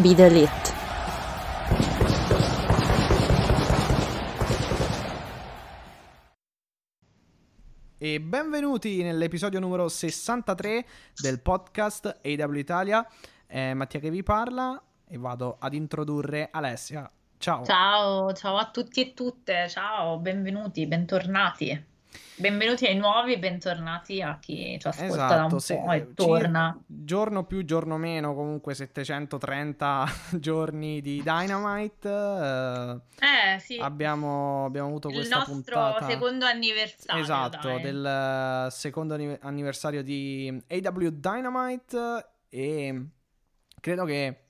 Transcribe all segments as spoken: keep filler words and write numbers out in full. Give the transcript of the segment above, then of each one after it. Be the Elite. E benvenuti nell'episodio numero sessantatré del podcast A E W Italia. eh, Mattia che vi parla e vado ad introdurre Alessia. Ciao. Ciao, ciao a tutti e tutte, ciao, benvenuti, bentornati. Benvenuti ai nuovi e bentornati a chi ci ascolta, esatto, da un po' se, e torna. Giorno più, giorno meno, comunque settecentotrenta giorni di Dynamite. Eh, eh sì. Abbiamo, abbiamo avuto questa puntata. Il nostro secondo anniversario. Esatto, dai. Del secondo anniversario di A E W Dynamite. E credo che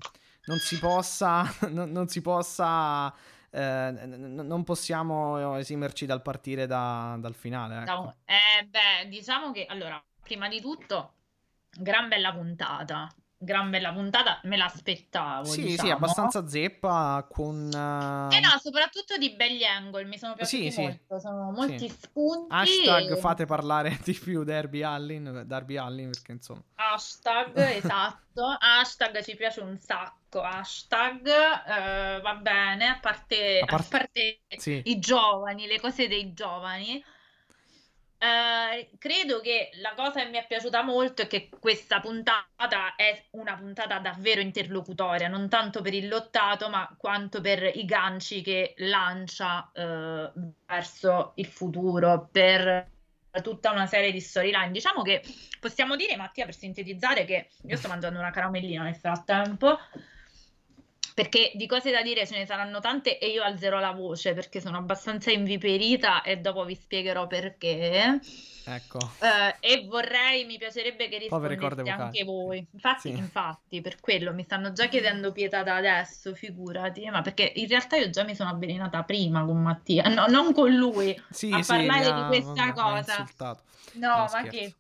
non si possa... non, non si possa... Eh, n- non possiamo esimerci dal partire da, dal finale, ecco. eh, beh, diciamo che allora, prima di tutto, gran bella puntata, gran bella puntata, me l'aspettavo. Sì, diciamo. Sì, abbastanza zeppa con... Uh... Eh no, soprattutto di belli angle, mi sono piaciuti sì, molto, sì. Sono molti sì. Spunti. Hashtag e... fate parlare di più Darby Allin, Darby Allin perché insomma... Hashtag, esatto, hashtag ci piace un sacco. Hashtag uh, va bene, a parte, a part- a parte sì. I giovani, le cose dei giovani. Uh, credo che la cosa che mi è piaciuta molto è che questa puntata è una puntata davvero interlocutoria, non tanto per il lottato ma quanto per i ganci che lancia uh, verso il futuro, per tutta una serie di storyline. Diciamo che possiamo dire, Mattia, per sintetizzare, che io sto mangiando una caramellina nel frattempo, perché di cose da dire ce ne saranno tante e io alzerò la voce perché sono abbastanza inviperita e dopo vi spiegherò perché. Ecco. Eh, e vorrei, mi piacerebbe che rispondeste anche voi. Infatti, sì. Infatti, per quello mi stanno già chiedendo pietà da adesso, figurati, ma perché in realtà io già mi sono avvelenata prima con Mattia, no, non con lui, sì, a parlare sì, di questa mi cosa. Mi no, non ma scherzo. Che...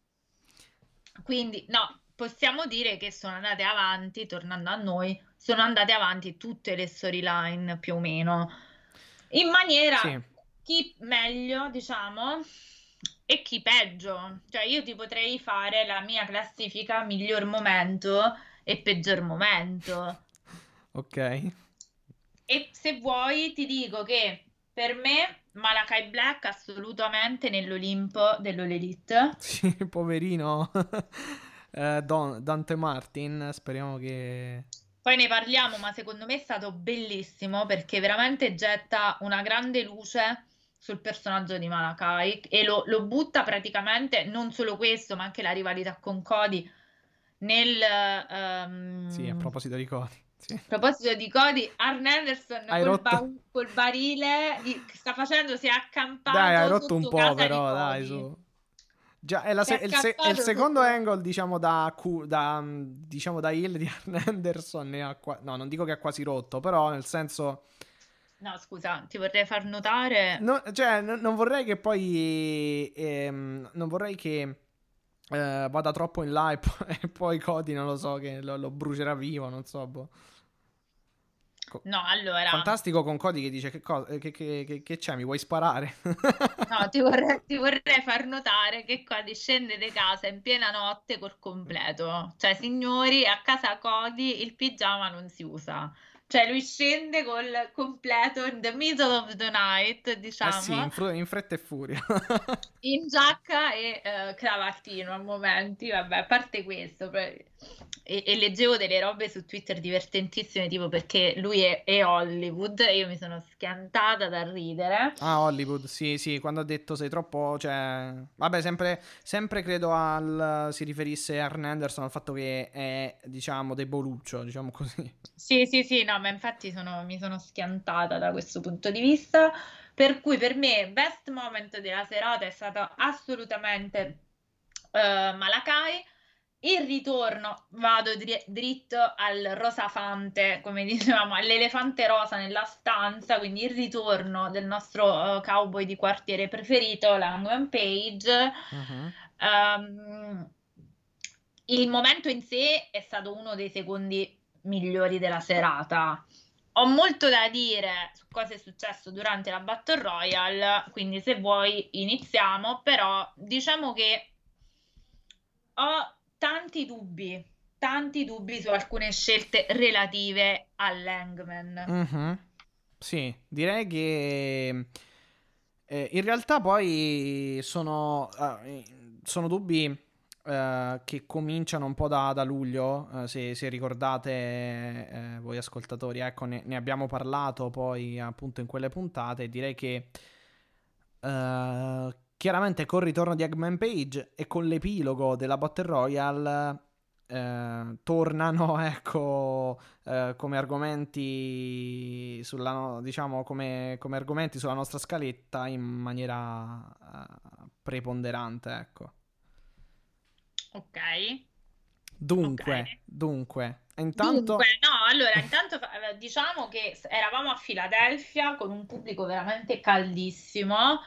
Quindi, no, possiamo dire che sono andate avanti, tornando a noi, sono andate avanti tutte le storyline più o meno in maniera sì. Chi meglio, diciamo, e chi peggio. Cioè io ti potrei fare la mia classifica miglior momento e peggior momento. Ok. E se vuoi ti dico che per me Malakai Black assolutamente nell'Olimpo dell'Elite. Sì, poverino. eh, Don, Dante Martin, speriamo che... Poi ne parliamo, ma secondo me è stato bellissimo perché veramente getta una grande luce sul personaggio di Malakai e lo, lo butta praticamente, non solo questo, ma anche la rivalità con Cody nel... Um... Sì, a proposito di Cody. Sì. A proposito di Cody, Arn Anderson col, ba- col barile sta facendo, si è accampato. Dai, hai rotto un po' però, dai, su. Già, è, la se- è, il se- è il secondo tutto. Angle, diciamo, da, Q, da diciamo da Hill di Arn Anderson. Ne ha qua- no, non dico che ha quasi rotto, però nel senso. No, scusa, ti vorrei far notare. No, cioè, n- non vorrei che poi. Ehm, non vorrei che eh, vada troppo in là e, po- e poi Cody, non lo so, che lo, lo brucerà vivo, non so. Boh. No, allora. Fantastico con Cody che dice che, co- che, che, che, che c'è, mi vuoi sparare? No, ti vorrei, ti vorrei far notare che Cody scende di casa in piena notte col completo. Cioè, signori, a casa Cody il pigiama non si usa. Cioè, lui scende col completo in the middle of the night, diciamo. Eh sì, in, fr- in fretta e furia. In giacca e eh, cravattino a momenti, vabbè, a parte questo. Poi... E, e leggevo delle robe su Twitter divertentissime, tipo perché lui è, è Hollywood, e io mi sono schiantata da ridere. Ah, Hollywood, sì, sì, quando ha detto sei troppo, cioè... Vabbè, sempre, sempre credo al... si riferisse Arn Anderson al fatto che è, diciamo, deboluccio, diciamo così. Sì, sì, sì, no, ma infatti sono, mi sono schiantata da questo punto di vista, per cui per me best moment della serata è stato assolutamente... eh, Malakai. Il ritorno, vado dri- dritto al rosafante, come dicevamo, all'elefante rosa nella stanza, quindi il ritorno del nostro uh, cowboy di quartiere preferito, la Hangman Page. Uh-huh. Um, il momento in sé è stato uno dei secondi migliori della serata. Ho molto da dire su cosa è successo durante la Battle Royale, quindi se vuoi iniziamo, però diciamo che ho tanti dubbi, tanti dubbi su alcune scelte relative all'Hangman. Mm-hmm. Sì, direi che eh, in realtà poi sono, eh, sono dubbi eh, che cominciano un po' da, da luglio, eh, se, se ricordate eh, voi ascoltatori, ecco, ne, ne abbiamo parlato poi appunto in quelle puntate. Direi che eh, chiaramente col ritorno di Hangman Page e con l'epilogo della Battle Royale eh, tornano, ecco, eh, come argomenti sulla no, diciamo come, come argomenti sulla nostra scaletta in maniera eh, preponderante, ecco. Ok. Dunque, okay. dunque, intanto dunque, no, allora intanto diciamo che eravamo a Philadelphia con un pubblico veramente caldissimo.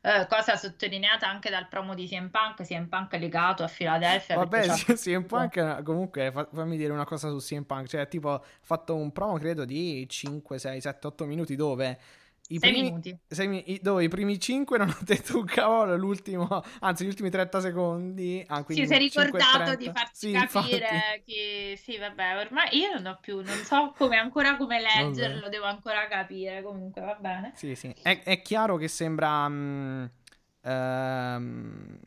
Eh, cosa sottolineata anche dal promo di C M Punk, C M Punk è legato a Philadelphia. Vabbè, C M Punk, comunque fammi dire una cosa su C M Punk, cioè tipo ha fatto un promo credo di cinque, sei, sette, otto minuti dove i sei primi, minuti. sei, dove i primi cinque non ho detto un cavolo, l'ultimo, anzi gli ultimi trenta secondi. Ah, sì, si è ricordato di farci sì, capire infatti. Che sì, vabbè, ormai io non ho più, non so come ancora come leggerlo, vabbè. Devo ancora capire, comunque va bene. Sì, sì, è, è chiaro che sembra um, um,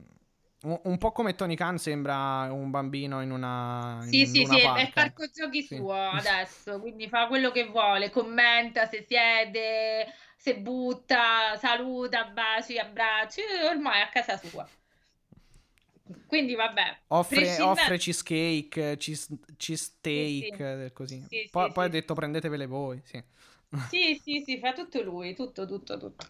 un po' come Tony Khan, sembra un bambino in una in, sì, sì, una sì, parca. È il parco giochi sì. suo adesso, quindi fa quello che vuole, commenta, se siede... se butta, saluta, baci, abbracci, ormai a casa sua. Quindi vabbè. Offre, prescindendo... offre cheesecake, cheese, cheesesteak, sì, sì. così. Sì, poi sì, poi sì. ha detto prendetevele voi, sì. Sì, sì, sì, fa tutto lui, tutto, tutto, tutto.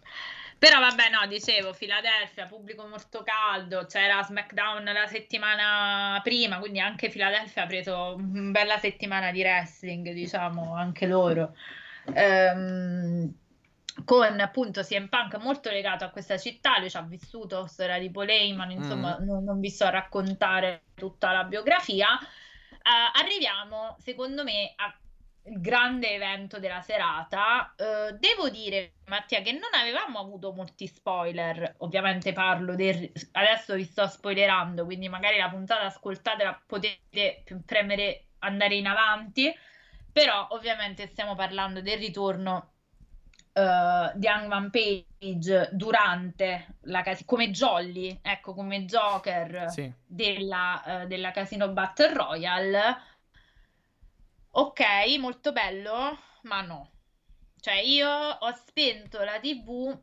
Però vabbè, no, dicevo, Philadelphia, pubblico molto caldo, c'era SmackDown la settimana prima, quindi anche Philadelphia ha preso una bella settimana di wrestling, diciamo, anche loro. Ehm... con appunto C M Punk molto legato a questa città, lui ci ha vissuto, storia di Paul Heyman, insomma mm. non, non vi so raccontare tutta la biografia. Uh, arriviamo secondo me al grande evento della serata. Uh, devo dire, Mattia, che non avevamo avuto molti spoiler, ovviamente parlo del... adesso vi sto spoilerando, quindi magari la puntata ascoltatela, potete premere andare in avanti, però ovviamente stiamo parlando del ritorno Uh, di Hangman Page durante la cas- come Jolly, ecco, come Joker sì. della, uh, della Casino Battle Royale. Ok, molto bello, ma no, cioè io ho spento la tivù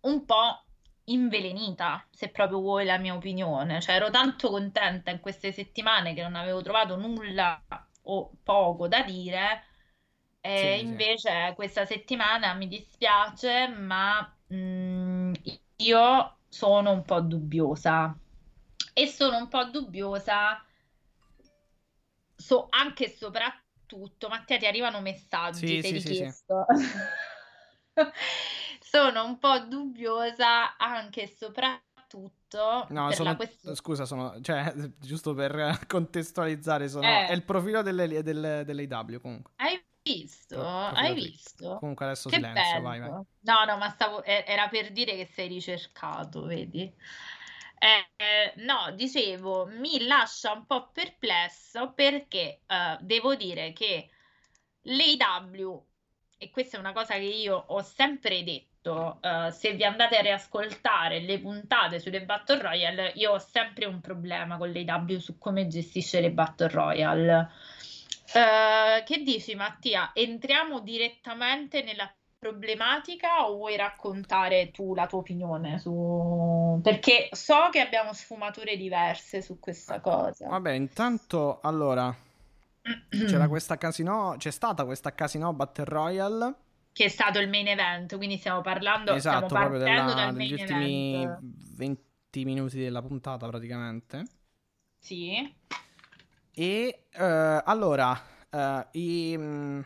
un po' invelenita, se proprio vuoi la mia opinione, cioè ero tanto contenta in queste settimane che non avevo trovato nulla o poco da dire. E sì, invece sì. questa settimana mi dispiace, ma mh, io sono un po' dubbiosa e sono un po' dubbiosa so, anche e soprattutto, Mattia, ti arrivano messaggi, sì, sei sì, richiesto sì, sì. sono un po' dubbiosa anche e soprattutto no, sono, scusa, sono, cioè, giusto per contestualizzare, sono, eh. è il profilo delle, delle, delle A E W comunque. Hai visto? Hai visto? Comunque adesso che silenzio, vai, vai. No, no, ma stavo, era per dire che sei ricercato, vedi? Eh, no, dicevo, mi lascia un po' perplesso perché eh, devo dire che l'A E W, e questa è una cosa che io ho sempre detto, eh, se vi andate a riascoltare le puntate sulle Battle Royale, io ho sempre un problema con l'A E W su come gestisce le Battle Royale. Uh, che dici, Mattia? Entriamo direttamente nella problematica o vuoi raccontare tu la tua opinione su... perché so che abbiamo sfumature diverse su questa cosa. Vabbè, intanto allora c'era questa casino, c'è stata questa Casino Battle Royale che è stato il main event, quindi stiamo parlando esatto, stiamo partendo dalla, dal main event. Venti tutti i minuti della puntata praticamente. Sì. E uh, allora uh, i, mh,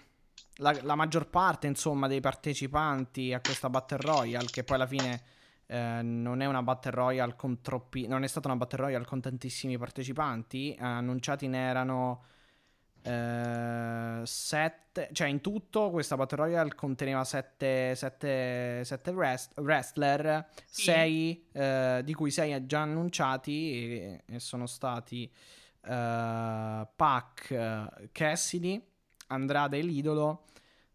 la, la maggior parte insomma dei partecipanti a questa Battle Royale, che poi alla fine uh, non è una Battle Royale con troppi, non è stata una Battle Royale con tantissimi partecipanti, uh, annunciati ne erano uh, sette, cioè in tutto questa Battle Royale conteneva sette, sette, sette rest, wrestler, sì. sei, uh, di cui sei già annunciati e, e sono stati Uh, Pac, uh, Cassidy, Andrade l'idolo,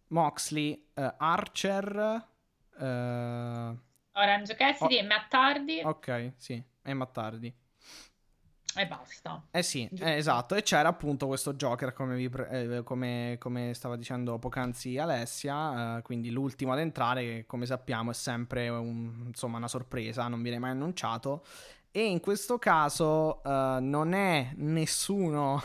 Moxley, uh, Archer, uh... Orange Cassidy oh. e Matt Hardy. Ok, sì, e Matt Hardy. E basta. Eh sì, eh, esatto. E c'era appunto questo Joker, come, vi pre- eh, come, come stava dicendo poc'anzi Alessia, eh, quindi l'ultimo ad entrare, che come sappiamo è sempre un, insomma, una sorpresa, non viene mai annunciato. E in questo caso uh, non è nessuno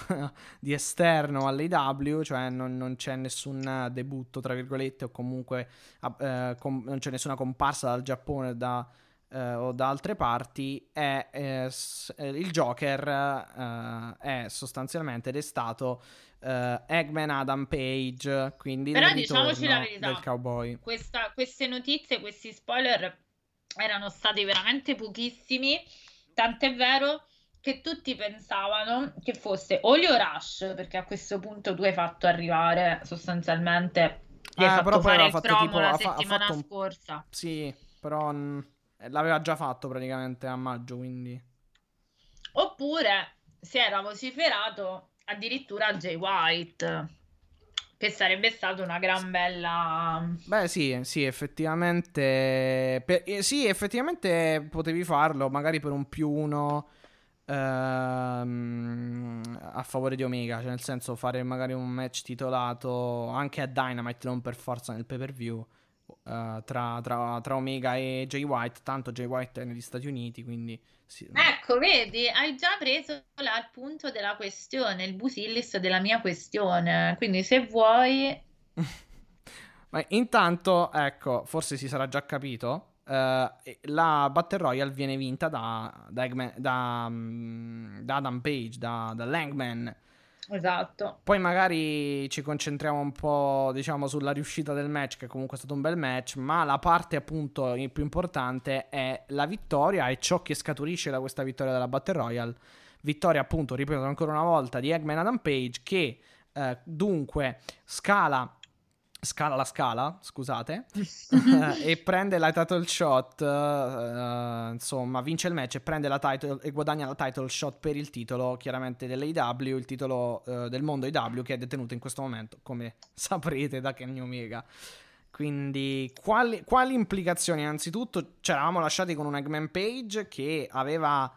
di esterno all'A E W, cioè non, non c'è nessun debutto tra virgolette o comunque uh, com- non c'è nessuna comparsa dal Giappone da, uh, o da altre parti. È, è, è, il Joker uh, è sostanzialmente restato uh, Hangman Adam Page, quindi però il ritorno la verità, del cowboy. Questa, queste notizie, questi spoiler erano stati veramente pochissimi. Tant'è vero che tutti pensavano che fosse Olio Rush, perché a questo punto tu hai fatto arrivare sostanzialmente, gli eh, hai fatto fare il fatto promo tipo, la settimana fatto... scorsa. Sì, però mh, l'aveva già fatto praticamente a maggio, quindi. Oppure si era vociferato addirittura Jay White, che sarebbe stata una gran bella... Beh sì, sì, effettivamente... Per... Eh, sì, effettivamente potevi farlo magari per un più uno ehm, a favore di Omega, cioè nel senso fare magari un match titolato anche a Dynamite, non per forza nel pay-per-view, eh, tra, tra, tra Omega e Jay White, tanto Jay White è negli Stati Uniti, quindi... Sì. Ecco, vedi, hai già preso la, il punto della questione, il busillis della mia questione, quindi se vuoi... Ma intanto, ecco, forse si sarà già capito, eh, la Battle Royale viene vinta da, da, Eggman, da, da Adam Page, da, da Langman. Esatto. Poi magari ci concentriamo un po', diciamo, sulla riuscita del match, che comunque è stato un bel match, ma la parte appunto più importante è la vittoria e ciò che scaturisce da questa vittoria della Battle Royale. Vittoria appunto, ripeto ancora una volta, di Hangman Adam Page, che eh, dunque scala scala la scala, scusate, e prende la title shot, uh, insomma vince il match e prende la title e guadagna la title shot per il titolo chiaramente dell'A E W, il titolo uh, del mondo A E W, che è detenuto in questo momento, come saprete, da Kenny Omega. Quindi quali, quali implicazioni? Innanzitutto ci eravamo lasciati con un Hangman Page che aveva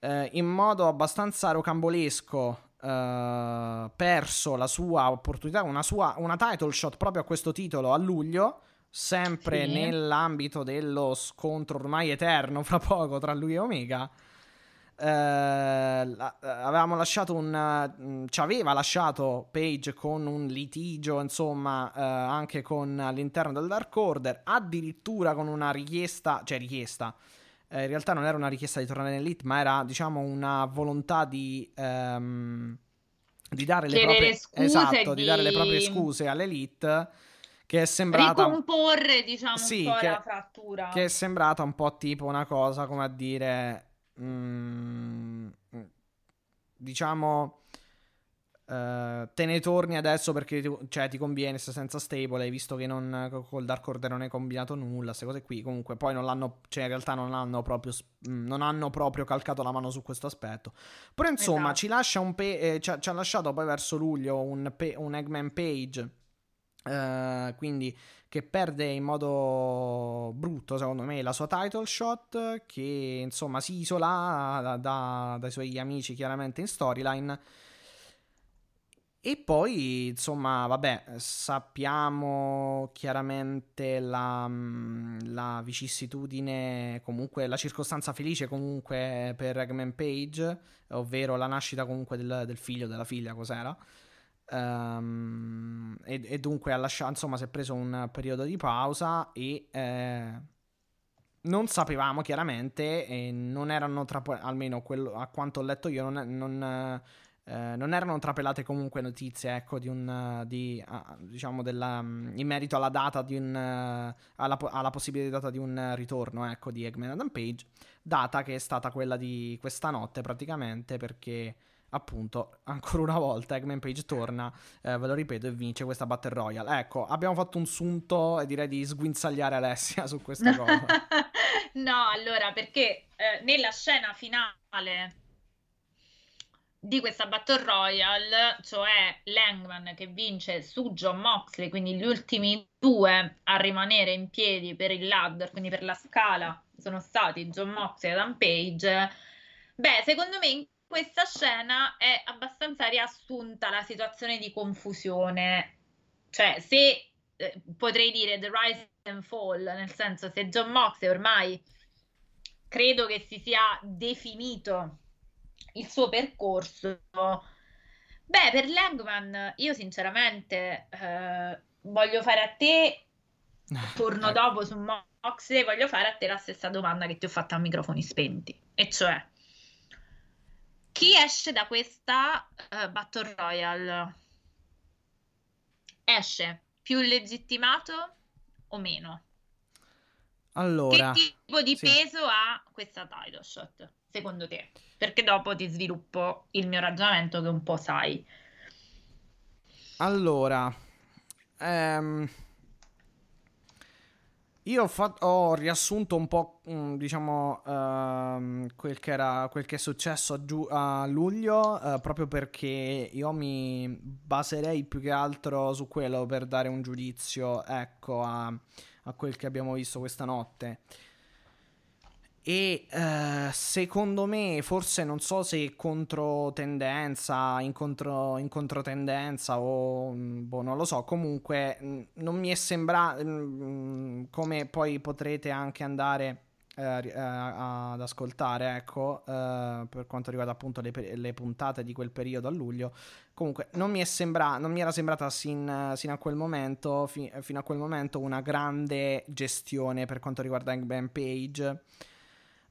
uh, in modo abbastanza rocambolesco Uh, perso la sua opportunità, una sua una title shot proprio a questo titolo a luglio, sempre sì. nell'ambito dello scontro ormai eterno fra poco tra lui e Omega. Uh, la, avevamo lasciato un uh, ci aveva lasciato Page con un litigio, insomma, uh, anche con all'interno del Dark Order, addirittura con una richiesta, cioè richiesta in realtà non era una richiesta di tornare in Elite, ma era, diciamo, una volontà di um, di dare le proprie scuse, esatto, di... di dare le proprie scuse all'Elite, che è sembrata ricomporre, diciamo, sì, un po' che, la frattura, che è sembrata un po' tipo una cosa come a dire mm, diciamo Uh, te ne torni adesso perché ti, cioè, ti conviene, se senza stable hai visto che non, col Dark Order non hai combinato nulla, queste cose qui. Comunque poi non l'hanno, cioè in realtà non hanno proprio non hanno proprio calcato la mano su questo aspetto, però insomma esatto. ci lascia un pe- eh, ci, ha, ci ha lasciato poi verso luglio un, pe- un Hangman Page uh, quindi che perde in modo brutto secondo me la sua title shot, che insomma si isola da, da, dai suoi amici chiaramente in storyline. E poi, insomma, vabbè, sappiamo chiaramente la, la vicissitudine, comunque la circostanza felice comunque per Hangman Page, ovvero la nascita comunque del, del figlio, della figlia, cos'era? Um, e, e dunque ha lasciato, insomma, si è preso un periodo di pausa e eh, non sapevamo chiaramente, e non erano trapo- almeno quello, a quanto ho letto io, non, non, eh, non erano trapelate comunque notizie, ecco, di un di, ah, diciamo della, in merito alla data di un alla, alla possibile data di un ritorno, ecco, di Eggman Adam Page, data che è stata quella di questa notte praticamente, perché appunto ancora una volta Hangman Page torna, eh, ve lo ripeto, e vince questa Battle Royale. Ecco, abbiamo fatto un sunto e direi di sguinzagliare Alessia su questa cosa. No, allora, perché eh, nella scena finale di questa Battle Royale, cioè Hangman che vince su John Moxley, quindi gli ultimi due a rimanere in piedi per il ladder, quindi per la scala, sono stati John Moxley e Adam Page. Beh, secondo me in questa scena è abbastanza riassunta la situazione di confusione, cioè se eh, potrei dire the rise and fall, nel senso, se John Moxley ormai credo che si sia definito il suo percorso, beh, per Hangman io sinceramente eh, voglio fare a te, torno dopo su Moxley, voglio fare a te la stessa domanda che ti ho fatto a microfoni spenti, e cioè: chi esce da questa uh, Battle Royale esce più legittimato o meno? Allora, che tipo di sì. peso ha questa title shot, secondo te? Perché dopo ti sviluppo il mio ragionamento che un po' sai. Allora, ehm... Io ho, fatto, ho riassunto un po', diciamo, uh, quel, che era, quel che è successo a, giu- a luglio, uh, proprio perché io mi baserei più che altro su quello per dare un giudizio, ecco, a, a quel che abbiamo visto questa notte. E uh, secondo me, forse non so se controtendenza, in, contro, in controtendenza o boh, non lo so, comunque non mi è sembrato, mh, come poi potrete anche andare uh, uh, ad ascoltare, ecco, uh, per quanto riguarda appunto le, le puntate di quel periodo a luglio, comunque non mi è sembra, non mi era sembrata sin, sin a quel momento, fi, fino a quel momento una grande gestione per quanto riguarda Hangman Page.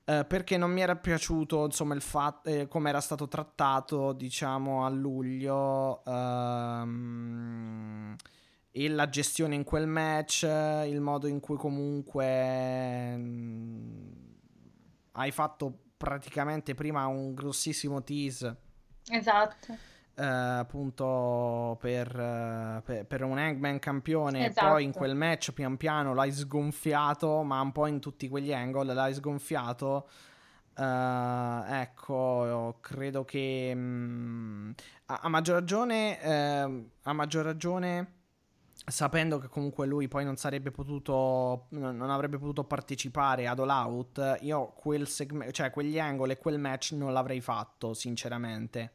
Uh, perché non mi era piaciuto, insomma, il fatto eh, come era stato trattato, diciamo, a luglio, uh, e la gestione in quel match, il modo in cui comunque mh, hai fatto praticamente prima un grossissimo tease, esatto, uh, appunto per, uh, per, per un Hangman campione, esatto. Poi in quel match pian piano l'hai sgonfiato, ma un po' in tutti quegli angle l'hai sgonfiato, uh, ecco, credo che mh, a, a maggior ragione eh, a maggior ragione sapendo che comunque lui poi non sarebbe potuto non avrebbe potuto partecipare ad All Out, io quel segmento, cioè quegli angle e quel match non l'avrei fatto sinceramente.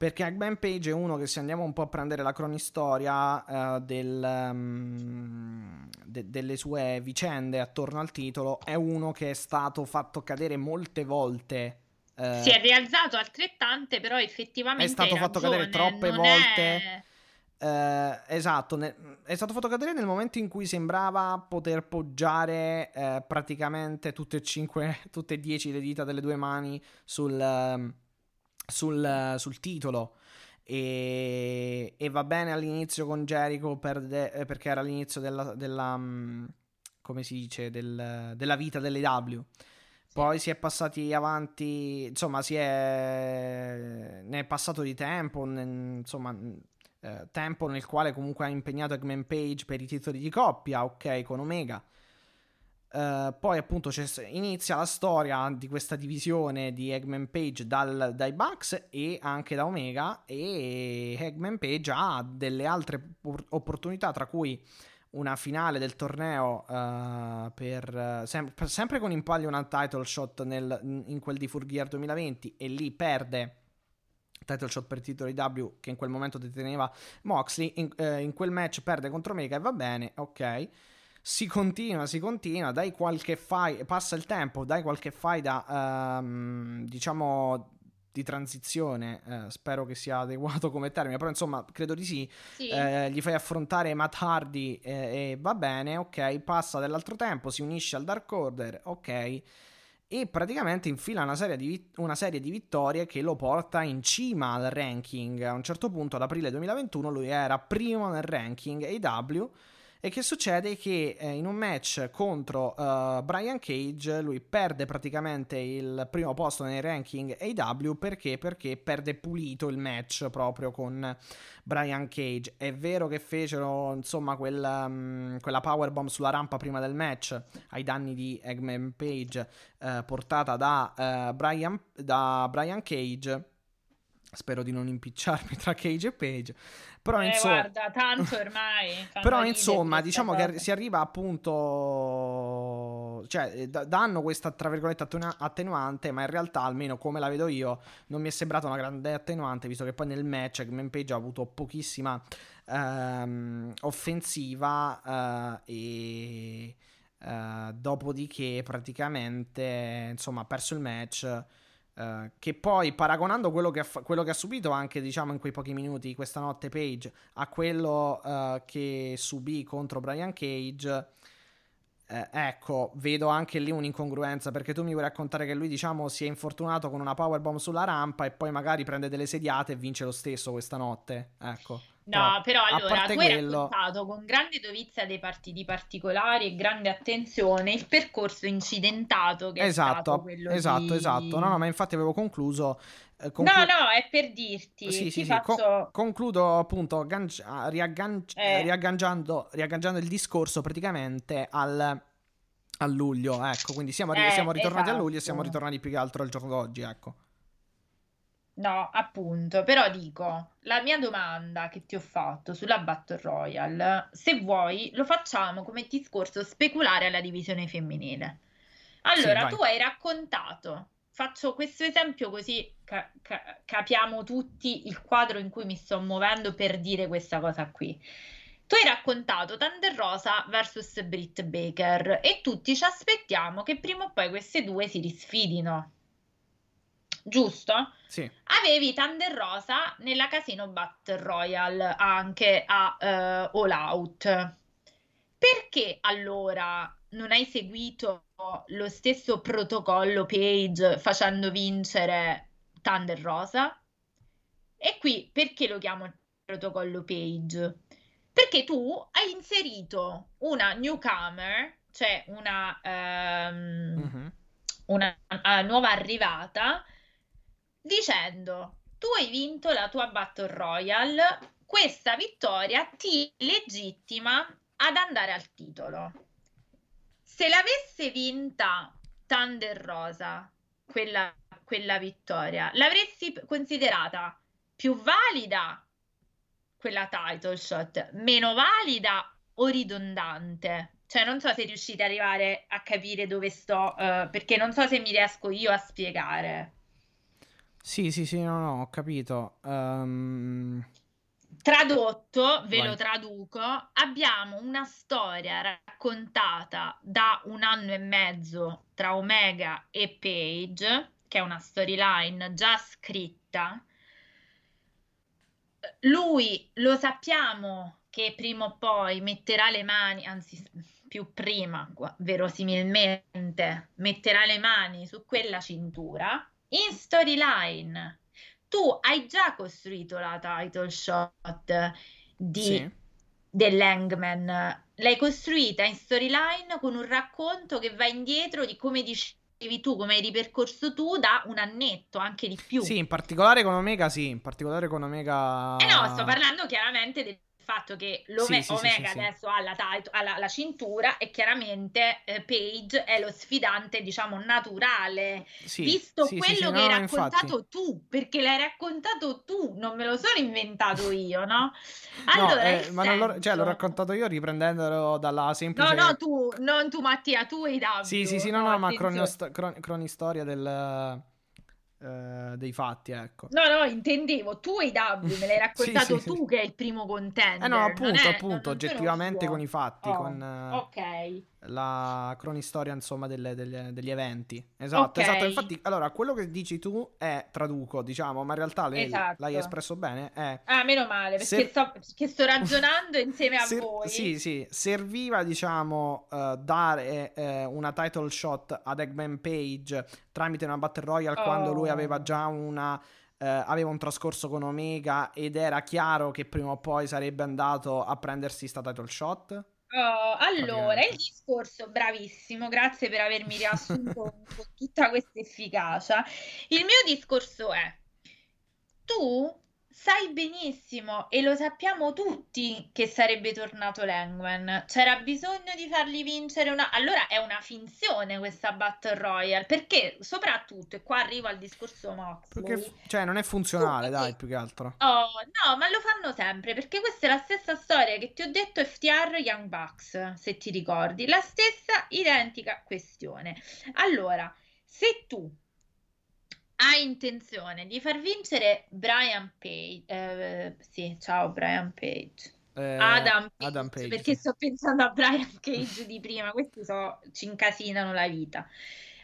Perché Hangman Page è uno che, se andiamo un po' a prendere la cronistoria uh, del, um, de- delle sue vicende attorno al titolo, è uno che è stato fatto cadere molte volte. Uh, si è rialzato altrettante, però effettivamente è stato fatto ragione, cadere troppe volte. È... Uh, esatto, ne- è stato fatto cadere nel momento in cui sembrava poter poggiare uh, praticamente tutte e cinque, tutte e dieci le dita delle due mani sul... Um, Sul, sul titolo, e, e va bene all'inizio con Jericho per de, perché era all'inizio della, della come si dice del, della vita dell'A E W, poi sì. Si è passati avanti, insomma, si è ne è passato di tempo, ne, insomma eh, tempo nel quale comunque ha impegnato Hangman Page per i titoli di coppia, ok, con Omega. Uh, poi appunto inizia la storia di questa divisione di Hangman Page dal, dai Bucks e anche da Omega, e Hangman Page ha delle altre opportunità, tra cui una finale del torneo uh, per, sem- per sempre con in palio una title shot nel, in quel di Full Gear duemilaventi, e lì perde title shot per titolo A E W che in quel momento deteneva Moxley, in, uh, in quel match perde contro Omega e va bene, ok. Si continua, si continua, dai qualche fai, passa il tempo, dai qualche fai da, um, diciamo, di transizione, eh, spero che sia adeguato come termine, però insomma credo di sì, sì. Eh, gli fai affrontare Matt Hardy eh, e va bene, ok, passa dell'altro tempo, si unisce al Dark Order, ok, e praticamente infila una serie, di vit- una serie di vittorie che lo porta in cima al ranking. A un certo punto, ad aprile duemilaventuno, lui era primo nel ranking A E W. E che succede? Che eh, in un match contro uh, Brian Cage lui perde praticamente il primo posto nei ranking A E W. Perché? Perché perde pulito il match proprio con Brian Cage. È vero che fecero insomma quel, um, quella powerbomb sulla rampa prima del match ai danni di Hangman Page, uh, portata da, uh, Brian, da Brian Cage. Spero di non impicciarmi tra Cage e Page. Però, eh, insomma... guarda, tanto ormai. Però insomma, diciamo cosa. Che si arriva appunto, cioè d- danno questa tra virgolette attenu- attenuante, ma in realtà, almeno come la vedo io, non mi è sembrata una grande attenuante, visto che poi nel match Hangman Page ha avuto pochissima ehm, offensiva eh, e eh, dopodiché praticamente insomma ha perso il match. Uh, che poi paragonando quello che, ha, quello che ha subito anche diciamo in quei pochi minuti questa notte Page a quello uh, che subì contro Brian Cage, eh, ecco, vedo anche lì un'incongruenza, perché tu mi vuoi raccontare che lui diciamo si è infortunato con una powerbomb sulla rampa e poi magari prende delle sediate e vince lo stesso questa notte, ecco. No, però, però allora tu hai quello... raccontato con grande dovizia dei partiti particolari e grande attenzione il percorso incidentato che esatto, è stato quello esatto, di... esatto, no, no, ma infatti avevo concluso eh, conclu... No, no, è per dirti sì, sì, faccio... sì. Con- concludo appunto agganci- riagganci- eh. riagganciando, riagganciando il discorso praticamente al... a luglio, ecco, quindi siamo, ri- eh, siamo ritornati esatto. a luglio e siamo ritornati più che altro al giorno d'oggi, ecco. No, appunto, però dico, la mia domanda che ti ho fatto sulla Battle Royale, se vuoi lo facciamo come discorso speculare alla divisione femminile. Allora, sì, tu hai raccontato, faccio questo esempio così ca- ca- capiamo tutti il quadro in cui mi sto muovendo per dire questa cosa qui. Tu hai raccontato Thunder Rosa versus Britt Baker e tutti ci aspettiamo che prima o poi queste due si risfidino. Giusto? Sì. Avevi Thunder Rosa nella Casino Battle Royale anche a uh, All Out. Perché allora non hai seguito lo stesso protocollo Page facendo vincere Thunder Rosa? E qui perché lo chiamo il protocollo Page? Perché tu hai inserito una newcomer, cioè una, um, uh-huh. una uh, nuova arrivata, dicendo, tu hai vinto la tua Battle Royale, questa vittoria ti legittima ad andare al titolo. Se l'avesse vinta Thunder Rosa, quella, quella vittoria, l'avresti considerata più valida quella title shot, meno valida o ridondante? Cioè non so se riuscite ad arrivare a capire dove sto, uh, perché non so se mi riesco io a spiegare. Sì, sì, sì, no, no, ho capito. Um... Tradotto, ve Vai. lo traduco, abbiamo una storia raccontata da un anno e mezzo tra Omega e Page, che è una storyline già scritta. Lui lo sappiamo che prima o poi metterà le mani, anzi più prima, verosimilmente, metterà le mani su quella cintura. In storyline tu hai già costruito la title shot di sì. dell'Hangman, l'hai costruita in storyline con un racconto che va indietro di come dicevi tu, come hai ripercorso tu da un annetto, anche di più. Sì, in particolare con Omega, sì, in particolare con Omega... Eh no, sto parlando chiaramente del fatto che l'Omega sì, sì, sì, sì, adesso sì. ha, la, tit- ha la, la cintura e chiaramente eh, Page è lo sfidante, diciamo, naturale, sì, visto sì, quello sì, sì, che no, hai raccontato infatti. Tu, perché l'hai raccontato tu, non me lo sono inventato io, no? Allora, no, eh, ma non l'ho, cioè, l'ho raccontato io riprendendolo dalla semplice... No, no, tu, non tu Mattia, tu e Davide. Sì, sì, sì, no, no, no ma cronisto- cron- cronistoria del... Uh, dei fatti, ecco. No, no, intendevo, tu e W me l'hai raccontato sì, sì, tu sì. che è il primo contender. Eh no, appunto, è, appunto, oggettivamente con i fatti. Oh, con, uh... Ok, la cronistoria, insomma, delle, delle, degli eventi. Esatto, okay. Esatto. Infatti, allora, quello che dici tu è, traduco, diciamo, ma in realtà lei, esatto, l'hai espresso bene. È, ah, meno male, perché, ser- sto, perché sto ragionando insieme a ser- voi. Sì, sì, serviva, diciamo, uh, dare uh, una title shot ad Hangman Page tramite una Battle Royale, oh, quando lui aveva già una... Uh, aveva un trascorso con Omega ed era chiaro che prima o poi sarebbe andato a prendersi sta title shot. Oh, allora, il discorso, bravissimo, grazie per avermi riassunto con tutta questa efficacia. Il mio discorso è: tu sai benissimo, e lo sappiamo tutti, che sarebbe tornato Hangman. C'era bisogno di fargli vincere una... Allora è una finzione questa Battle Royale, perché soprattutto, e qua arrivo al discorso Moxley, perché, cioè, non è funzionale, tu, dai, più che altro. Oh, no, ma lo fanno sempre, perché questa è la stessa storia che ti ho detto F T R Young Bucks, se ti ricordi, la stessa identica questione. Allora, se tu ha intenzione di far vincere Brian Page, eh, sì, ciao Brian Page, eh, Adam Page, Adam Page, perché sto pensando a Brian Cage di prima, questi so, ci incasinano la vita.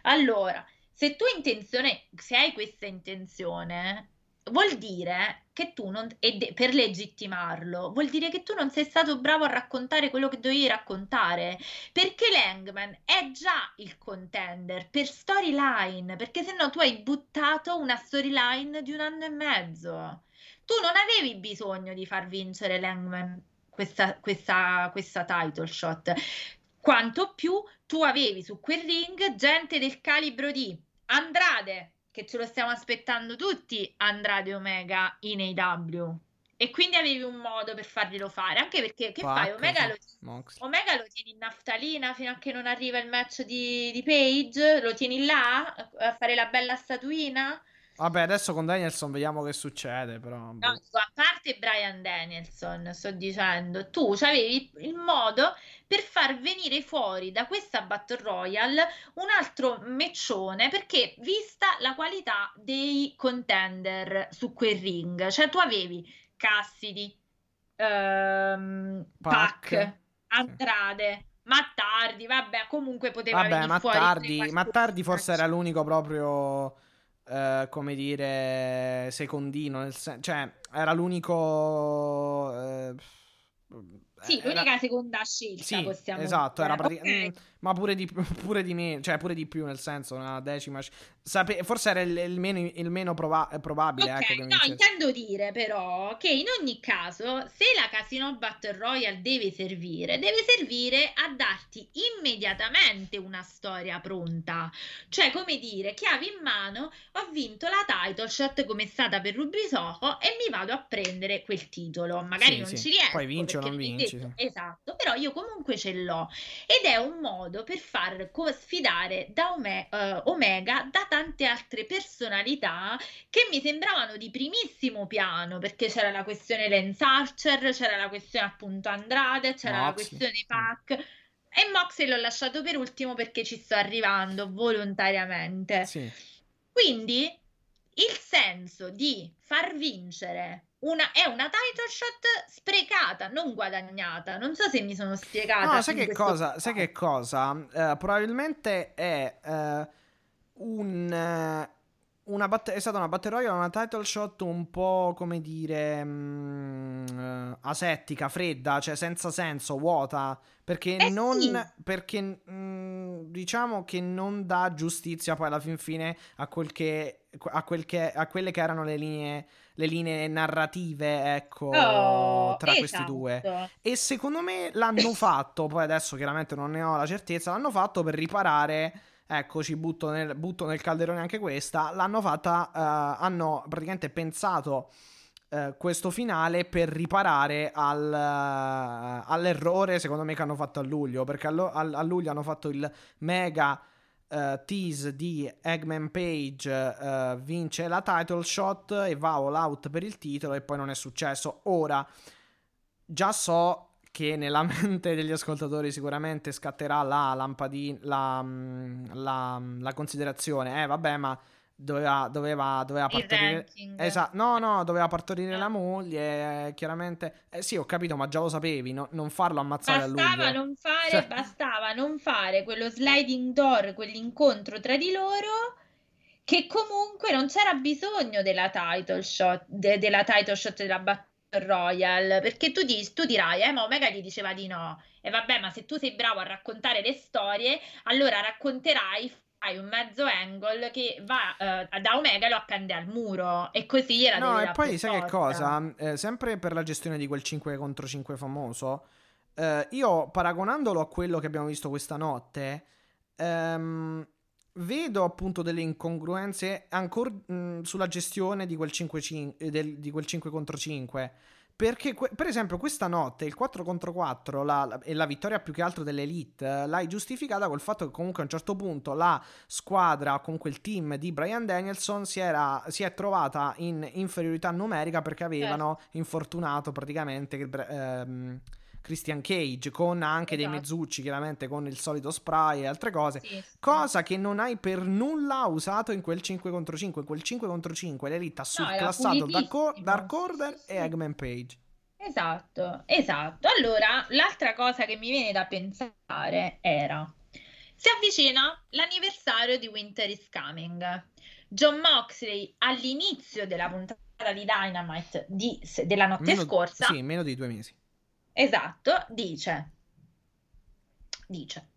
Allora, se tu intenzione, se hai questa intenzione, vuol dire che tu non, e de, per legittimarlo, vuol dire che tu non sei stato bravo a raccontare quello che dovevi raccontare, perché Hangman è già il contender per storyline, perché sennò tu hai buttato una storyline di un anno e mezzo. Tu non avevi bisogno di far vincere Hangman questa, questa, questa title shot, quanto più tu avevi su quel ring gente del calibro di Andrade, che ce lo stiamo aspettando tutti, Andrade Omega in A E W, e quindi avevi un modo per farglielo fare, anche perché che Pac, fai? Omega lo, Omega lo tieni in naftalina fino a che non arriva il match di, di Page? Lo tieni là a fare la bella statuina? Vabbè, adesso con Danielson vediamo che succede, però... No, a parte Bryan Danielson, sto dicendo, tu avevi il modo per far venire fuori da questa Battle Royale un altro meccione, perché vista la qualità dei contender su quel ring, cioè tu avevi Cassidy, ehm, Pac. Pac, Andrade... Matt Hardy, vabbè, comunque poteva vabbè, venire Matt fuori... Hardy, Matt Hardy forse era l'unico proprio... Uh, come dire, secondino, nel sen- cioè era l'unico uh, sì, era... l'unica seconda scelta, sì, possiamo esatto, dire. Era pratica- okay. mh, ma pure di, pure di me, cioè pure di più, nel senso una decima Sape- forse era il, il meno, il meno proba- probabile, okay, ecco, che no, intendo dire però che in ogni caso, se la Casino Battle Royale deve servire, deve servire a darti immediatamente una storia pronta, cioè come dire, chiave in mano, ho vinto la title shot come è stata per Ruby Soho e mi vado a prendere quel titolo, magari sì, non sì. ci riesco, poi vinci o non vinci, detto, sì. esatto, però io comunque ce l'ho, ed è un modo per far co- sfidare da Ome- uh, Omega da tante altre personalità che mi sembravano di primissimo piano, perché c'era la questione Lance Archer, c'era la questione appunto Andrade, c'era Moxley, la questione Pac, e Moxley l'ho lasciato per ultimo perché ci sto arrivando volontariamente, sì. Quindi il senso di far vincere una, è una title shot sprecata, non guadagnata. Non so se mi sono spiegata. No, sai che cosa? Caso. Sai che cosa? Uh, probabilmente è uh... Un, una batte- è stata una Battle Royale, una title shot un po', come dire, mh, asettica, fredda, cioè senza senso, vuota, perché eh non sì. perché mh, diciamo che non dà giustizia poi alla fin fine a quel che a quel che a quelle che erano le linee le linee narrative, ecco, oh, tra esatto. questi due. E secondo me l'hanno fatto, poi adesso chiaramente non ne ho la certezza, l'hanno fatto per riparare. Ecco, ci butto nel, butto nel calderone anche questa. L'hanno fatta, uh, hanno praticamente pensato uh, questo finale per riparare al, uh, all'errore, secondo me, che hanno fatto a luglio. Perché a, lo, a, a luglio hanno fatto il mega uh, tease di Hangman Page, uh, vince la title shot e va all out per il titolo, e poi non è successo. Ora, già so che nella mente degli ascoltatori sicuramente scatterà la lampadina, la, la, la considerazione, eh vabbè, ma doveva doveva doveva partorire, esatto, no no doveva partorire yeah. la moglie, chiaramente, eh, sì ho capito, ma già lo sapevi, no, non farlo ammazzare bastava a luglio, non fare, cioè... bastava non fare quello sliding door, quell'incontro tra di loro, che comunque non c'era bisogno della title shot, de, della title shot della Battle Royale, perché tu, dis, tu dirai eh ma Omega gli diceva di no, e vabbè, ma se tu sei bravo a raccontare le storie, allora racconterai, hai un mezzo angle che va uh, da Omega e lo appende al muro, e così era. No, e poi sai che cosa? Eh, sempre per la gestione di quel cinque contro cinque famoso, eh, io paragonandolo a quello che abbiamo visto questa notte, ehm, vedo appunto delle incongruenze ancora mh, sulla gestione di quel cinque contro cinque, perché que- per esempio questa notte il quattro contro quattro la, la, e la vittoria più che altro dell'Elite l'hai giustificata col fatto che comunque a un certo punto la squadra, comunque il team di Bryan Danielson si, era, si è trovata in inferiorità numerica perché avevano eh. infortunato praticamente ehm, Christian Cage con anche esatto. dei mezzucci, chiaramente con il solito spray e altre cose, sì, sì. cosa che non hai per nulla usato in quel cinque contro cinque. In quel cinque contro cinque l'Elite ha surclassato no, Dark Order sì, sì. e Hangman Page. Esatto, esatto. Allora, l'altra cosa che mi viene da pensare era, si avvicina l'anniversario di Winter is Coming. John Moxley all'inizio della puntata di Dynamite di, della notte meno, scorsa. Sì, meno di due mesi. Esatto, dice, dice,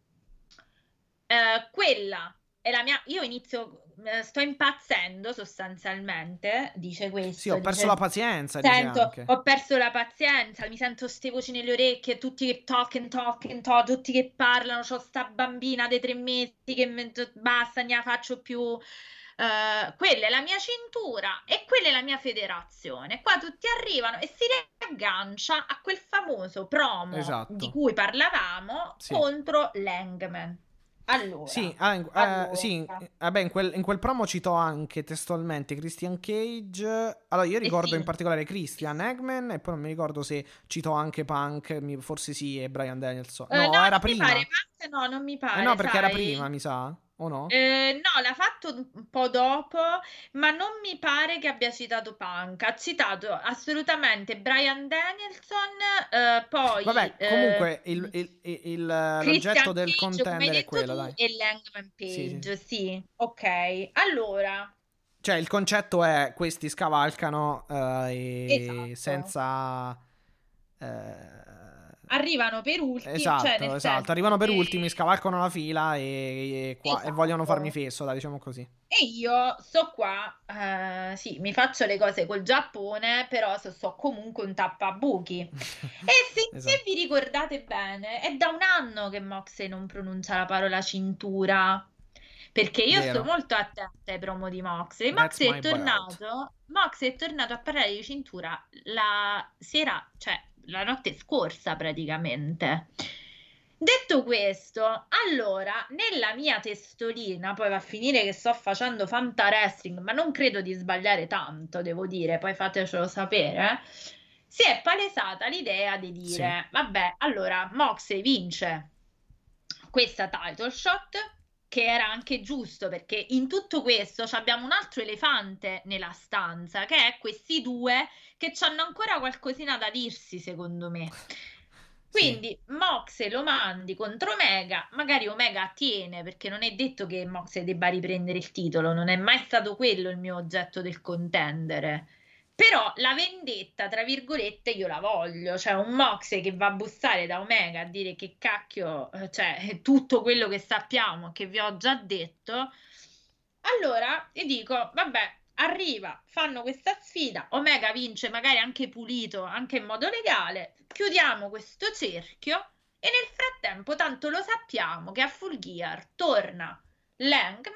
eh, quella è la mia, io inizio, sto impazzendo sostanzialmente, dice questo. Sì, ho perso dice, la pazienza, sento, dice anche. Ho perso la pazienza, mi sento ste voci nelle orecchie, tutti che talk and talk and talk, tutti che parlano, c'ho sta bambina dei tre mesi che me, basta, ne la faccio più... Uh, quella è la mia cintura e quella è la mia federazione. Qua tutti arrivano e si riaggancia a quel famoso promo esatto. di cui parlavamo sì. contro Hangman. Allora, sì, ah, in, allora. Eh, sì vabbè, in, quel, in quel promo citò anche testualmente Christian Cage. Allora, io ricordo eh sì. in particolare Christian Hangman, e poi non mi ricordo se citò anche Punk, mi, forse sì, e Bryan Danielson. No, eh, no era prima. Pare, no, non mi pare. Eh no, perché sai. era prima, mi sa. O no? Eh, no, l'ha fatto un po' dopo, ma non mi pare che abbia citato Punk, ha citato assolutamente Bryan Danielson, eh, poi vabbè, comunque eh, il, il, il, il l'oggetto del contender è quello, dai. E Hangman Page, sì, sì. sì. Ok, allora cioè il concetto è questi scavalcano eh, e esatto. senza eh... arrivano per ultimi, esatto, cioè nel esatto. arrivano per che... ultimi, scavalcano la fila e, e, qua, esatto. e vogliono farmi fesso, dai, diciamo così. E io sto qua, uh, sì, mi faccio le cose col Giappone, però so, so comunque un tappabuchi. e se, esatto. se vi ricordate bene, è da un anno che Moxley non pronuncia la parola cintura, perché io Vero. sto molto attenta ai promo di Moxley. Moxley è tornato, Moxley è tornato a parlare di cintura la sera, cioè la notte scorsa praticamente. Detto questo, allora nella mia testolina poi va a finire che sto facendo fantarestring, ma non credo di sbagliare tanto, devo dire, poi fatecelo sapere, si è palesata l'idea di dire sì. vabbè, allora Moxley vince questa title shot, che era anche giusto, perché in tutto questo abbiamo un altro elefante nella stanza, che è questi due che hanno ancora qualcosina da dirsi, secondo me. Quindi sì. Moxley lo mandi contro Omega, magari Omega tiene, perché non è detto che Moxley debba riprendere il titolo, non è mai stato quello il mio oggetto del contendere. Però la vendetta, tra virgolette, io la voglio, cioè un Moxley che va a bussare da Omega a dire che cacchio, cioè tutto quello che sappiamo, che vi ho già detto, allora io dico, vabbè, arriva, fanno questa sfida, Omega vince magari anche pulito, anche in modo legale, chiudiamo questo cerchio e nel frattempo tanto lo sappiamo che a Full Gear torna Hangman,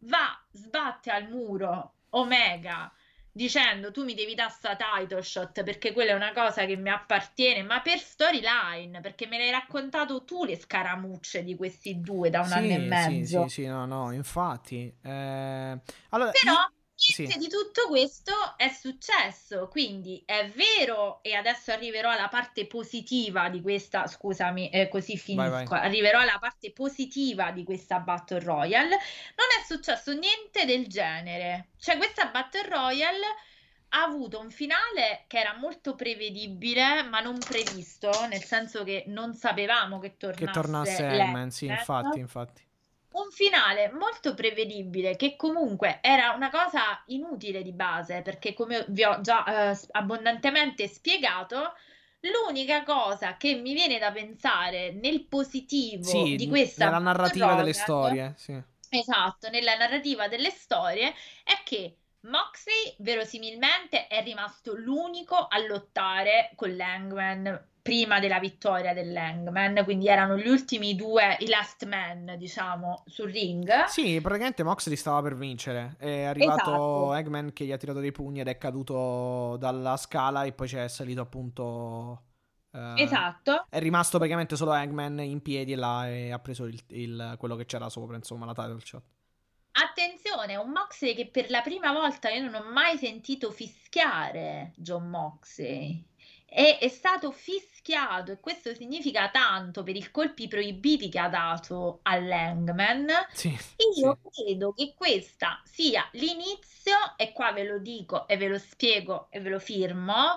va, sbatte al muro Omega, dicendo tu mi devi dare sta title shot perché quella è una cosa che mi appartiene, ma per storyline, perché me l'hai raccontato tu le scaramucce di questi due da un sì, anno e mezzo. Sì, sì, sì, no, no, infatti. Eh... Allora, Però sì. di tutto questo è successo, quindi è vero, e adesso arriverò alla parte positiva di questa, scusami, eh, così finisco, vai, vai. arriverò alla parte positiva di questa Battle Royale, non è successo niente del genere, cioè questa Battle Royale ha avuto un finale che era molto prevedibile ma non previsto, nel senso che non sapevamo che tornasse, che tornasse Hangman, sì, infatti, infatti. Un finale molto prevedibile che comunque era una cosa inutile di base, perché come vi ho già eh, abbondantemente spiegato, l'unica cosa che mi viene da pensare nel positivo sì, di questa nella narrativa roga, delle storie, sì. Esatto, nella narrativa delle storie è che Moxley verosimilmente è rimasto l'unico a lottare con Hangman prima della vittoria dell'Hangman, quindi erano gli ultimi due, i last man, diciamo, sul ring. Sì, praticamente Moxley stava per vincere, è arrivato esatto. Hangman che gli ha tirato dei pugni ed è caduto dalla scala e poi c'è salito appunto... Eh, esatto. È rimasto praticamente solo Hangman in piedi là e ha preso il, il, quello che c'era sopra, insomma, la title shot. Attenzione, un Moxley che per la prima volta io non ho mai sentito fischiare, John Moxley, e è stato fischiato, e questo significa tanto per i colpi proibiti che ha dato all'Hangman. Sì, io sì. credo che questa sia l'inizio, e qua ve lo dico e ve lo spiego e ve lo firmo,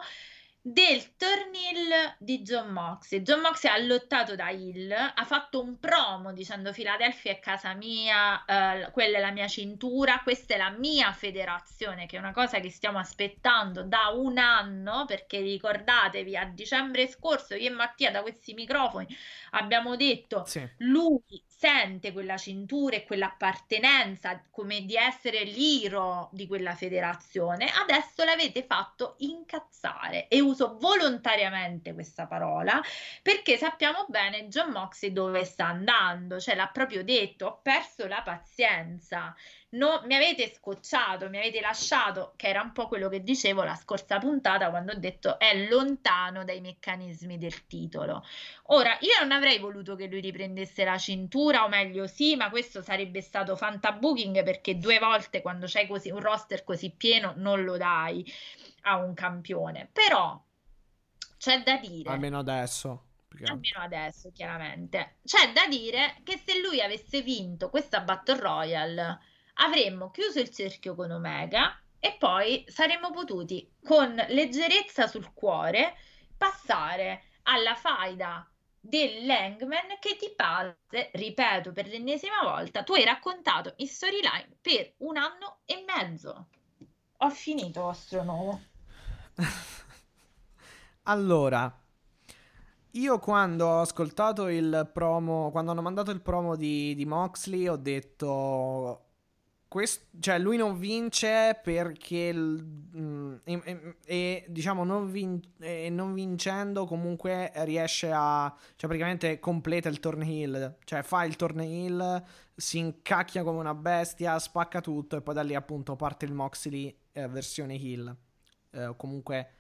del tornil di John Moxley. John Moxley ha lottato da heel, ha fatto un promo dicendo Philadelphia è casa mia, eh, quella è la mia cintura, questa è la mia federazione, che è una cosa che stiamo aspettando da un anno, perché ricordatevi a dicembre scorso io e Mattia da questi microfoni abbiamo detto sì. lui sente quella cintura e quell'appartenenza come di essere l'iro di quella federazione, adesso l'avete fatto incazzare, e uso volontariamente questa parola perché sappiamo bene John Moxley dove sta andando, cioè l'ha proprio detto, ho perso la pazienza, no, mi avete scocciato, mi avete lasciato, che era un po' quello che dicevo la scorsa puntata quando ho detto è lontano dai meccanismi del titolo. Ora, io non avrei voluto che lui riprendesse la cintura, o meglio sì, ma questo sarebbe stato fantabooking, perché due volte quando c'hai così, un roster così pieno non lo dai a un campione, però c'è da dire, almeno adesso almeno adesso chiaramente c'è da dire che se lui avesse vinto questa Battle Royale avremmo chiuso il cerchio con Omega e poi saremmo potuti con leggerezza sul cuore passare alla faida dell'Hangman, che ti parte, ripeto per l'ennesima volta, tu hai raccontato in storyline per un anno e mezzo. Ho finito, Astronovo. Allora, io quando ho ascoltato il promo, quando hanno mandato il promo di, di Moxley ho detto... Questo, cioè lui non vince perché mm, e, e, e diciamo non, vin, e non vincendo comunque riesce a, cioè praticamente completa il turn heel, cioè fa il turn heel, si incacchia come una bestia, spacca tutto e poi da lì appunto parte il Moxley eh, versione heel, eh, comunque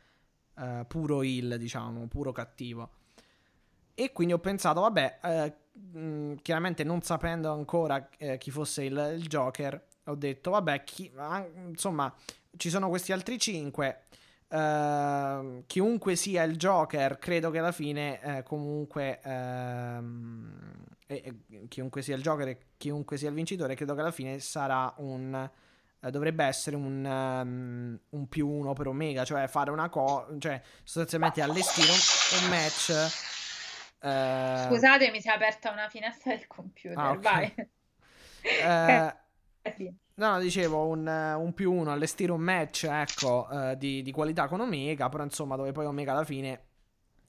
eh, puro heel, diciamo puro cattivo, e quindi ho pensato vabbè, eh, mh, chiaramente non sapendo ancora eh, chi fosse il, il Joker, ho detto vabbè, chi, insomma ci sono questi altri cinque, eh, chiunque sia il Joker credo che alla fine eh, comunque eh, eh, chiunque sia il Joker e chiunque sia il vincitore credo che alla fine sarà un eh, dovrebbe essere un, um, un più uno per Omega, cioè fare una cosa, cioè sostanzialmente allestire un, un match. Eh... Scusate, mi si è aperta una finestra del computer. Ah, okay. Vai. eh... No, no, dicevo un, un più uno, allestire un match, ecco, uh, di, di qualità con Omega, però insomma dove poi Omega alla fine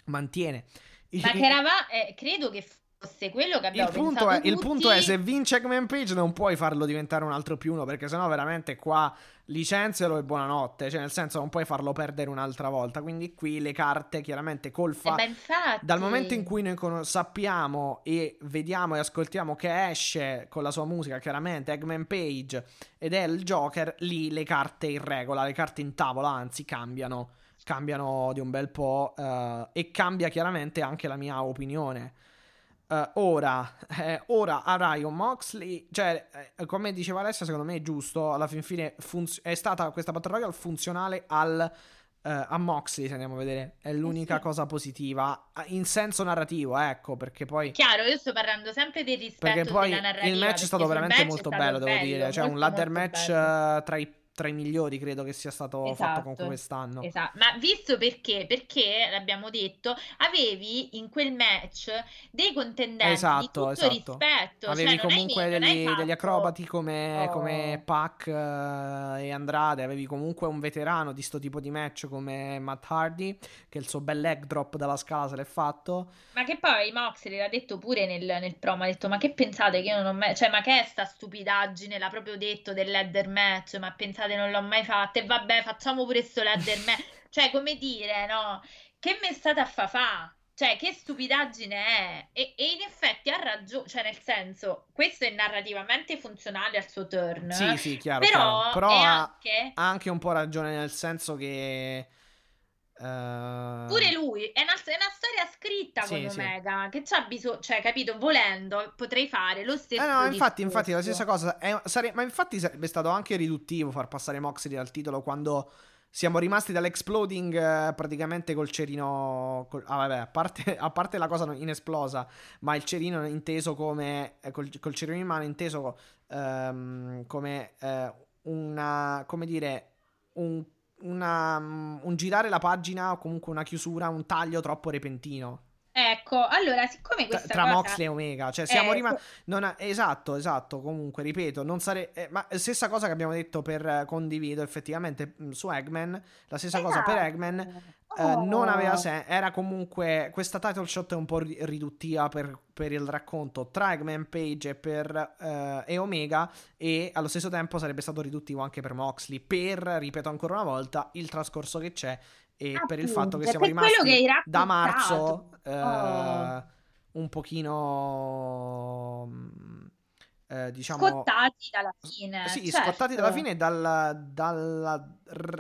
mantiene il... Ma che eravamo, eh, credo che fosse quello che abbiamo il punto pensato è, tutti. Il punto è, se vince Hangman Page non puoi farlo diventare un altro più uno, perché sennò veramente qua licenzialo e buonanotte, cioè nel senso non puoi farlo perdere un'altra volta, quindi qui le carte chiaramente col fa- eh infatti... dal momento in cui noi con- sappiamo e vediamo e ascoltiamo che esce con la sua musica chiaramente Hangman Page ed è il Joker, lì le carte in regola, le carte in tavola anzi cambiano cambiano di un bel po', uh, e cambia chiaramente anche la mia opinione. Uh, ora, eh, ora avrai un Moxley, cioè eh, come diceva Alessia, secondo me è giusto, alla fin fine funz- è stata questa Battle Royale funzionale al, eh, a Moxley, se andiamo a vedere, è l'unica sì. cosa positiva in senso narrativo, ecco, perché poi chiaro, io sto parlando sempre del rispetto perché poi della narrativa, il match è stato veramente molto stato bello, bello, devo dire, cioè molto, un ladder match uh, tra i tra i migliori credo che sia stato esatto, fatto con quest'anno. Esatto, ma visto perché, perché l'abbiamo detto, avevi in quel match dei contendenti esatto, di tutto esatto. rispetto. Avevi cioè, comunque hai, degli, degli acrobati come, oh. come Pac uh, e Andrade, avevi comunque un veterano di sto tipo di match come Matt Hardy, che il suo bel leg drop dalla scala se l'è fatto. Ma che poi Moxley l'ha detto pure nel, nel promo, ha detto ma che pensate che io non ho mai... Cioè ma che è sta stupidaggine, l'ha proprio detto del ladder match, ma pensate non l'ho mai fatta e vabbè facciamo pure sto ladder match, cioè come dire, no, che mi è stata a fa, cioè che stupidaggine è, e, e in effetti ha ragione, cioè nel senso questo è narrativamente funzionale al suo turn, sì sì chiaro, però, chiaro. Però ha, anche... ha anche un po' ragione nel senso che Uh... pure lui è una, è una storia scritta sì, con Omega sì. che c'ha bisogno, cioè capito, volendo potrei fare lo stesso eh no, infatti, infatti la stessa cosa è, sare- ma infatti sarebbe stato anche riduttivo far passare Moxley dal titolo quando siamo rimasti dall'exploding eh, praticamente col cerino col, ah vabbè, a parte, a parte la cosa inesplosa, ma il cerino inteso come eh, col, col cerino in mano inteso ehm, come eh, una come dire un Una, un girare la pagina o comunque una chiusura, un taglio troppo repentino. Ecco, allora siccome questa tra cosa... Moxley e Omega, cioè siamo eh, rimasti ha... esatto, esatto, comunque ripeto, non sare... eh, ma stessa cosa che abbiamo detto per eh, condivido effettivamente su Eggman, la stessa esatto. cosa per Eggman oh. eh, non aveva senso, era comunque questa title shot è un po' riduttiva per, per il racconto tra Eggman Page e, per, eh, e Omega, e allo stesso tempo sarebbe stato riduttivo anche per Moxley per, ripeto ancora una volta, il trascorso che c'è e ah, per il fatto che siamo rimasti che da marzo eh, oh. un pochino eh, diciamo scottati dalla fine sì certo. scottati dalla fine e dalla, dalla,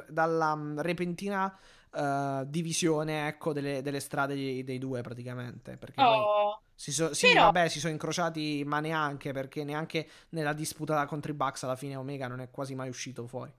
dalla repentina uh, divisione ecco delle, delle strade dei, dei due praticamente perché oh. si so, sì Però... vabbè si sono incrociati ma neanche perché neanche nella disputa contro i Bucks alla fine Omega non è quasi mai uscito fuori.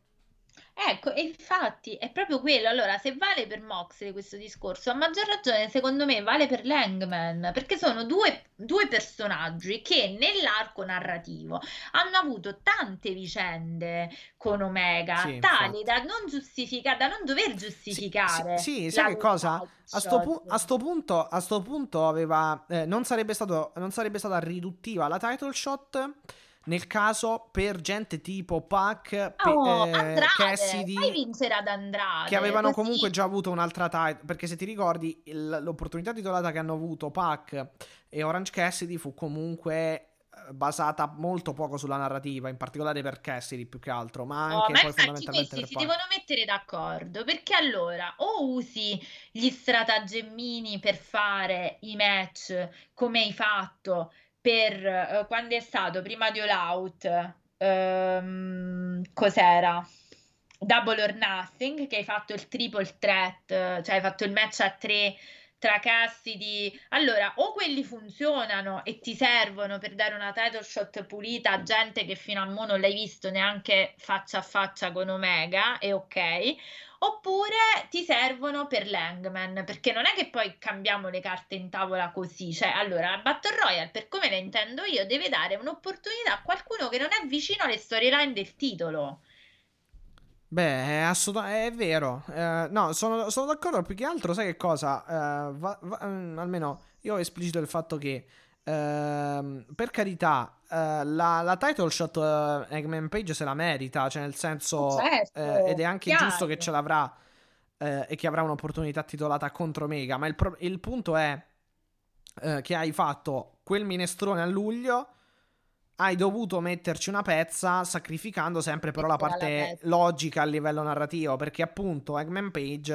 Ecco, e infatti è proprio quello. Allora, se vale per Moxley questo discorso, a maggior ragione, secondo me, vale per Hangman, perché sono due, due personaggi che nell'arco narrativo hanno avuto tante vicende con Omega, sì, tali infatti. da non giustificare, da non dover giustificare. Sì, sì, sì sai che cosa? A sto, pu- a sto punto, a sto punto aveva, eh, non sarebbe stato, non sarebbe stata riduttiva la title shot. Nel caso per gente tipo Pac, oh, pe- Andrade, Cassidy, fai vincere ad Andrade, che avevano così. Comunque già avuto un'altra title, perché se ti ricordi il, l'opportunità titolata che hanno avuto Pac e Orange Cassidy fu comunque basata molto poco sulla narrativa, in particolare per Cassidy più che altro, ma anche oh, ma poi fondamentalmente questi si Pac. Devono mettere d'accordo, perché allora o usi gli stratagemini per fare i match come hai fatto per uh, quando è stato prima di All Out um, cos'era? Double or Nothing, che hai fatto il triple threat, cioè hai fatto il match a tre tra Cassidy, allora o quelli funzionano e ti servono per dare una title shot pulita a gente che fino a mo non l'hai visto neanche faccia a faccia con Omega, e ok, oppure ti servono per Hangman, perché non è che poi cambiamo le carte in tavola così, cioè allora la Battle Royale per come la intendo io deve dare un'opportunità a qualcuno che non è vicino alle storyline del titolo. Beh, è, assolut- è vero, eh, no, sono, sono d'accordo, più che altro sai che cosa, eh, va, va, mh, almeno io ho esplicito il fatto che, eh, per carità, eh, la, la title shot eh, Eggman Page se la merita, cioè nel senso, certo, eh, ed è anche chiaro. Giusto che ce l'avrà eh, e che avrà un'opportunità titolata contro Omega, ma il, pro- il punto è eh, che hai fatto quel minestrone a luglio, hai dovuto metterci una pezza sacrificando sempre però la parte logica a livello narrativo, perché appunto Eggman Page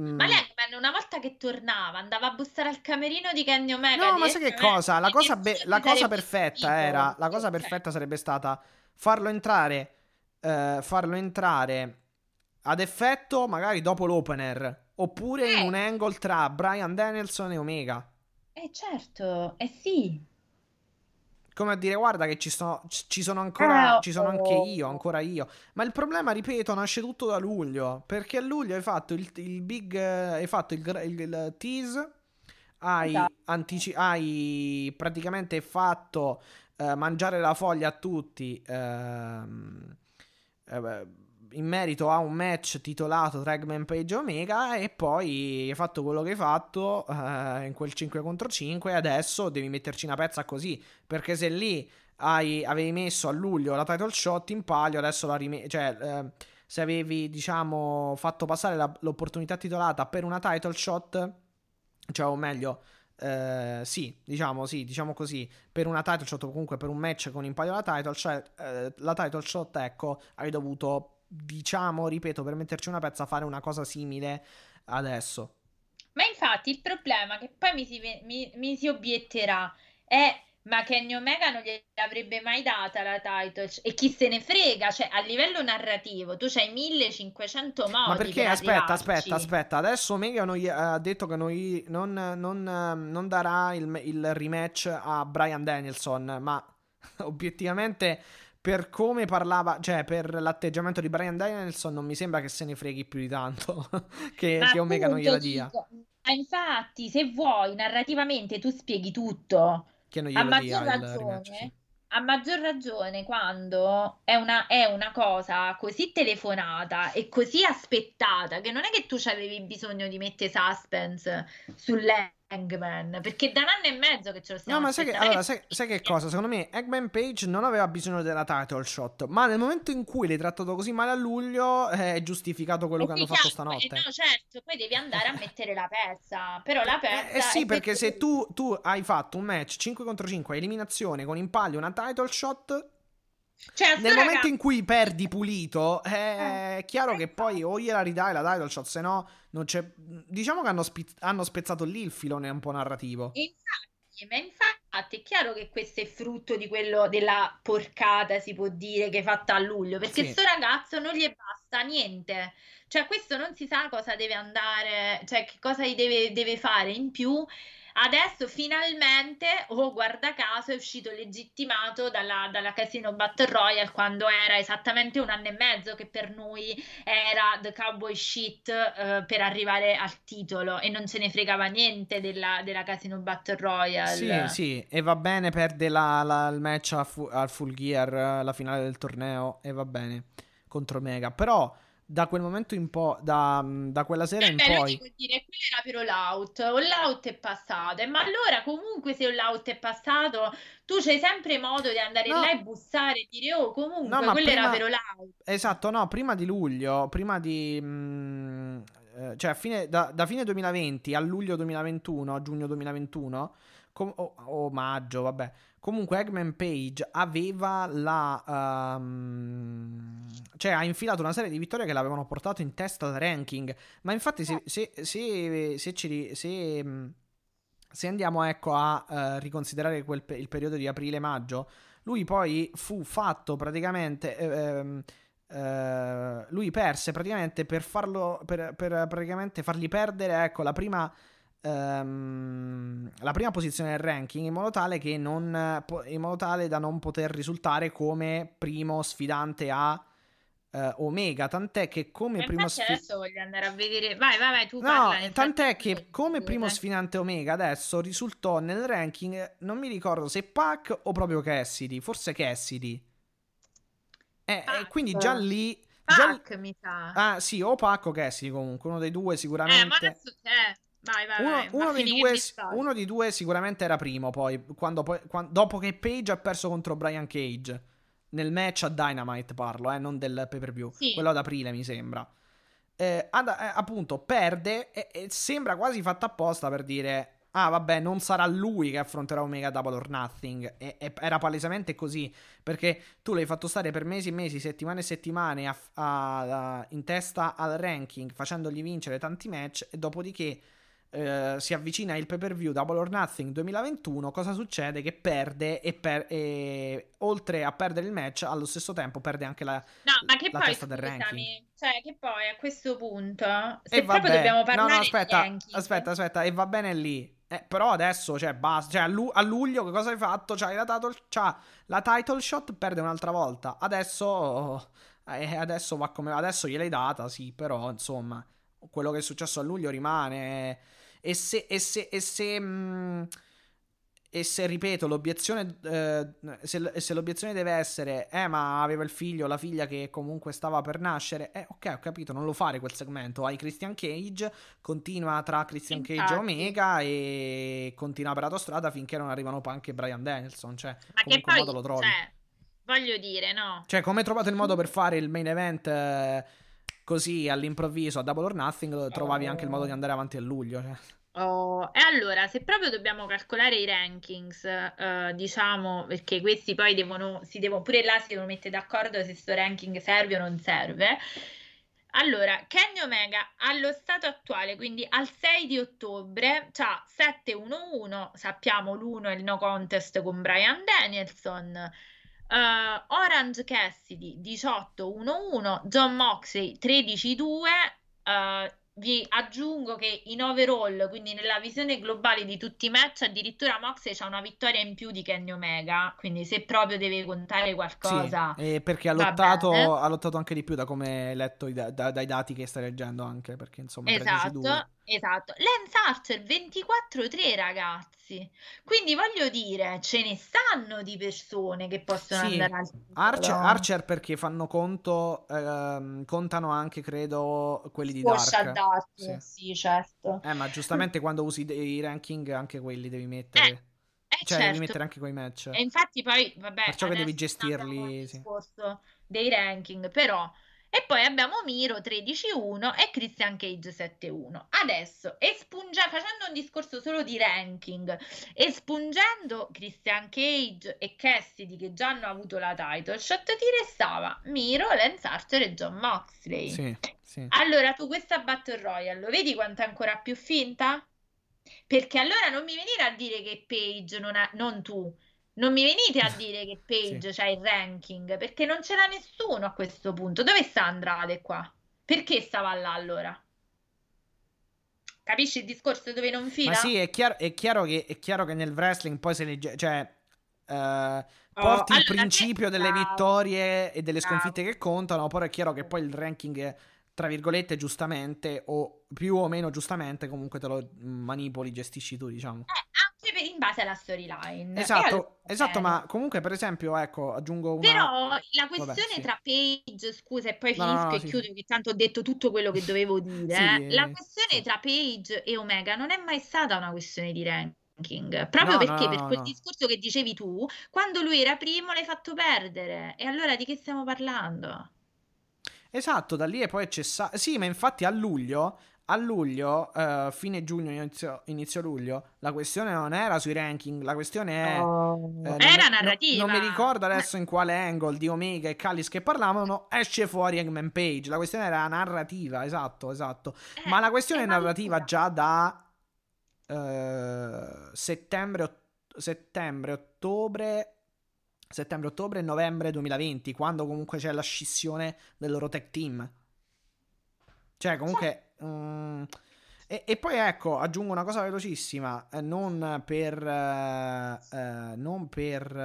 mm. ma Eggman una volta che tornava andava a bussare al camerino di Kenny Omega, no ma sai che cosa, la cosa, be- la cosa perfetta era la cosa perfetta sarebbe stata farlo entrare eh, farlo entrare ad effetto magari dopo l'opener oppure eh. in un angle tra Bryan Danielson e Omega. Eh certo, eh sì. Come a dire, guarda che ci sono, ci sono ancora, oh, ci sono anche io, ancora io. Ma il problema, ripeto, nasce tutto da luglio, perché a luglio hai fatto il, il big, hai fatto il, il, il tease, hai, esatto. antici- hai praticamente fatto uh, mangiare la foglia a tutti uh, uh, in merito a un match titolato Hangman Page Omega, e poi hai fatto quello che hai fatto uh, in quel cinque contro cinque. Adesso devi metterci una pezza così, perché se lì hai, avevi messo a luglio la title shot in palio, adesso la rime- cioè uh, se avevi, diciamo, fatto passare la, l'opportunità titolata per una title shot, cioè o meglio Uh, sì, diciamo sì, diciamo così, per una title shot, comunque per un match con in palio la title, cioè, uh, la title shot, ecco, hai dovuto, diciamo, ripeto, per metterci una pezza, fare una cosa simile adesso. Ma infatti il problema che poi mi si, mi, mi si obietterà è: ma Kenny Omega non gliel'avrebbe mai data la title, e chi se ne frega, cioè a livello narrativo tu c'hai millecinquecento modi. Ma perché, per aspetta, aspetta, aspetta, adesso Omega non gli, ha detto che noi, non, non, non darà il, il rematch a Bryan Danielson, ma obiettivamente per come parlava, cioè per l'atteggiamento di Bryan Danielson, non mi sembra che se ne freghi più di tanto che, che Omega non gliela dia. Infatti, se vuoi, narrativamente tu spieghi tutto. A maggior, ragione, a maggior ragione quando è una, è una cosa così telefonata e così aspettata, che non è che tu c'avevi bisogno di mettere suspense sull'Hangman, perché da un anno e mezzo che ce lo stiamo no, ma sai che, allora, sai, sai che cosa? Secondo me Hangman Page non aveva bisogno della title shot, ma nel momento in cui l'hai trattato così male a luglio è giustificato quello e che hanno fatto stanotte. Eh, no, certo, poi devi andare a mettere la pezza, però la pezza... Eh, eh sì, perché se tu, tu hai fatto un match cinque contro cinque, eliminazione, con in palio una title shot... Cioè, nel momento ragazzi... in cui perdi pulito è eh, chiaro che poi o gliela ridai la title shot, se no non c'è. Diciamo che hanno, spiz- hanno spezzato lì il filone un po' narrativo. Infatti, ma infatti è chiaro che questo è frutto di quello, della porcata, si può dire, che è fatta a luglio, perché sì, sto ragazzo non gli basta niente, cioè questo non si sa cosa deve andare, cioè che cosa gli deve, deve fare in più. Adesso finalmente, oh guarda caso, è uscito legittimato dalla, dalla Casino Battle Royale, quando era esattamente un anno e mezzo che per noi era the cowboy shit eh, per arrivare al titolo, e non se ne fregava niente della, della Casino Battle Royale. Sì, sì, e va bene, perde la, la, il match a fu- al Full Gear, la finale del torneo, e va bene, contro Omega, però... Da quel momento in po', da, da quella sera eh in beh, poi... Devo dire, quello era per all out, all out è passato, ma allora comunque se all out è passato, tu c'hai sempre modo di andare no. là e bussare e dire, oh comunque, no, quello prima... era per all out. Esatto, no, prima di luglio, prima di... Mh, eh, cioè, fine, da, da fine duemilaventi a luglio duemilaventuno, a giugno duemilaventuno, com- o oh, oh, maggio, vabbè, comunque Hangman Page aveva la... Um, cioè ha infilato una serie di vittorie che l'avevano portato in testa al ranking. Ma infatti se, se, se, se, ci, se, se andiamo ecco a uh, riconsiderare quel, il periodo di aprile-maggio, lui poi fu fatto praticamente... Eh, eh, lui perse praticamente per farlo... Per, per praticamente fargli perdere ecco la prima... la prima posizione del ranking, in modo tale che non, in modo tale da non poter risultare come primo sfidante a uh, Omega, tant'è che come primo sfidante adesso voglio andare a vedere vai vai vai tu no, parla, tant'è che come primo sfidante Omega adesso risultò nel ranking, non mi ricordo se Pac o proprio Cassidy, forse Cassidy eh, e quindi già lì già Pac l... mi sa ah sì o Pac o Cassidy, comunque uno dei due sicuramente eh ma adesso c'è Vai, vai, uno, vai, uno, dei due, uno di due sicuramente era primo poi, quando, poi quando, dopo che Page ha perso contro Brian Cage nel match a Dynamite, parlo eh, non del pay per view, sì. quello ad aprile mi sembra eh, ad, eh, appunto perde e, e sembra quasi fatta apposta per dire ah vabbè non sarà lui che affronterà Omega Double or Nothing, e, e, era palesemente così, perché tu l'hai fatto stare per mesi e mesi, settimane e settimane a, a, a, in testa al ranking, facendogli vincere tanti match, e dopodiché Uh, si avvicina il pay per view Double or Nothing duemilaventuno, cosa succede? Che perde e, per, e oltre a perdere il match allo stesso tempo perde anche la, no, ma che la poi, testa del ranking Sami, cioè che poi a questo punto se e proprio bene. dobbiamo parlare no, no, aspetta, aspetta aspetta e va bene lì Eh, però adesso, cioè, basta. Cioè, a, lu- a luglio che cosa hai fatto? C'hai la, tato- c'ha la title shot, perde un'altra volta. Adesso eh, adesso va come adesso gliel'hai data, sì, però, insomma, quello che è successo a luglio rimane. E se e se e se mh, e se ripeto, l'obiezione eh, se, se l'obiezione deve essere eh ma aveva il figlio, la figlia che comunque stava per nascere, eh ok, ho capito, non lo fare quel segmento, hai Christian Cage, continua tra Christian Infatti. Cage e Omega e continua per autostrada finché non arrivano Punk e Bryan Danielson, cioè ma che poi, modo lo trovi, cioè, voglio dire, no, cioè come hai trovato il modo per fare il main event eh, così all'improvviso a Double or Nothing, trovavi oh. anche il modo di andare avanti a luglio, cioè. Oh, e allora se proprio dobbiamo calcolare i rankings, eh, diciamo, perché questi poi devono si devono pure là si devono mettere d'accordo se sto ranking serve o non serve. Allora, Kenny Omega allo stato attuale, quindi al sei di ottobre, c'ha sette uno uno, sappiamo l'uno è il no contest con Bryan Danielson. Uh, Orange Cassidy diciotto uno uno, John Moxley tredici due. Uh, vi aggiungo che in overall, quindi nella visione globale di tutti i match, addirittura Moxley c'ha una vittoria in più di Kenny Omega, quindi se proprio deve contare qualcosa, sì, eh, perché ha lottato, ha lottato anche di più, da come letto da, da, dai dati che stai leggendo, anche perché insomma esatto, tredici due. Esatto. Lance Archer ventiquattro tre, ragazzi, quindi voglio dire ce ne stanno di persone che possono sì. andare al Archer, Archer perché fanno conto ehm, contano anche credo quelli di Dark. Dark sì. sì certo eh ma giustamente quando usi i ranking anche quelli devi mettere eh, eh, cioè certo. devi mettere anche quei match e infatti poi vabbè perciò che devi gestirli sì. dei ranking però. E poi abbiamo Miro tredici uno e Christian Cage sette uno. Adesso, espungia, facendo un discorso solo di ranking, espungendo Christian Cage e Cassidy che già hanno avuto la title shot, ti restava Miro, Lance Archer e John Moxley. Sì, sì. Allora, tu questa Battle Royale, lo vedi quanto è ancora più finta? Perché allora non mi venire a dire che Page, non, ha, non tu, non mi venite a dire che Page sì. c'ha il ranking, perché non c'era nessuno a questo punto. Dove sta Andrade qua? Perché stava là allora? Capisci il discorso dove non fila? Ma sì, è chiaro, è chiaro, che, è chiaro che nel wrestling poi se ne... Cioè, uh, oh, porti allora, il principio delle bravo, vittorie e delle bravo. sconfitte che contano, però è chiaro che poi il ranking... È, tra virgolette giustamente o più o meno giustamente comunque te lo manipoli, gestisci tu, diciamo eh, anche per, in base alla storyline esatto esatto bene. Ma comunque per esempio ecco aggiungo una però la questione Vabbè, sì. tra Page scusa e poi no, finisco no, no, e sì. chiudo perché tanto ho detto tutto quello che dovevo dire sì, eh. la questione tra Page e Omega non è mai stata una questione di ranking proprio no, perché no, per quel no. discorso che dicevi tu, quando lui era primo l'hai fatto perdere e allora di che stiamo parlando? Esatto, da lì e poi c'è... Sa- sì, ma infatti a luglio, a luglio uh, fine giugno, inizio, inizio luglio, la questione non era sui ranking, la questione è... Oh. Eh, era non, narrativa. Non, non mi ricordo adesso in quale angle di Omega e Callis che parlavano, esce fuori Hangman Page. La questione era narrativa, esatto, esatto. Eh, ma la questione è narrativa mancura. Già da uh, settembre, ott- settembre, ottobre... settembre, ottobre e novembre duemilaventi, quando comunque c'è la scissione del loro tech team, cioè comunque sì. mh, e, e poi ecco aggiungo una cosa velocissima, eh, non per eh, eh, non per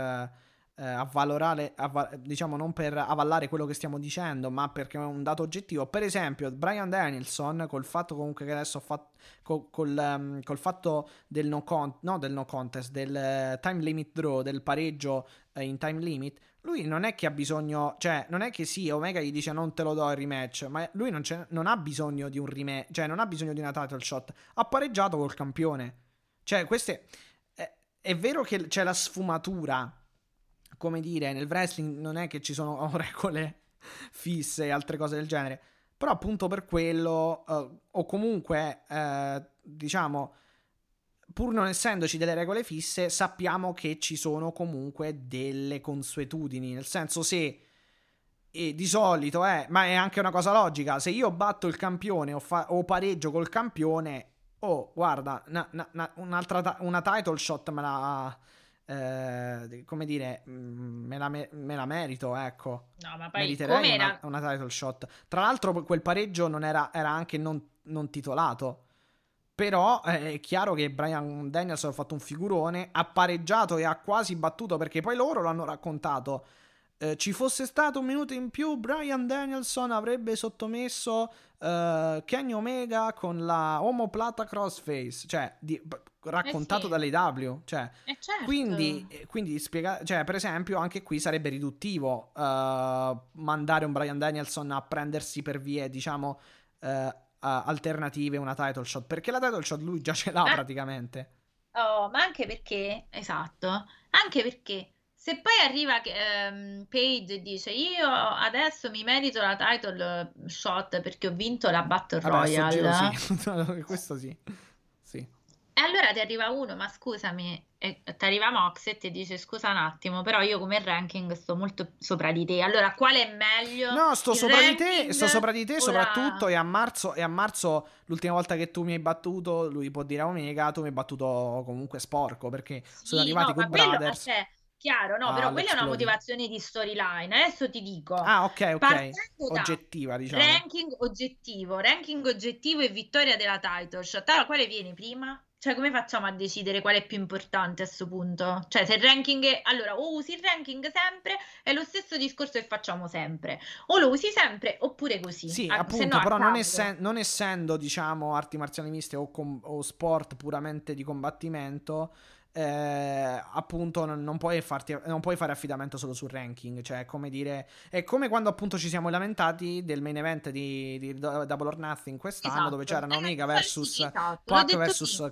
eh, avvalorare avva- diciamo non per avallare quello che stiamo dicendo, ma perché è un dato oggettivo. Per esempio Bryan Danielson, col fatto comunque che adesso fa- col, col, um, col fatto del no, con- no, del no contest, del uh, time limit draw, del pareggio in time limit, lui non è che ha bisogno, cioè non è che sì Omega gli dice non te lo do il rematch, ma lui non, non ha bisogno di un rematch, cioè non ha bisogno di una title shot, ha pareggiato col campione, cioè queste è, è vero che c'è la sfumatura, come dire, nel wrestling non è che ci sono regole fisse e altre cose del genere, però appunto per quello eh, o comunque eh, diciamo pur non essendoci delle regole fisse, sappiamo che ci sono comunque delle consuetudini, nel senso se e di solito è, ma è anche una cosa logica, se io batto il campione o, fa, o pareggio col campione, oh guarda, na, na, na, un'altra una title shot me la eh, come dire me la, me, me la merito, ecco no, ma poi meriterei una, una title shot. Tra l'altro quel pareggio non era, era anche non, non titolato. Però è chiaro che Bryan Danielson ha fatto un figurone, ha pareggiato e ha quasi battuto, perché poi loro l'hanno raccontato. Eh, ci fosse stato un minuto in più, Bryan Danielson avrebbe sottomesso eh, Kenny Omega con la omoplata crossface, cioè di, raccontato eh sì. dall'A E W. Cioè, eh certo. Quindi, quindi spiega- cioè, per esempio, anche qui sarebbe riduttivo eh, mandare un Bryan Danielson a prendersi per vie, diciamo... Eh, Uh, alternative una title shot, perché la title shot lui già ce l'ha ah. praticamente. Oh, ma anche perché, esatto, anche perché se poi arriva um, Page e dice io adesso mi merito la title shot perché ho vinto la Battle Royale. Vabbè, sì. Questo sì. Sì. E allora ti arriva uno, ma scusami, e ti arriva Mox e ti dice scusa un attimo, però io come ranking sto molto sopra di te, allora quale è meglio? No, sto sopra di te, sto sopra di te soprattutto, e a marzo, e a marzo l'ultima volta che tu mi hai battuto, lui può dire a Omega tu mi hai battuto comunque sporco, perché sì, sono arrivati no, con Brothers. Quello, chiaro, no, ah, però quella è una motivazione di storyline, adesso ti dico. Ah, ok, ok, oggettiva, diciamo. Ranking oggettivo, ranking oggettivo e vittoria della title shot, allora quale viene prima? Cioè, come facciamo a decidere qual è più importante a questo punto? Cioè, se il ranking è... Allora, o usi il ranking sempre, è lo stesso discorso che facciamo sempre. O lo usi sempre, oppure così. Sì, a, appunto, no, però non, essen- non essendo, diciamo, arti marziali miste o, com- o sport puramente di combattimento, eh, appunto, non, non, puoi farti, non puoi fare affidamento solo sul ranking. Cioè, è come dire... È come quando, appunto, ci siamo lamentati del main event di, di Double or Nothing quest'anno, esatto. dove c'erano eh, Omega versus... Esatto. Pac versus...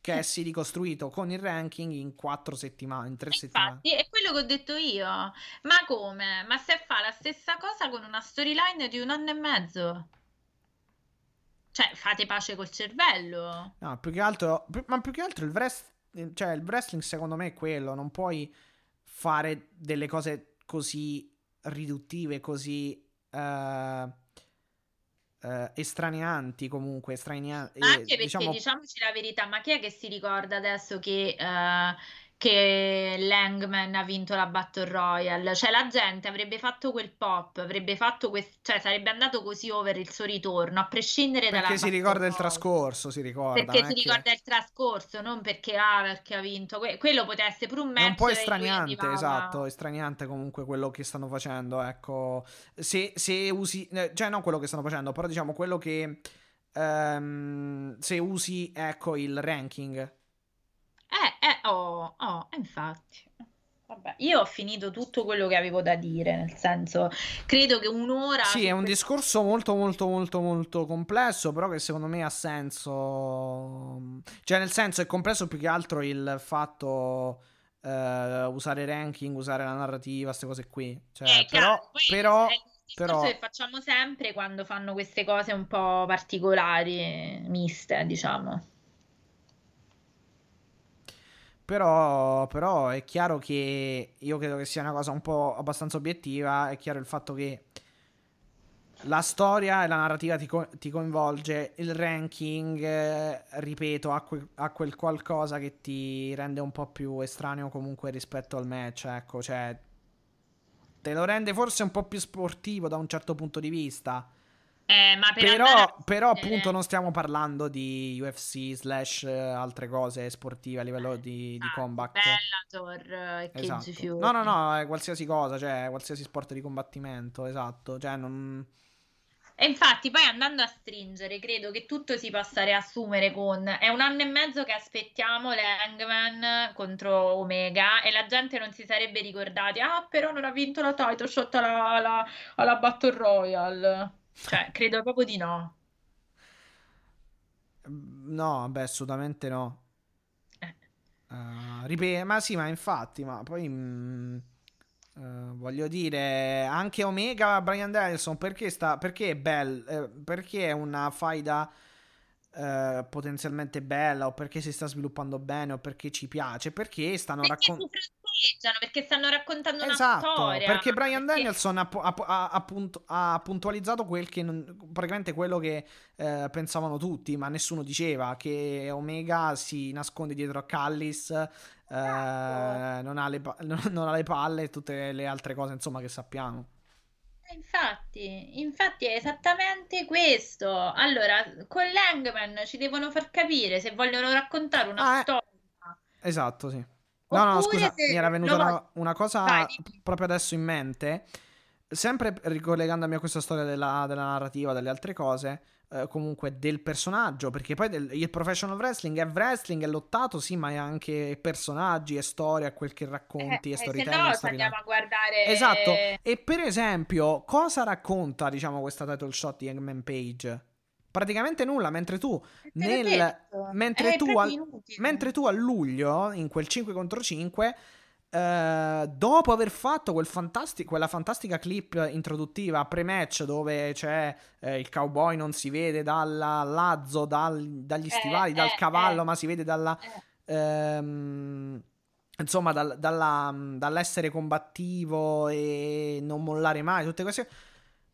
Cassidy costruito con il ranking in quattro settimane, in tre Infatti, settimane. È quello che ho detto io. Ma come? Ma se fa la stessa cosa con una storyline di un anno e mezzo? Cioè, fate pace col cervello. No, più che altro, ma più che altro il wrestling, cioè il wrestling secondo me è quello, non puoi fare delle cose così riduttive, così uh... Uh, estraneanti comunque estraneanti, anche perché diciamo... diciamoci la verità, ma chi è che si ricorda adesso che uh, che Hangman ha vinto la Battle Royale? Cioè la gente avrebbe fatto quel pop, avrebbe fatto quest... cioè sarebbe andato così over il suo ritorno, a prescindere perché dalla perché si ricorda Royale. Il trascorso si ricorda perché si che... ricorda il trascorso, non perché ah perché ha vinto que... quello potesse essere pure un match, è un po' estraneante, esatto, estraneante comunque quello che stanno facendo, ecco, se, se usi, cioè non quello che stanno facendo, però diciamo quello che um, se usi, ecco, il ranking. Eh, eh, oh, oh, infatti. Vabbè, io ho finito tutto quello che avevo da dire, nel senso, credo che un'ora... Sì, è un questo... discorso molto, molto, molto, molto complesso, però che secondo me ha senso... Cioè, nel senso, è complesso più che altro il fatto... Eh, usare ranking, usare la narrativa, queste cose qui. Cioè, eh, però... però... Però... che facciamo sempre quando fanno queste cose un po' particolari, miste, diciamo... Però, però è chiaro che io credo che sia una cosa un po' abbastanza obiettiva. È chiaro il fatto che la storia e la narrativa ti, co- ti coinvolge, il ranking, eh, ripeto, ha, que- ha quel qualcosa che ti rende un po' più estraneo comunque rispetto al match, ecco, cioè te lo rende forse un po' più sportivo da un certo punto di vista. Eh, ma per però, a... però appunto non stiamo parlando di U F C slash altre cose sportive a livello eh, di, di combat, Bellator, esatto. no no no è qualsiasi cosa, cioè qualsiasi sport di combattimento, esatto, cioè non... E infatti poi andando a stringere credo che tutto si possa riassumere con è un anno e mezzo che aspettiamo Hangman contro Omega e la gente non si sarebbe ricordati ah però non ha vinto la title shot alla, alla, alla Battle Royale. Cioè, credo proprio di no. No, beh, assolutamente no. Eh. Uh, ripet- ma sì, ma infatti, ma poi mh, uh, voglio dire, anche Omega Bryan Danielson, perché sta perché è bella, eh, perché è una faida eh, potenzialmente bella, o perché si sta sviluppando bene, o perché ci piace, perché stanno raccontando perché stanno raccontando esatto, una storia, perché Bryan perché... Danielson ha, ha, ha, punt- ha puntualizzato quel che non, praticamente quello che eh, pensavano tutti, ma nessuno diceva che Omega si nasconde dietro a Callis, eh, esatto. non, ha le pa- non ha le palle e tutte le altre cose insomma che sappiamo. Infatti, infatti è esattamente questo. Allora, con Hangman ci devono far capire se vogliono raccontare una ah, storia. Esatto, sì. No, no, scusa, mi era venuta lo... una, una cosa Vai, proprio adesso in mente, sempre ricollegandomi a questa storia della, della narrativa, delle altre cose, eh, comunque del personaggio, perché poi del, il professional wrestling è wrestling, è lottato, sì, ma è anche personaggi, è storia, quel che racconti, eh, è storytelling. Se no, story andiamo a guardare... Esatto, e per esempio, cosa racconta, diciamo, questa title shot di Hangman Page? Praticamente nulla, mentre tu nel, mentre, tu a, mentre tu a luglio in quel cinque contro cinque eh, dopo aver fatto quel fantasti- quella fantastica clip introduttiva pre-match dove c'è eh, il cowboy non si vede dalla lazzo, dal, dagli stivali, eh, dal eh, cavallo eh. ma si vede dalla ehm, insomma dal, dalla, dall'essere combattivo e non mollare mai, tutte queste.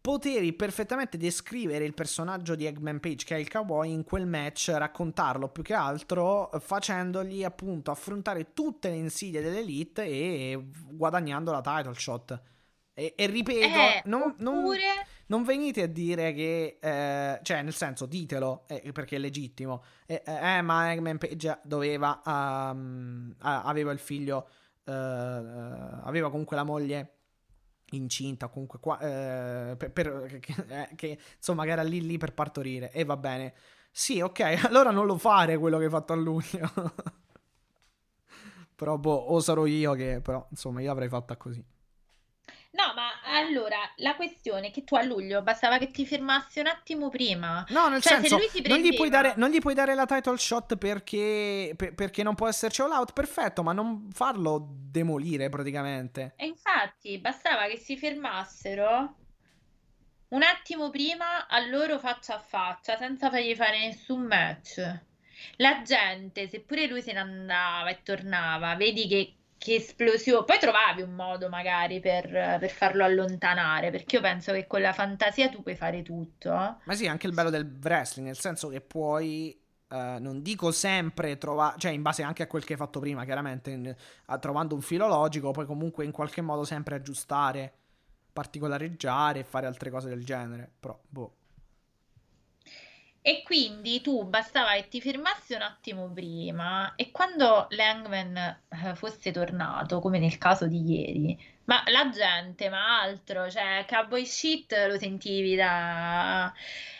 Potevi perfettamente descrivere il personaggio di Hangman Page, che è il cowboy, in quel match, raccontarlo più che altro facendogli appunto affrontare tutte le insidie dell'Elite e guadagnando la title shot. E, e ripeto, eh, non, non, non venite a dire che, eh, cioè nel senso ditelo, eh, perché è legittimo, eh, eh, ma Hangman Page doveva, um, aveva il figlio, uh, aveva comunque la moglie incinta comunque qua, eh, per, per, che, che insomma che era lì lì per partorire e va bene, sì, ok, allora non lo fare quello che hai fatto a luglio. Però boh, o sarò io che però insomma io avrei fatta così. No, ma allora la questione è che tu a luglio bastava che ti firmassi un attimo prima. No, nel cioè, senso, se lui si prendeva... non, gli puoi dare, non gli puoi dare la title shot perché, per, perché non può esserci all out, perfetto, ma non farlo demolire praticamente. E infatti bastava che si fermassero un attimo prima a loro faccia a faccia, senza fargli fare nessun match. La gente, seppure lui se ne andava e tornava, vedi che Che esplosione, poi trovavi un modo magari per, per farlo allontanare, perché io penso che con la fantasia tu puoi fare tutto. Eh? Ma sì, anche il bello del wrestling, nel senso che puoi, eh, non dico sempre trovare, cioè in base anche a quel che hai fatto prima, chiaramente, in, a, trovando un filo logico, puoi comunque in qualche modo sempre aggiustare, particolareggiare e fare altre cose del genere, però boh. E quindi tu bastava che ti firmassi un attimo prima e quando Hangman fosse tornato, come nel caso di ieri, ma la gente, ma altro, cioè cowboy shit lo sentivi da...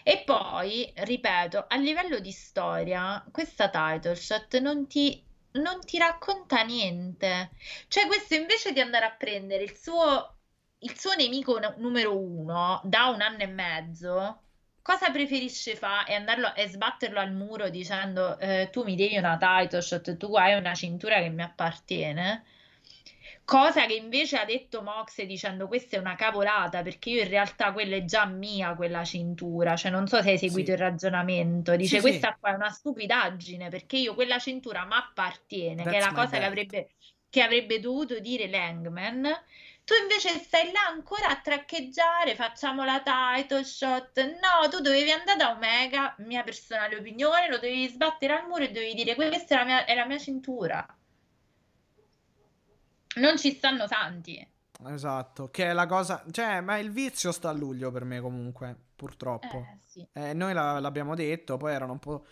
E poi, ripeto, a livello di storia, questa title shot non ti, non ti racconta niente. Cioè questo invece di andare a prendere il suo, il suo nemico n- numero uno da un anno e mezzo... Cosa preferisce fare? E andarlo e sbatterlo al muro dicendo eh, tu mi devi una title shot, tu hai una cintura che mi appartiene. Cosa che invece ha detto Mox dicendo questa è una cavolata perché io in realtà quella è già mia quella cintura, cioè non so se hai seguito sì. il ragionamento, dice sì, questa sì. qua è una stupidaggine perché io quella cintura m'appartiene, That's che è la cosa che avrebbe, che avrebbe dovuto dire Hangman. Tu invece stai là ancora a traccheggiare, facciamo la title shot, no, tu dovevi andare da Omega, mia personale opinione, lo dovevi sbattere al muro e dovevi dire questa è la mia, è la mia cintura. Non ci stanno santi. Esatto, che è la cosa, cioè, ma il vizio sta a luglio per me comunque, purtroppo. Eh, sì. eh, noi la, l'abbiamo detto, poi erano un po'...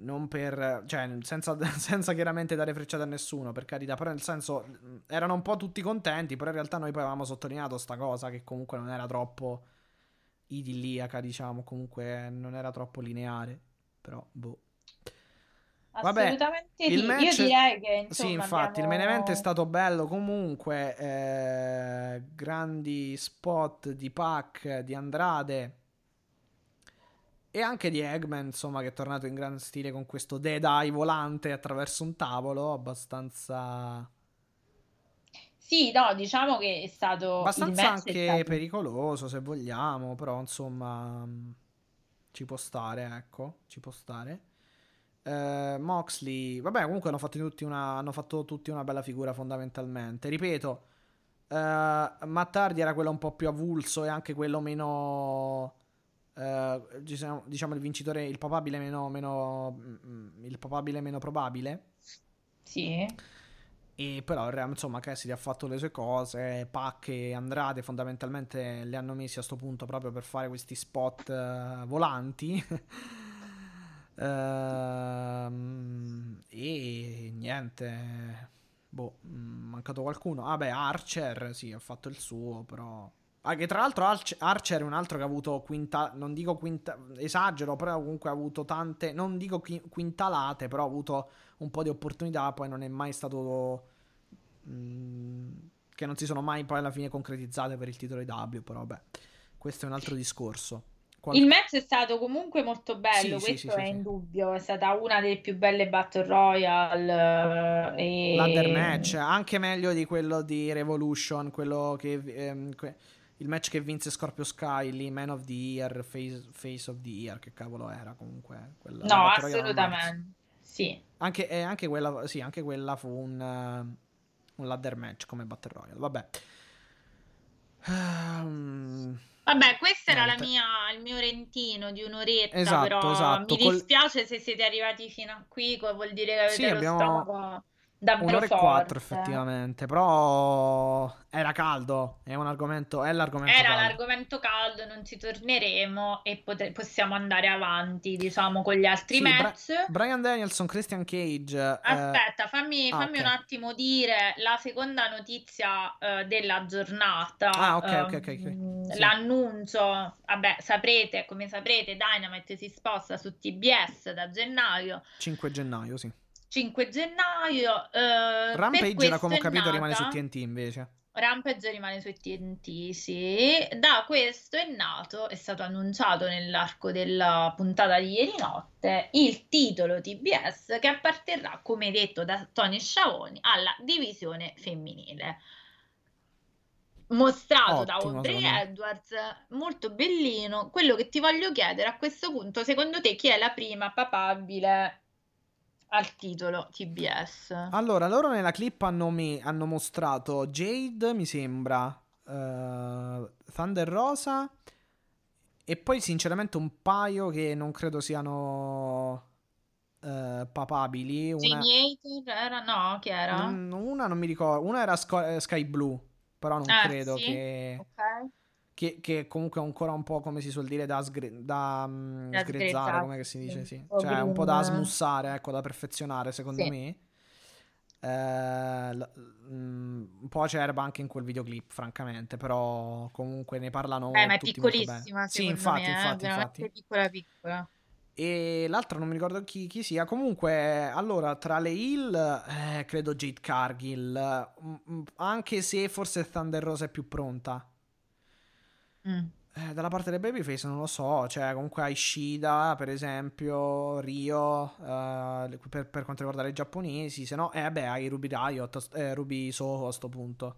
non per, cioè senza, senza chiaramente dare frecciate a nessuno, per carità, però nel senso erano un po' tutti contenti, però in realtà noi poi avevamo sottolineato sta cosa che comunque non era troppo idilliaca, diciamo, comunque non era troppo lineare, però boh. Vabbè, assolutamente il match, io direi che insomma, sì, infatti abbiamo... il main event è stato bello comunque, eh, grandi spot di Pac, di Andrade e anche di Hangman, insomma, che è tornato in gran stile con questo Dead Eye volante attraverso un tavolo, abbastanza... Sì, no, diciamo che è stato... Abbastanza anche stato... pericoloso, se vogliamo, però, insomma, ci può stare, ecco, ci può stare. Eh, Moxley, vabbè, comunque hanno fatto tutti una, hanno fatto tutti una bella figura, fondamentalmente. Ripeto, eh, Matt Hardy era quello un po' più avulso e anche quello meno... Uh, diciamo, diciamo il vincitore, il papabile meno, meno il papabile meno probabile, sì, E però insomma Cassidy ha fatto le sue cose, Pac e Andrade fondamentalmente le hanno messi a sto punto proprio per fare questi spot uh, volanti uh, e niente, boh, mancato qualcuno. Ah beh, Archer sì, ha fatto il suo, però ah, che tra l'altro Archer è un altro che ha avuto quinta, non dico quinta, esagero, però comunque ha avuto tante, non dico quintalate, però ha avuto un po' di opportunità, poi non è mai stato mh, che non si sono mai poi alla fine concretizzate per il titolo A E W, però vabbè, questo è un altro discorso. Qual- il match è stato comunque molto bello, sì, questo sì, sì, è sì, indubbio, è stata una delle più belle Battle Royale e... ladder match, anche meglio di quello di Revolution, quello che ehm, que- il match che vinse Scorpio Sky lì, Man of the Year, Face, face of the Year, che cavolo era comunque quella, no, assolutamente sì. Anche, eh, anche, quella, sì, anche quella fu un, uh, un ladder match come Battle Royale. Vabbè, um, vabbè, questo era la mia, il mio rentino di un'oretta. Esatto, però esatto. Mi dispiace Col... se siete arrivati fino a qui, vuol dire che avete sì, lo abbiamo... stomaco davvero un'ora forte. E quattro effettivamente, però era caldo, è un argomento, è l'argomento era caldo. L'argomento caldo, non ci torneremo e pot- possiamo andare avanti, diciamo, con gli altri sì, match. Bra- Bryan Danielson, Christian Cage. Aspetta, eh... fammi, fammi ah, okay. un attimo dire la seconda notizia eh, della giornata. Ah, ok, eh, ok, ok. okay. Sì. L'annuncio, vabbè, saprete, come saprete, Dynamite si sposta su T B S da gennaio. cinque gennaio, sì. cinque gennaio eh, Rampage da come ho capito nata, rimane su T N T invece. Rampage rimane su T N T, sì. Da questo è nato, è stato annunciato nell'arco della puntata di ieri notte, il titolo T B S che apparterrà, come detto da Tony Schiavone, alla divisione femminile. Mostrato ottimo, da Aubrey Edwards, molto bellino. Quello che ti voglio chiedere a questo punto, secondo te chi è la prima papabile al titolo T B S? Allora, loro nella clip hanno, me, hanno mostrato Jade, mi sembra, uh, Thunder Rosa e poi sinceramente un paio che non credo siano uh, papabili. Una... era? No, chi era? Un, una non mi ricordo, una era Sky, Sky Blue, però non ah, credo sì? che... Okay. Che, che comunque ancora un po', come si suol dire, da, sgre- da, um, da sgrezzare, come che si dice, sì. Cioè un po' da smussare, ecco, da perfezionare, secondo sì. me. Eh, l- un po' acerba anche in quel videoclip, francamente, però comunque ne parlano eh, ma è tutti molto bene. Sì, infatti, me, infatti, eh, infatti. piccola, piccola. E l'altra non mi ricordo chi, chi sia. Comunque, allora, tra le heel, eh, credo Jade Cargill, m- anche se forse Thunder Rosa è più pronta. Mm. Eh, dalla parte dei babyface non lo so, cioè comunque hai Shida per esempio, Riho eh, per, per quanto riguarda i giapponesi, se no eh, vabbè, hai Ruby Riot, eh, Ruby Soho a sto punto.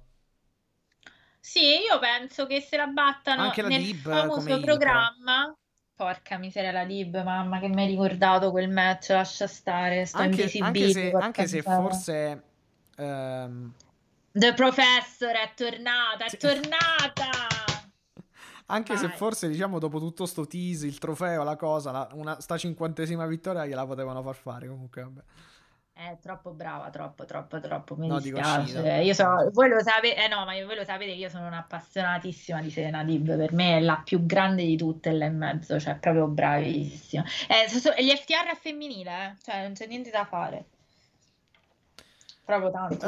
Sì, io penso che se la battano anche la nel Deeb, famoso programma intro. Porca miseria, la Deeb, mamma che mi hai ricordato quel match, lascia stare, sto anche, anche se, anche se forse ehm... The Professor è tornata, è sì. tornata Anche Vai. se forse, diciamo, dopo tutto sto tease, il trofeo, la cosa, la, una, sta cinquantesima vittoria gliela potevano far fare, comunque, vabbè. È troppo brava, troppo, troppo, troppo, mi no, dispiace. Io so, voi lo sapete, eh no, ma voi lo sapete che io sono un'appassionatissima di Serena Deeb, per me è la più grande di tutte, là in mezzo, cioè proprio bravissima. Eh, so, so, gli F T R è femminile, eh? Cioè non c'è niente da fare. Proprio tanto,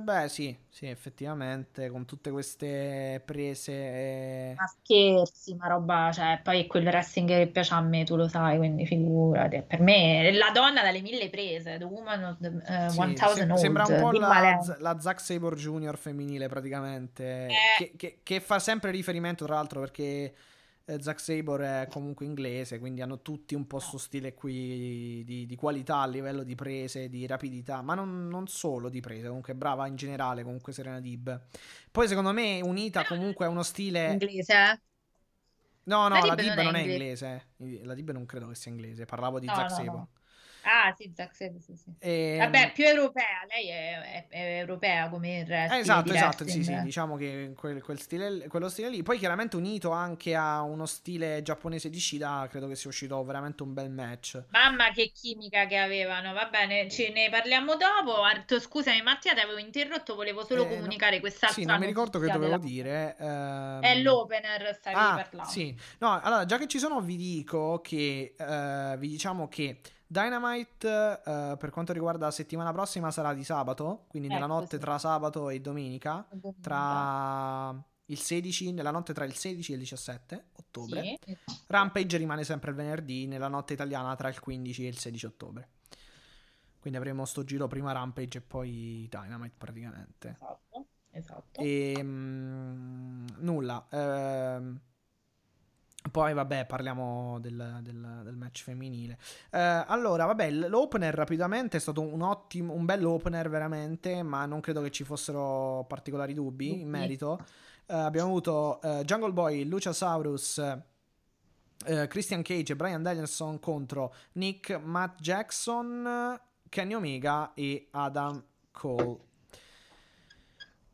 uh, beh sì, sì, effettivamente con tutte queste prese, ma scherzi, ma roba, cioè poi è quel wrestling che piace a me, tu lo sai, quindi figurati, per me la donna dalle mille prese, the woman of the uh, sì, one thousand se- old, sembra un po' la, la Zack Sabre Junior femminile praticamente, eh. che, che, che fa sempre riferimento tra l'altro perché eh, Zack Sabre è comunque inglese, quindi hanno tutti un po' sto stile qui di, di qualità a livello di prese, di rapidità, ma non, non solo di prese, comunque brava in generale, comunque Serena Deeb. Poi secondo me unita comunque a uno stile... Inglese? No, no, la Deeb, la Deeb non, non è inglese. inglese, la Deeb non credo che sia inglese, parlavo di no, Zack no, Sabre. No. Ah sì, Zack Sabre, sì, sì. E... vabbè, più europea, lei è, è, è europea come il resto. Eh, esatto, esatto, sì, sì, diciamo che quel, quel stile, quello stile lì. Poi chiaramente unito anche a uno stile giapponese di Shida, credo che sia uscito veramente un bel match. Mamma che chimica che avevano, va bene, ce ne parliamo dopo. Arto, scusami Mattia, ti avevo interrotto, volevo solo eh, comunicare no, quest'altra. Sì, non mi ricordo che dovevo della... dire. Ehm... È l'opener, stavi ah, parlando. Sì, no, allora già che ci sono vi dico che, eh, vi diciamo che Dynamite uh, per quanto riguarda la settimana prossima sarà di sabato, quindi ecco, nella notte sì. tra sabato e domenica, domenica. Tra il sedici, nella notte tra il sedici e il diciassette ottobre. Sì, esatto. Rampage rimane sempre il venerdì, nella notte italiana tra il quindici e il sedici ottobre. Quindi avremo sto giro prima Rampage e poi Dynamite praticamente. Esatto, esatto. E, mh, nulla. Ehm, Poi vabbè parliamo del, del, del match femminile. eh, Allora vabbè, l'opener rapidamente è stato un ottimo, un bel opener veramente, ma non credo che ci fossero particolari dubbi mm-hmm. in merito. eh, Abbiamo avuto eh, Jungle Boy, Luchasaurus, eh, Christian Cage e Bryan Danielson contro Nick, Matt Jackson, Kenny Omega e Adam Cole.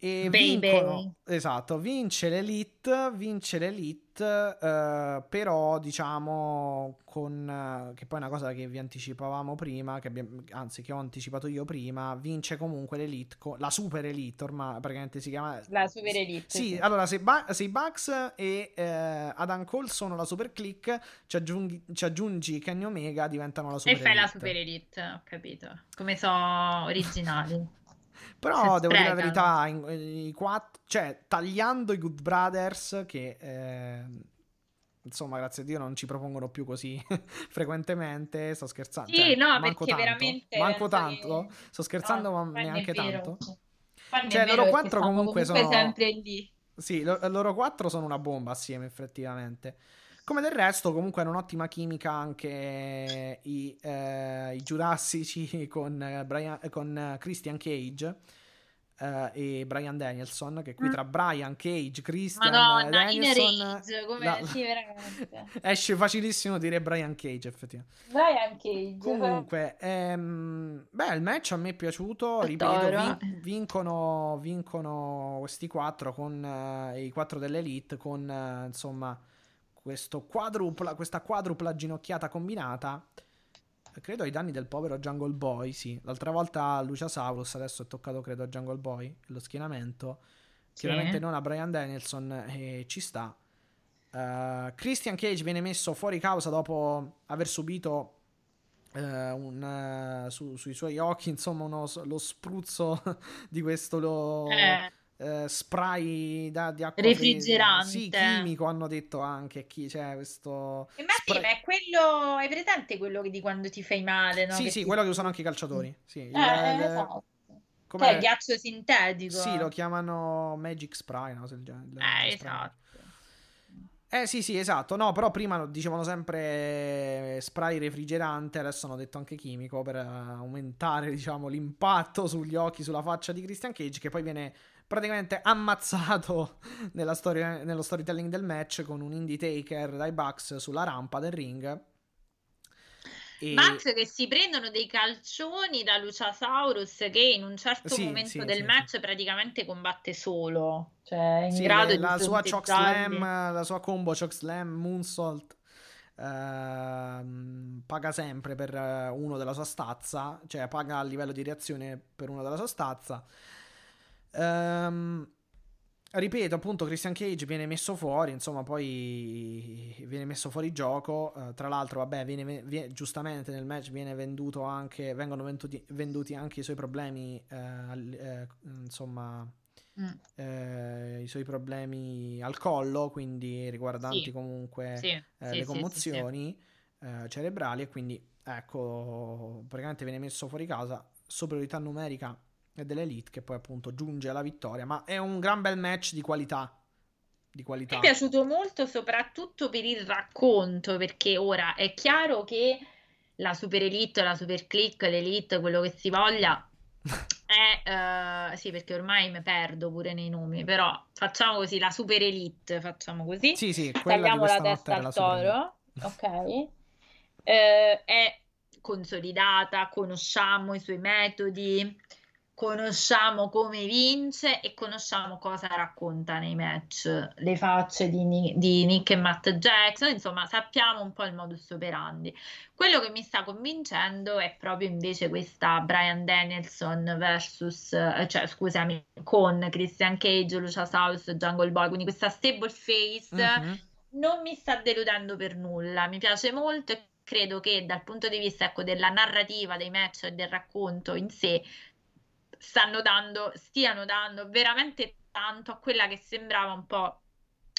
E vincono, esatto, vince l'Elite, vince l'Elite, eh, però diciamo con eh, che poi è una cosa che vi anticipavamo prima, che abbiamo, anzi che ho anticipato io prima, vince comunque l'Elite, co- la Super Elite ormai praticamente si chiama la Super Elite. Sì, sì. Allora se, ba- se i Bucks e eh, Adam Cole sono la Super Click, ci aggiungi, ci aggiungi Kenny Omega, diventano la Super e Elite. E fai la Super Elite, ho capito, come sono originali. Però devo dire la verità, in, in, in quattro, cioè tagliando i Good Brothers che eh, insomma grazie a Dio non ci propongono più così frequentemente, sto scherzando. Sì, cioè, no, manco perché tanto, veramente manco tanto, che... sto scherzando no, ma neanche tanto. Cioè loro quattro comunque, comunque sono sempre lì. Sì, lo, loro quattro sono una bomba assieme effettivamente. Come del resto comunque hanno un'ottima chimica anche i, eh, i giurassici con, eh, Brian, con Christian Cage eh, e Bryan Danielson, che qui tra Bryan Cage, Christian Madonna, Danielson come la, sì, veramente. Esce facilissimo dire Bryan Cage effettivamente. Bryan Cage comunque ehm, beh, il match a me è piaciuto, ripeto, vin- vincono, vincono questi quattro con eh, i quattro dell'Elite con eh, insomma questo quadrupla, questa quadrupla ginocchiata combinata, credo ai danni del povero Jungle Boy. Sì, l'altra volta Luchasaurus, adesso è toccato credo a Jungle Boy lo schienamento, sì. Chiaramente non a Bryan Danielson e ci sta. uh, Christian Cage viene messo fuori causa dopo aver subito uh, un, uh, su, sui suoi occhi insomma uno, lo spruzzo di questo lo... Eh. Uh, spray da, di acqua refrigerante, sì, chimico hanno detto anche chi c'è, cioè, questo e ma spray... sì, ma è quello, è presente quello che di quando ti fai male, no? Sì, che sì, ti... quello che usano anche i calciatori, sì, eh, il, esatto. Com'è? Poi il ghiaccio sintetico, sì, lo chiamano magic spray, no? Se il, il, eh, il esatto spray. Eh sì sì esatto, no però prima dicevano sempre spray refrigerante, adesso hanno detto anche chimico per aumentare diciamo l'impatto sugli occhi, sulla faccia di Christian Cage, che poi viene praticamente ammazzato nella storia, nello storytelling del match con un indie taker dai Bucks sulla rampa del ring. E... Bucks che si prendono dei calcioni da Luchasaurus che in un certo sì, momento sì, del sì, match sì. praticamente combatte solo, cioè è in sì, grado la di sua choke slam, la sua combo choke slam moonsault Uh, paga sempre per uno della sua stazza, cioè paga a livello di reazione per uno della sua stazza. Um, ripeto appunto Christian Cage viene messo fuori, insomma poi viene messo fuori gioco. Uh, tra l'altro vabbè viene, viene, giustamente nel match viene venduto anche, vengono venduti, venduti anche i suoi problemi uh, uh, insomma mm. uh, i suoi problemi al collo, quindi riguardanti sì. comunque sì. Uh, sì, le commozioni sì, sì, sì. Uh, cerebrali, e quindi ecco praticamente viene messo fuori casa, superiorità numerica e dell'Elite che poi appunto giunge alla vittoria. Ma è un gran bel match di qualità, di qualità. Mi è piaciuto molto soprattutto per il racconto, perché ora è chiaro che la Super Elite, la Super Click, l'Elite, quello che si voglia è uh, sì, perché ormai mi perdo pure nei nomi, però facciamo così, la Super Elite, facciamo così, sì, sì, tagliamo la testa al toro, ok. uh, è consolidata, conosciamo i suoi metodi, conosciamo come vince e conosciamo cosa racconta nei match, le facce di, di Nick e Matt Jackson, insomma sappiamo un po' il modus operandi. Quello che mi sta convincendo è proprio invece questa Bryan Danielson versus, cioè scusami, con Christian Cage, Luciasaurus, Jungle Boy, quindi questa stable face mm-hmm. non mi sta deludendo per nulla, mi piace molto e credo che dal punto di vista, ecco, della narrativa dei match e del racconto in sé stanno dando, stiano dando veramente tanto a quella che sembrava un po'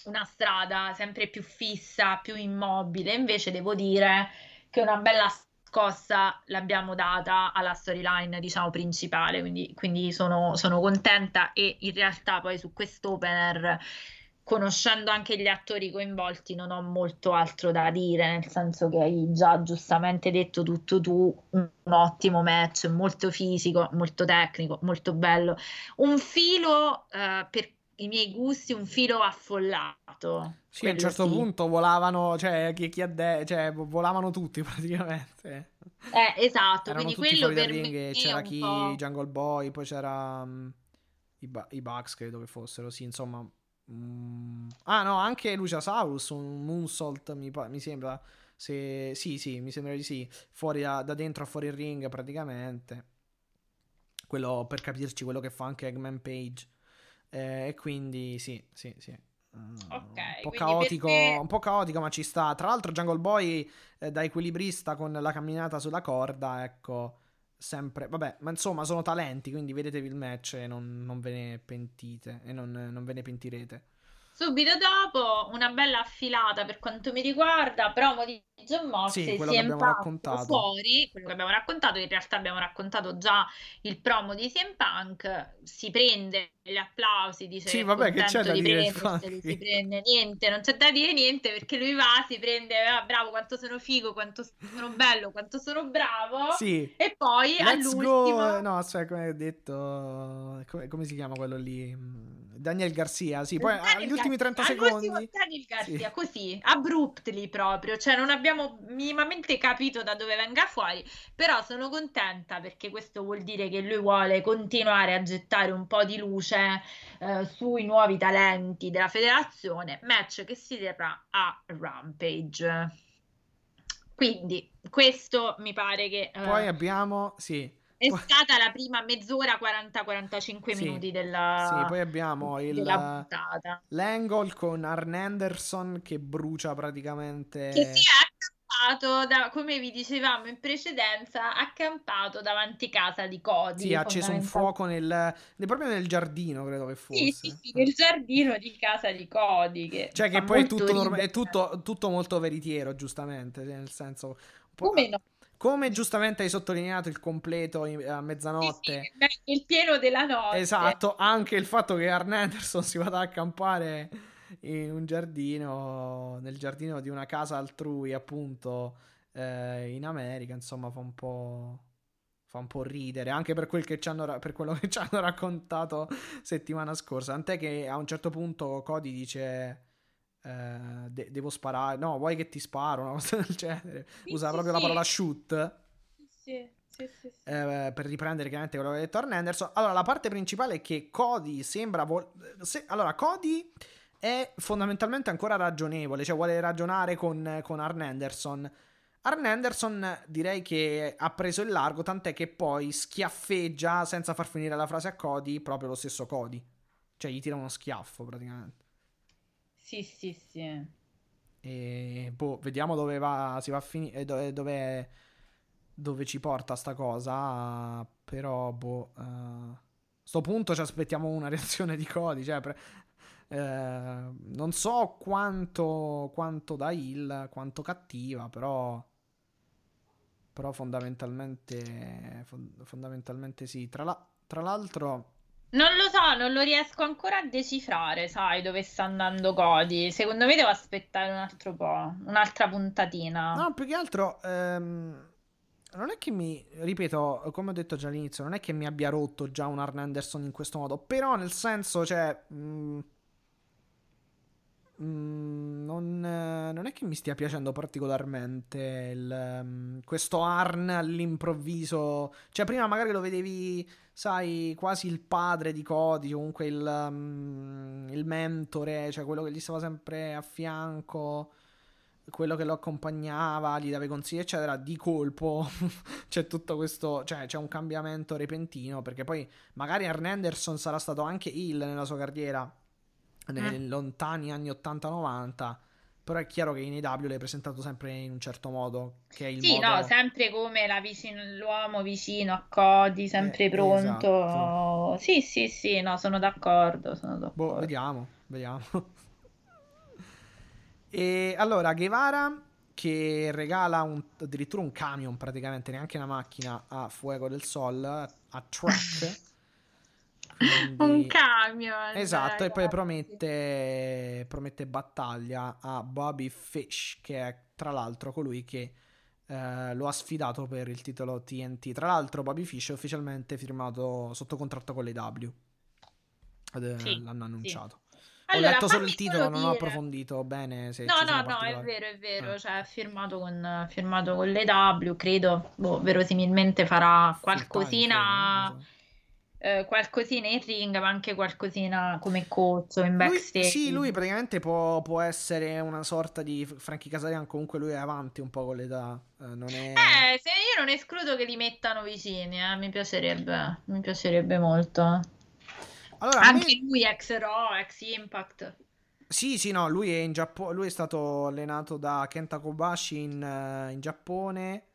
una strada sempre più fissa, più immobile. Invece devo dire che una bella scossa l'abbiamo data alla storyline, diciamo, principale, quindi, quindi sono, sono contenta. E in realtà poi su quest'opener, conoscendo anche gli attori coinvolti, non ho molto altro da dire, nel senso che hai già giustamente detto tutto tu. Un ottimo match, molto fisico, molto tecnico, molto bello, un filo eh, per i miei gusti, un filo affollato. Sì, a un certo sì. punto volavano, cioè chi, chi ha de- cioè volavano tutti praticamente. Eh, esatto, erano quindi quello per me, c'era chi po'... Jungle Boy, poi c'era um, i, ba- i Bucks credo che fossero, sì, insomma. Mm. Ah no, anche Luciasaurus un moonsault mi, pa- mi sembra se... sì sì mi sembra di sì, fuori da, da dentro a fuori il ring praticamente, quello per capirci quello che fa anche Hangman Page, e eh, quindi sì sì sì mm. okay, un po' caotico perché... un po' caotico ma ci sta. Tra l'altro Jungle Boy eh, da equilibrista con la camminata sulla corda, ecco, sempre, vabbè, ma insomma sono talenti, quindi vedetevi il match e non, non ve ne pentite e non, non ve ne pentirete. Subito dopo una bella affilata per quanto mi riguarda, promo di John Moxley, sì, quello che abbiamo raccontato fuori, quello che abbiamo raccontato, in realtà abbiamo raccontato già il promo di C M Punk, si prende gli applausi, dice sì, vabbè, che c'è da di dire, si prende niente, non c'è da dire niente perché lui va, si prende, ah, bravo, quanto sono figo, quanto sono bello, quanto sono bravo, sì. E poi Let's all'ultimo go... no, cioè come hai detto, come, come si chiama quello lì? Daniel Garcia, sì, poi Daniel agli Gar- ultimi trenta secondi. Daniel Garcia, sì. Così, abruptly proprio, cioè non abbiamo minimamente capito da dove venga fuori, però sono contenta perché questo vuol dire che lui vuole continuare a gettare un po' di luce eh, sui nuovi talenti della federazione, match che si terrà a Rampage. Quindi questo mi pare che... Eh, Poi abbiamo, sì... è stata la prima mezz'ora, quaranta quarantacinque sì, minuti della, sì, poi abbiamo il, puntata. L'angle con Arn Anderson che brucia praticamente. Che si è accampato, da, come vi dicevamo in precedenza, accampato davanti casa di Cody. Sì, ha acceso un fuoco nel, proprio nel giardino, credo che fosse. Sì, sì, sì, nel giardino di casa di Cody. Che cioè che poi è, tutto, norma- è tutto, tutto molto veritiero, giustamente, nel senso... Come no? Come giustamente hai sottolineato il completo a mezzanotte, sì, sì, il pieno della notte. Esatto, anche il fatto che Arn Anderson si vada a campare in un giardino, nel giardino di una casa altrui, appunto, eh, in America, insomma, fa un po'... fa un po' ridere, anche per, quel che ci hanno, per quello che ci hanno raccontato settimana scorsa. Tant'è che a un certo punto Cody dice... Uh, de- devo sparare, no, vuoi che ti sparo, una cosa del genere, sì, usa sì, proprio sì. la parola shoot sì, sì, sì, sì. Uh, per riprendere chiaramente quello che ha detto Arn Anderson. Allora, la parte principale è che Cody sembra vol- se- allora Cody è fondamentalmente ancora ragionevole, cioè vuole ragionare con, con Arn Anderson. Arn Anderson direi che ha preso il largo, tant'è che poi schiaffeggia senza far finire la frase a Cody, proprio lo stesso Cody, cioè gli tira uno schiaffo praticamente. Sì, sì, sì. E boh, vediamo dove va, si va a finire, dove, dove, dove ci porta sta cosa. Però boh, uh, a sto punto ci aspettiamo una reazione di Cody, cioè pre- uh, non so quanto quanto da heel, quanto cattiva, però però fondamentalmente fondamentalmente sì. Tra la, tra l'altro non lo so, non lo riesco ancora a decifrare, sai, dove sta andando Cody. Secondo me devo aspettare un altro po', un'altra puntatina. No, più che altro, ehm, non è che mi, ripeto, come ho detto già all'inizio, non è che mi abbia rotto già un Arn Anderson in questo modo, però nel senso, cioè, mh, mh, non, eh, non è è che mi stia piacendo particolarmente il, um, questo Arn all'improvviso. Cioè, prima magari lo vedevi, sai, quasi il padre di Cody, comunque il, um, il mentore, cioè quello che gli stava sempre a fianco, quello che lo accompagnava, gli dava i consigli eccetera. Di colpo c'è tutto questo, cioè c'è un cambiamento repentino, perché poi magari Arn Anderson sarà stato anche heel nella sua carriera nei eh. lontani anni ottanta novanta, però è chiaro che in A E W l'hai presentato sempre in un certo modo, che è il sì, modo... no, sempre come la vicino, l'uomo vicino a Cody, sempre eh, pronto, esatto. sì sì sì no sono d'accordo, sono d'accordo. Boh, vediamo vediamo E allora Guevara che regala un, addirittura un camion, praticamente neanche una macchina, a Fuego del Sol, a Track. Quindi... un camion, esatto, ragazzi. E poi promette promette battaglia a Bobby Fish, che è tra l'altro colui che eh, lo ha sfidato per il titolo T N T. Tra l'altro Bobby Fish è ufficialmente firmato sotto contratto con l'A E W, sì, l'hanno annunciato, sì. Ho allora, letto solo il titolo, non dire. ho approfondito bene se No, no, no, è vero, è vero, eh. cioè è firmato con, firmato con l'A E W, credo, boh, verosimilmente farà qualcosina, eh, qualcosina in ring, ma anche qualcosina come coach in backstage. Lui, sì, lui praticamente può, può essere una sorta di Frankie Kazarian, comunque lui è avanti un po' con l'età, eh, non è... Eh, se io non escludo che li mettano vicini, eh, mi piacerebbe, mi piacerebbe molto. Allora, anche me... lui ex Raw, ex Impact. Sì, sì, no, lui è in Giappone, lui è stato allenato da Kenta Kobashi in, uh, in Giappone,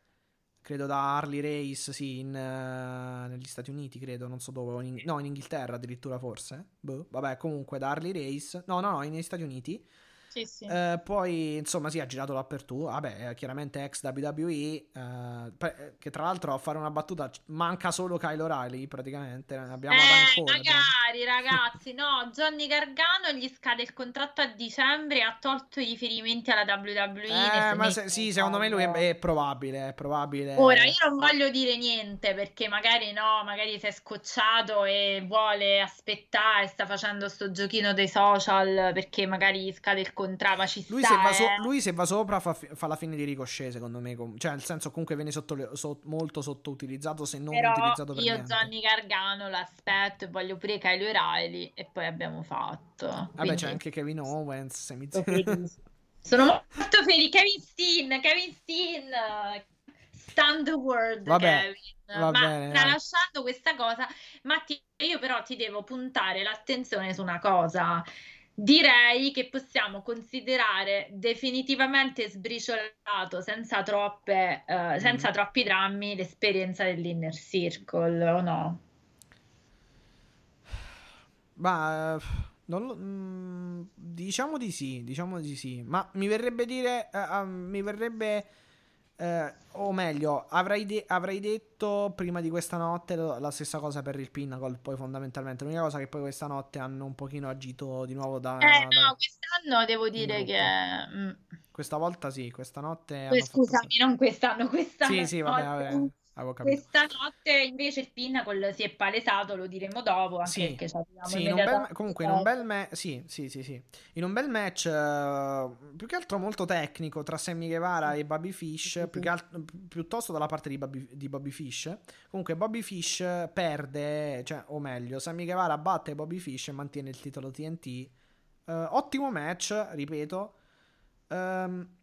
credo da Harley Race, sì, in, uh, negli Stati Uniti, credo, non so dove, in, no, in Inghilterra addirittura forse. Boh, vabbè, comunque da Harley Race. No, no, no, negli Stati Uniti. Sì, sì. Uh, poi, insomma, sì, ha girato dappertutto. Vabbè, chiaramente ex W W E, uh, pre- che tra l'altro, a fare una battuta, manca solo Kyle O'Reilly, praticamente. Abbiamo eh, magari, ragazzi, no, Johnny Gargano gli scade il contratto a dicembre e ha tolto i riferimenti alla W W E. Eh, ma se, sì, secondo me lui è, è probabile, è probabile. Ora, io non voglio dire niente, perché magari no, magari si è scocciato e vuole aspettare, sta facendo sto giochino dei social, perché magari gli scade il contrava ci sta, lui, se va so- eh. lui se va sopra fa, fi- fa la fine di Ricochet, secondo me, com- cioè nel senso comunque viene sotto- so- molto sottoutilizzato, se non però utilizzato per io niente. Johnny Gargano l'aspetto e voglio pure Kyle O'Reilly e poi abbiamo fatto, vabbè, quindi... c'è anche Kevin Owens, se mi... sono molto felice. Kevin Steen Kevin Steen stand the world, vabbè, Kevin, va ma bene, tralasciando eh. questa cosa, ma ti- io però ti devo puntare l'attenzione su una cosa. Direi che possiamo considerare definitivamente sbriciolato, senza troppe, uh, senza mm. troppi drammi, l'esperienza dell'Inner Circle, o no? Ma non, diciamo di sì, diciamo di sì. Ma mi verrebbe dire, uh, uh, mi verrebbe, uh, o meglio, avrei, de- avrei detto prima di questa notte la stessa cosa per il Pinnacle. Poi fondamentalmente l'unica cosa che poi questa notte hanno un pochino agito di nuovo da... Eh da... no, quest'anno devo dire che... Mm. Questa volta sì, questa notte... Poi, scusami, fatto... non quest'anno, quest'anno. Sì, sì, vabbè, vabbè. Avevo capito. Questa notte invece il Pinnacle si è palesato, lo diremo dopo, anche sì, perché ci abbiamo sì, in un bel ma- comunque in un bel ma- sì, sì, sì, sì. In un bel match uh, più che altro molto tecnico tra Sammy Guevara e Bobby Fish, più che altro, piuttosto dalla parte di Bobby, di Bobby Fish. Comunque Bobby Fish perde, cioè o meglio, Sammy Guevara batte Bobby Fish e mantiene il titolo T N T. Uh, ottimo match, ripeto. Um,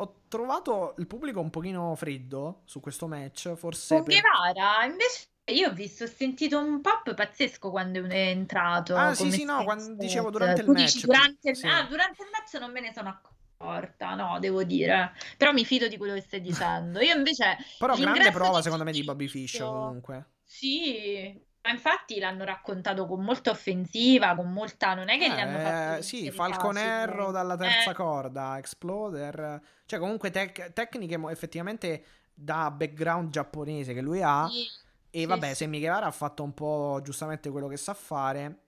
Ho trovato il pubblico un pochino freddo su questo match, forse. Con Guevara, per... invece io ho visto, ho sentito un pop pazzesco quando è entrato. Ah sì sì no, quando dicevo durante il tu match. Dici, durante, sì. Ah, durante il match non me ne sono accorta, no, devo dire. Però mi fido di quello che stai dicendo. Io invece... Però grande prova secondo me di Bobby Fish comunque. Sì. Ma infatti l'hanno raccontato con molta offensiva, con molta... Non è che eh, gli hanno fatto... Sì, Falcon Arrow dalla terza eh. corda, Exploder... Cioè comunque tec- tecniche effettivamente da background giapponese che lui ha. Sì, e sì, vabbè, sì. Sammy Guevara ha fatto un po' giustamente quello che sa fare.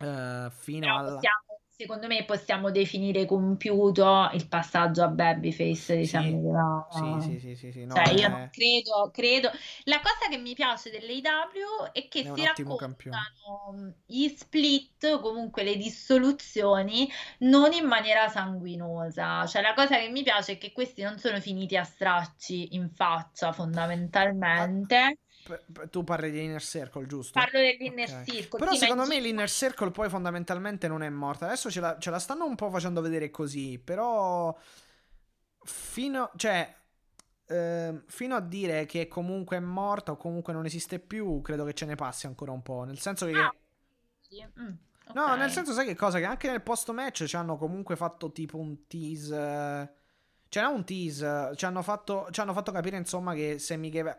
Eh, fino alla... Possiamo secondo me possiamo definire compiuto il passaggio a babyface, diciamo. Sì, no, sì, sì, sì, sì. No, cioè, io è... credo, credo. La cosa che mi piace dell'A E W è che è si raccontano campione. gli split, comunque le dissoluzioni, non in maniera sanguinosa. Cioè, la cosa che mi piace è che questi non sono finiti a stracci in faccia, fondamentalmente. Ah. Tu parli di Inner Circle, giusto? Parlo dell'Inner okay. Circle. Però secondo me l'Inner Circle poi fondamentalmente non è morta. Adesso ce la, ce la stanno un po' facendo vedere così, però fino, cioè, eh, fino a dire che comunque è morta o comunque non esiste più, credo che ce ne passi ancora un po'. Nel senso che... Ah. Mm, okay. No, nel senso, sai che cosa? Che anche nel post-match ci hanno comunque fatto tipo un tease... C'era un tease, ci hanno fatto, ci hanno fatto capire insomma che, Sammy Guevara,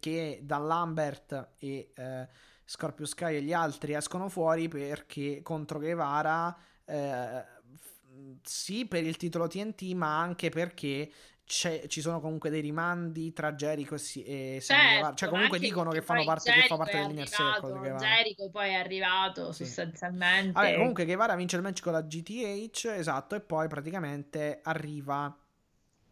che Dan Lambert e eh, Scorpio Sky e gli altri escono fuori perché contro Guevara, eh, f- sì per il titolo T N T, ma anche perché c'è, ci sono comunque dei rimandi tra Jericho e, si- e Sammy certo, Guevara, cioè comunque dicono che fanno parte, che fa parte dell'Inner Circle. Jericho poi è arrivato sì. sostanzialmente. Vabbè, comunque Guevara vince il match con la G T H, esatto, e poi praticamente arriva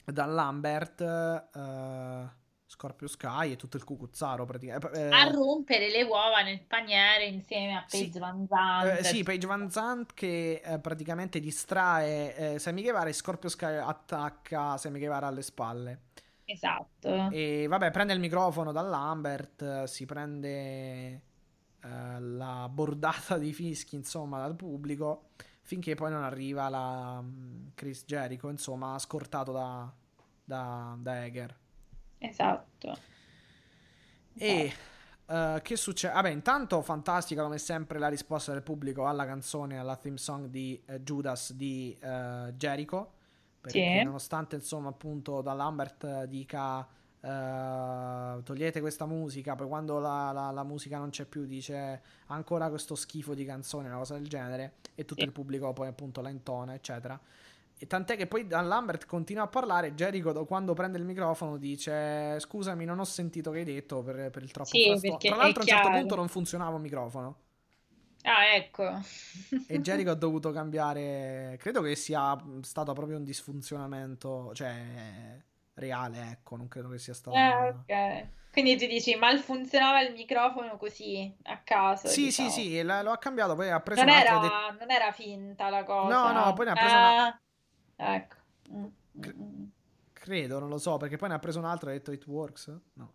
Dan Lambert, uh, Scorpio Sky e tutto il cucuzzaro praticamente, eh, a rompere le uova nel paniere insieme a Page sì, Van Zandt. Eh, sì, Page Van Zandt che eh, praticamente distrae eh, Sammy Guevara e Scorpio Sky attacca Sammy Guevara alle spalle. Esatto. E vabbè, prende il microfono da Lambert, si prende eh, la bordata di fischi insomma dal pubblico, finché poi non arriva la Chris Jericho, insomma, scortato da, da, da Hager. Esatto. E uh, che succede? Vabbè, intanto fantastica come sempre la risposta del pubblico alla canzone, alla theme song di eh, Judas di eh, Jericho. Perché sì. Nonostante, insomma, appunto, da Lambert dica Uh, togliete questa musica, poi quando la, la, la musica non c'è più dice ancora questo schifo di canzone, una cosa del genere, e tutto il pubblico poi appunto la intona eccetera, e tant'è che poi Dan Lambert continua a parlare. Jericho quando prende il microfono dice scusami non ho sentito che hai detto per, per il troppo sì, frasto, tra l'altro a un certo punto non funzionava il microfono. Ah, ecco. E Jericho ha dovuto cambiare, credo che sia stato proprio un disfunzionamento, cioè reale, ecco, non credo che sia stato eh, okay. Quindi tu dici malfunzionava il microfono così a caso? Sì, diciamo. sì, sì, lo ha cambiato, poi ha preso non era, de... non era finta la cosa. No, no, poi ne ha preso eh, una... Ecco. Cre- credo, non lo so, perché poi ne ha preso un'altra e ha detto it works? No.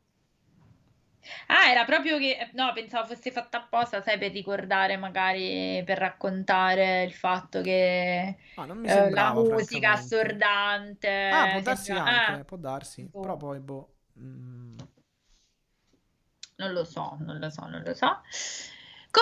Ah, era proprio che... No, pensavo fosse fatta apposta, sai, per ricordare magari, per raccontare il fatto che ah, non mi sembrava, eh, la musica assordante... Ah, può darsi sembra... anche, ah, può darsi, boh. Però poi boh... Mm. Non lo so, non lo so, non lo so...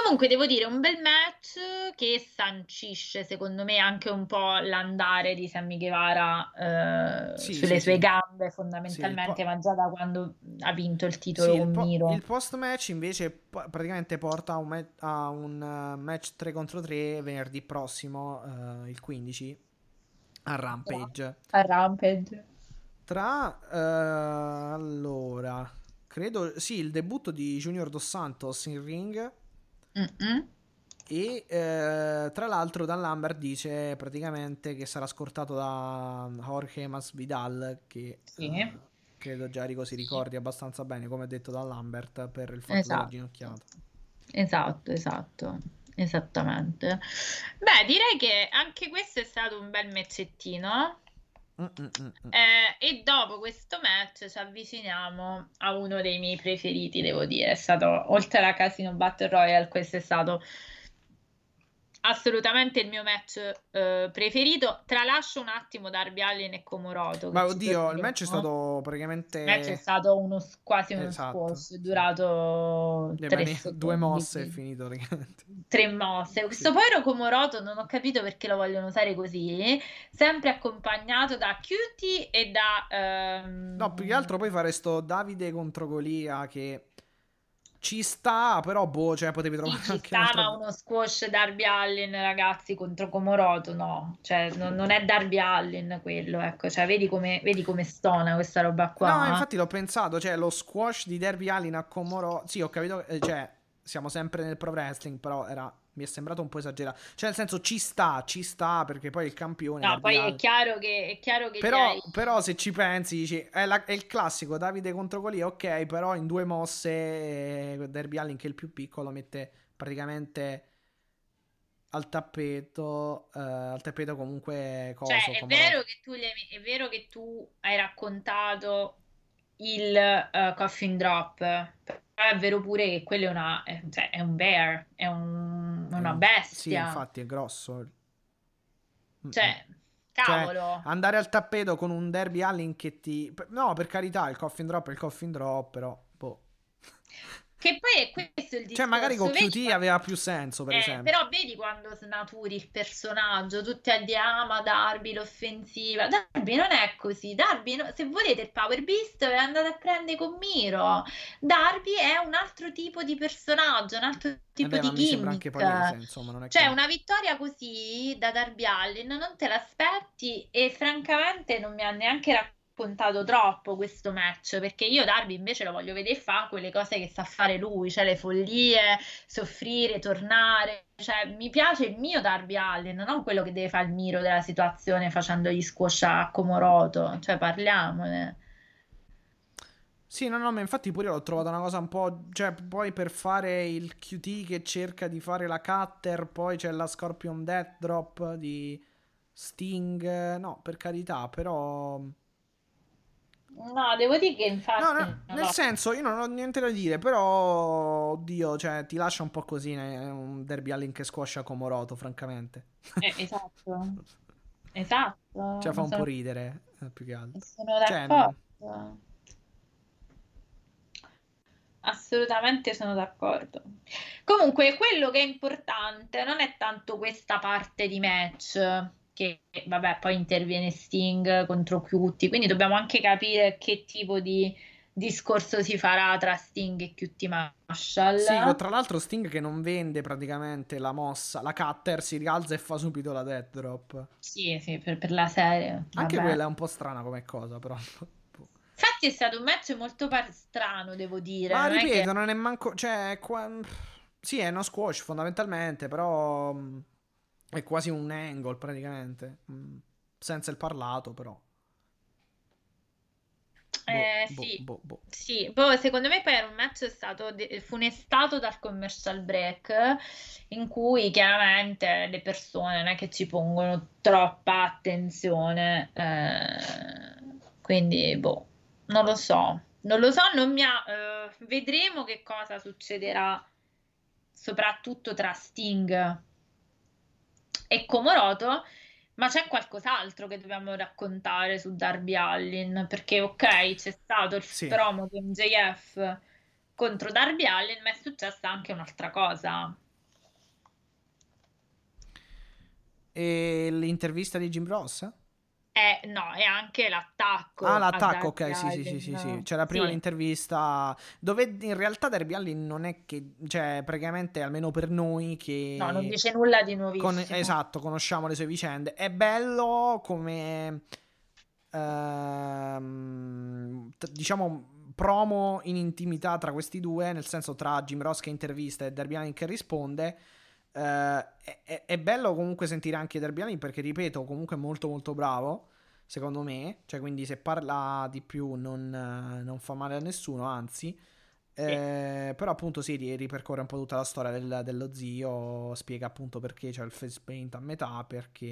Comunque devo dire un bel match che sancisce secondo me anche un po' l'andare di Sammy Guevara eh, sì, sulle sì, sue sì. gambe fondamentalmente, sì, po- ma già da quando ha vinto il titolo sì, con il po- Miro. Il post match invece po- praticamente porta a un, me- a un match tre contro tre venerdì prossimo, eh, il quindici a Rampage. A Rampage. Tra eh, allora credo sì il debutto di Junior Dos Santos in ring. Mm-mm. E eh, tra l'altro Dan Lambert dice praticamente che sarà scortato da Jorge Masvidal che sì. eh, credo Jericho si ricordi abbastanza bene come ha detto Dan Lambert per il fatto esatto. della ginocchiata. Esatto, esatto, esattamente. Beh, direi che anche questo è stato un bel mezzettino. Eh, e dopo questo match ci avviciniamo a uno dei miei preferiti, devo dire. È stato, oltre alla Casino Battle Royale, questo è stato assolutamente il mio match eh, preferito. Tralascio un attimo Darby Allin e Komoroto. Ma oddio, il match è stato praticamente... Il match è stato uno, quasi uno esatto. squash, è durato eh, tre mani... due mosse e è finito praticamente. Tre mosse. Questo sì. povero Komoroto non ho capito perché lo vogliono usare così, sempre accompagnato da Q T e da... Um... No, più che altro poi fare sto Davide contro Golia che... Ci sta, però boh, cioè potevi trovare sì, anche ci sta, un'altra... ma uno squash Darby Allin, ragazzi, contro Komoroto, no. Cioè, no, non è Darby Allin quello, ecco. Cioè, vedi come, vedi come stona questa roba qua. No, infatti l'ho pensato, cioè, lo squash di Darby Allin a Komoroto... Sì, ho capito, cioè, siamo sempre nel pro wrestling, però era mi è sembrato un po' esagerato, cioè nel senso ci sta, ci sta perché poi il campione, no, poi è chiaro che, è chiaro che però, hai... però se ci pensi dici, è, la, è il classico Davide contro Golia, ok, però in due mosse Darby Allin, che è il più piccolo, mette praticamente al tappeto, eh, al tappeto comunque coso, cioè, è, vero che tu gli hai, è vero che tu hai raccontato il uh, coffin drop, però è vero pure che quello è una è, cioè, è un bear, è un, una bestia, sì, infatti è grosso, cioè cavolo, cioè, andare al tappeto con un Darby Allin che ti, no, per carità, il coffin drop è il coffin drop, però boh. Che poi è questo il discorso. Cioè magari con Q T vedi, aveva più senso, per eh, esempio. Però vedi quando snaturi il personaggio, tutti andiamo, Darby l'offensiva. Darby non è così. Darby no... se volete il Power Beast andate a prendere con Miro. Darby è un altro tipo di personaggio, un altro tipo eh beh, di gimmick. Palese, insomma, non è cioè che... una vittoria così da Darby Allin non te l'aspetti, e francamente non mi ha neanche raccontato contato troppo questo match, perché io Darby invece lo voglio vedere fare quelle cose che sa fare lui, cioè le follie, soffrire, tornare, cioè mi piace il mio Darby Allin, non quello che deve fare il Miro della situazione facendogli squash a Komoroto, cioè parliamone. Sì, no, no, ma infatti pure io l'ho trovata una cosa un po'... Cioè, poi per fare il Q T che cerca di fare la cutter, poi c'è la Scorpion Death Drop di Sting, no, per carità, però... No, devo dire che infatti no, no, nel no. senso io non ho niente da dire, però oddio, cioè ti lascia un po' così, né? Un Darby Allin che squascia Komoroto, francamente. Eh, esatto. Esatto. Cioè fa un sono... po' ridere, più che altro. Sono d'accordo. Cioè, assolutamente sono d'accordo. Comunque quello che è importante non è tanto questa parte di match, che vabbè poi interviene Sting contro Q T, quindi dobbiamo anche capire che tipo di discorso si farà tra Sting e Q T Marshall. Sì, tra l'altro Sting che non vende praticamente la mossa, la cutter, si rialza e fa subito la death drop. Sì, sì, per, per la serie. Anche vabbè, quella è un po' strana come cosa, però... Infatti è stato un match molto par- strano, devo dire. Ma non ripeto, è che... non è manco... Cioè, qua... sì, è uno squash fondamentalmente, però... è quasi un angle praticamente, mm. senza il parlato però. Boh, eh, boh, sì, boh, boh. sì. Boh, secondo me poi era un match stato de- funestato dal commercial break, in cui chiaramente le persone non è che ci pongono troppa attenzione, eh, quindi boh, non lo so, non lo so, non mi ha, eh, vedremo che cosa succederà, soprattutto tra Sting e Komoroto, ma c'è qualcos'altro che dobbiamo raccontare su Darby Allin, perché ok, c'è stato il sì. promo di M J F contro Darby Allin, ma è successa anche un'altra cosa. E l'intervista di Jim Ross? Eh, no, è anche l'attacco. Ah, l'attacco, ok, sì, sì, sì, sì, sì. C'era prima sì. l'intervista dove in realtà Darby Allin non è che, cioè, praticamente, almeno per noi che... No, non dice nulla di nuovissimo. Con... Esatto, conosciamo le sue vicende. È bello come, ehm, t- diciamo, promo in intimità tra questi due, nel senso tra Jim Ross che intervista e Darby Allin che risponde. Uh, è, è, è bello comunque sentire anche Darby Allin, perché ripeto comunque è molto molto bravo secondo me, cioè quindi se parla di più non, non fa male a nessuno, anzi sì. eh, però appunto si sì, ripercorre un po' tutta la storia del, dello zio, spiega appunto perché c'è il face paint a metà, perché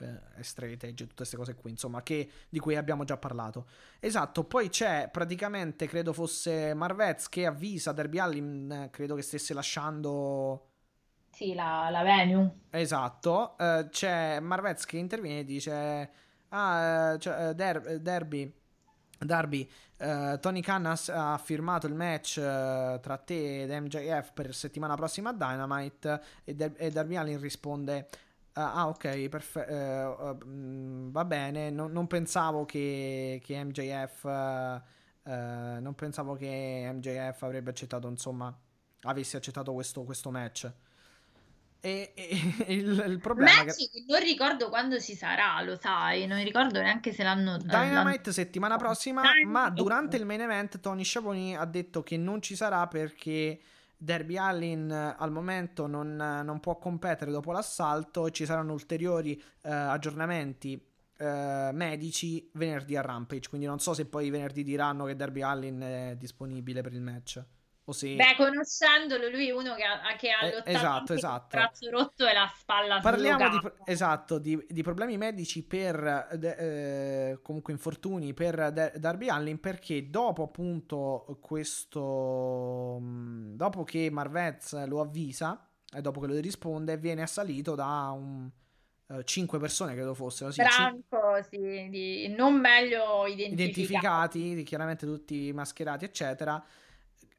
eh, è straight, tutte queste cose qui insomma, che, di cui abbiamo già parlato. Esatto, poi c'è praticamente credo fosse Marvez che avvisa Darby Allin, credo che stesse lasciando Sì, la, la venue. Esatto, uh, c'è Marvez che interviene e dice ah, cioè, der- Derby, Darby, uh, Tony Khan ha, ha firmato il match uh, tra te ed M J F per settimana prossima a Dynamite, e, Der- e Darby Allin risponde uh, ah ok, perfe- uh, uh, va bene, no, non pensavo che, che M J F uh, uh, non pensavo che M J F avrebbe accettato, insomma, avesse accettato questo, questo match. E, e il, il problema è che... non ricordo quando ci sarà, lo sai, non ricordo neanche se l'hanno Dynamite l'hanno... settimana prossima, Dynamite. Ma durante il main event Tony Schiavone ha detto che non ci sarà perché Darby Allin eh, al momento non, non può competere dopo l'assalto, e ci saranno ulteriori eh, aggiornamenti eh, medici venerdì a Rampage, quindi non so se poi venerdì diranno che Darby Allin è disponibile per il match. O sì. Beh, conoscendolo, lui è uno che ha, che ha lottato, eh, esatto, esatto. il braccio rotto e la spalla parliamo di, esatto, di, di problemi medici per de, eh, comunque infortuni per de, Darby Allin, perché dopo appunto questo, dopo che Marvez lo avvisa e dopo che lui risponde, viene assalito da un cinque persone, credo fossero sì, branco, sì, di, non meglio identificati. identificati chiaramente tutti mascherati eccetera.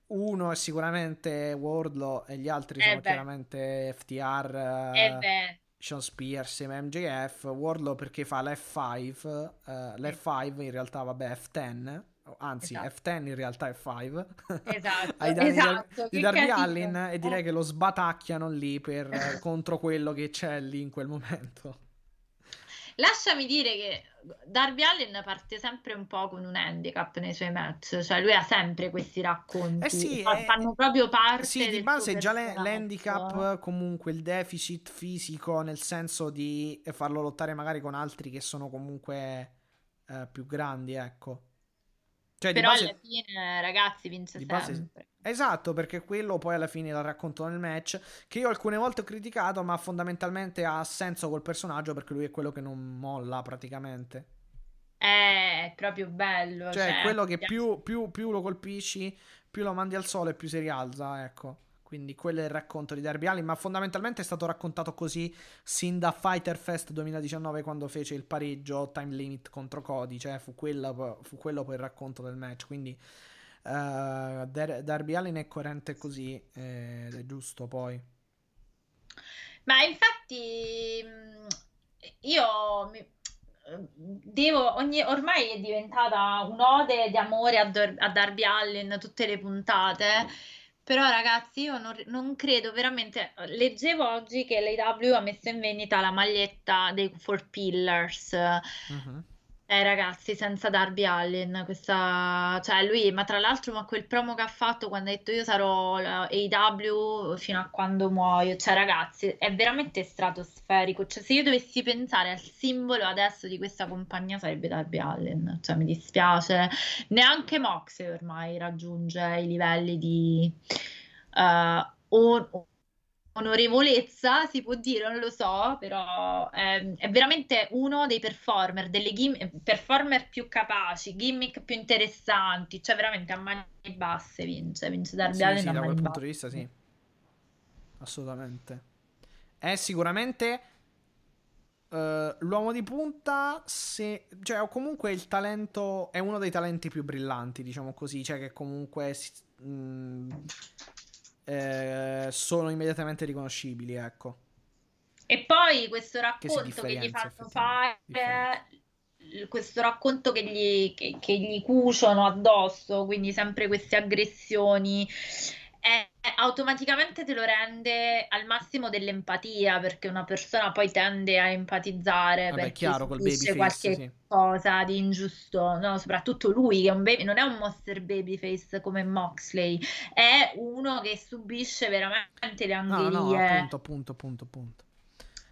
Uno è sicuramente Wardlow e gli altri eh sono beh. chiaramente F T R, eh Sean Spears, M J F. Wardlow perché fa l'F cinque, uh, l'F cinque in realtà vabbè F dieci, anzi esatto. F dieci in realtà F cinque, esatto, ai danni esatto. di Darby Allin, e direi che lo sbatacchiano lì per contro quello che c'è lì in quel momento. Lasciami dire che Darby Allin parte sempre un po' con un handicap nei suoi match, cioè lui ha sempre questi racconti, eh sì, fanno eh, proprio parte sì, del di base già l'handicap, comunque il deficit fisico, nel senso di farlo lottare magari con altri che sono comunque eh, più grandi, ecco. Cioè, però di base, alla fine ragazzi vince sempre base, esatto, perché quello poi alla fine la racconto nel match, che io alcune volte ho criticato, ma fondamentalmente ha senso col personaggio, perché lui è quello che non molla praticamente, è proprio bello, cioè, cioè quello che più, più, più lo colpisci, più lo mandi al sole, più si rialza, ecco. Quindi quello è il racconto di Darby Allin, ma fondamentalmente è stato raccontato così sin da Fighter Fest duemiladiciannove, quando fece il pareggio time limit contro Cody, cioè fu, quella, fu quello poi il racconto del match, quindi uh, Dar- Darby Allin è coerente così eh, ed è giusto poi. Ma infatti io mi... Devo, ogni, ormai è diventata un'ode di amore a, Dar- a Darby Allin tutte le puntate. Però ragazzi io non, non credo veramente, leggevo oggi che l'A E W ha messo in vendita la maglietta dei Four Pillars, uh-huh. eh ragazzi senza Darby Allin questa, cioè lui, ma tra l'altro ma quel promo che ha fatto quando ha detto io sarò A E W fino a quando muoio, cioè ragazzi è veramente stratosferico, cioè se io dovessi pensare al simbolo adesso di questa compagnia sarebbe Darby Allin, cioè mi dispiace, neanche Moxley ormai raggiunge i livelli di uh, on- onorevolezza, si può dire, non lo so, però ehm, è veramente uno dei performer, delle gimm- performer più capaci, gimmick più interessanti, cioè veramente a mani basse vince, vince Darby Allin, sì, sì, da quel basse. punto di vista sì, assolutamente. È sicuramente uh, l'uomo di punta, se, cioè o comunque il talento, è uno dei talenti più brillanti, diciamo così, cioè che comunque... Mh, Eh, sono immediatamente riconoscibili, ecco. E poi questo racconto che, che gli fanno fare, questo racconto che gli, che, che gli cuciono addosso, quindi sempre queste aggressioni, eh, automaticamente te lo rende al massimo dell'empatia, perché una persona poi tende a empatizzare, vabbè, perché subisce qualche sì. cosa di ingiusto, no? Soprattutto lui che è un baby, non è un monster babyface come Moxley, è uno che subisce veramente le angherie, no, no, appunto, appunto, appunto, appunto.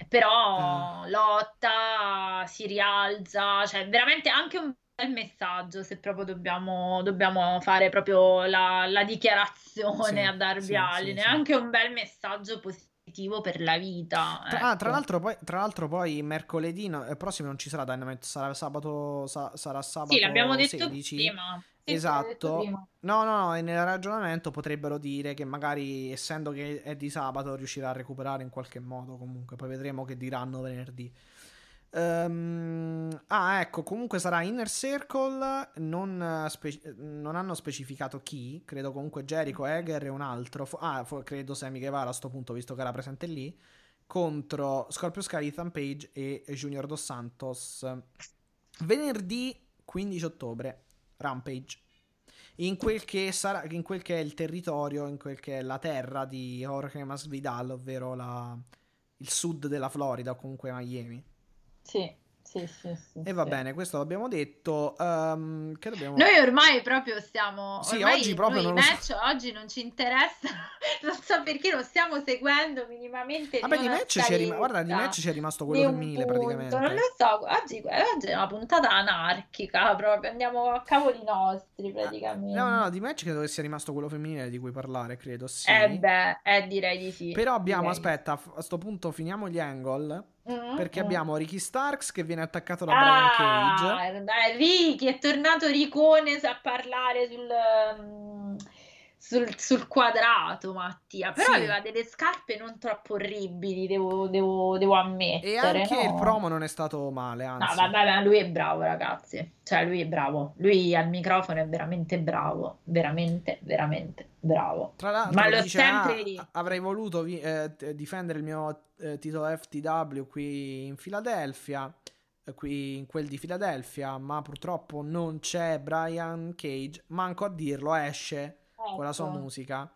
Però eh. lotta, si rialza, cioè veramente anche un il messaggio, se proprio dobbiamo, dobbiamo fare proprio la, la dichiarazione sì, a Darby sì, Allin, sì, anche sì. un bel messaggio positivo per la vita. Tra, ecco. ah, tra l'altro poi, tra l'altro poi mercoledì no, prossimo non ci sarà Dynamite, sarà sabato sa, sarà sabato sì, l'abbiamo detto sedici. Prima. Sì, esatto. Detto prima. No, no, no, e nel ragionamento potrebbero dire che magari essendo che è di sabato riuscirà a recuperare in qualche modo, comunque poi vedremo che diranno venerdì. Um, ah ecco, comunque sarà Inner Circle, non, spe- non hanno specificato chi, credo comunque Jericho, Hager e un altro, fo- ah fo- credo Sammy Guevara a sto punto visto che era presente lì, contro Scorpio Sky, Ethan Page e Junior Dos Santos. Venerdì quindici ottobre Rampage, in quel che sarà, in quel che è il territorio, in quel che è la terra di Jorge Masvidal, ovvero la, il sud della Florida o comunque Miami. Sì, sì, sì, sì, e va sì. bene, questo l'abbiamo detto. Um, che dobbiamo... Noi ormai proprio stiamo. Sì, ormai oggi proprio non match, so. Oggi non ci interessa, non so perché non stiamo seguendo minimamente. Vabbè, di match c'è rimasto. Guarda, di match c'è rimasto quello del mille praticamente. Non lo so. Oggi, oggi è una puntata anarchica. Proprio andiamo a cavoli nostri praticamente. No, no, no, di match credo che sia rimasto quello femminile di cui parlare, credo. Sì. Eh beh, eh, direi di sì. Però abbiamo, direi. aspetta, a sto punto finiamo gli angle. Mm-hmm. Perché abbiamo Ricky Starks che viene attaccato da ah, Brian Cage. Dai, Ricky è tornato Ricone a parlare sul, sul, sul quadrato, Mattia. Però sì. aveva delle scarpe non troppo orribili, devo, devo, devo ammettere. E anche no? il promo non è stato male, anzi. No, vabbè, lui è bravo, ragazzi. Cioè, lui è bravo. Lui al microfono è veramente bravo. Veramente, veramente bravo. Tra l'altro, ma lo dice, sempre ah, lì. Avrei voluto vi- eh, difendere il mio eh, titolo F T W qui in Philadelphia, eh, qui in quel di Philadelphia, ma purtroppo non c'è Brian Cage. Manco a dirlo, esce ecco. con la sua musica.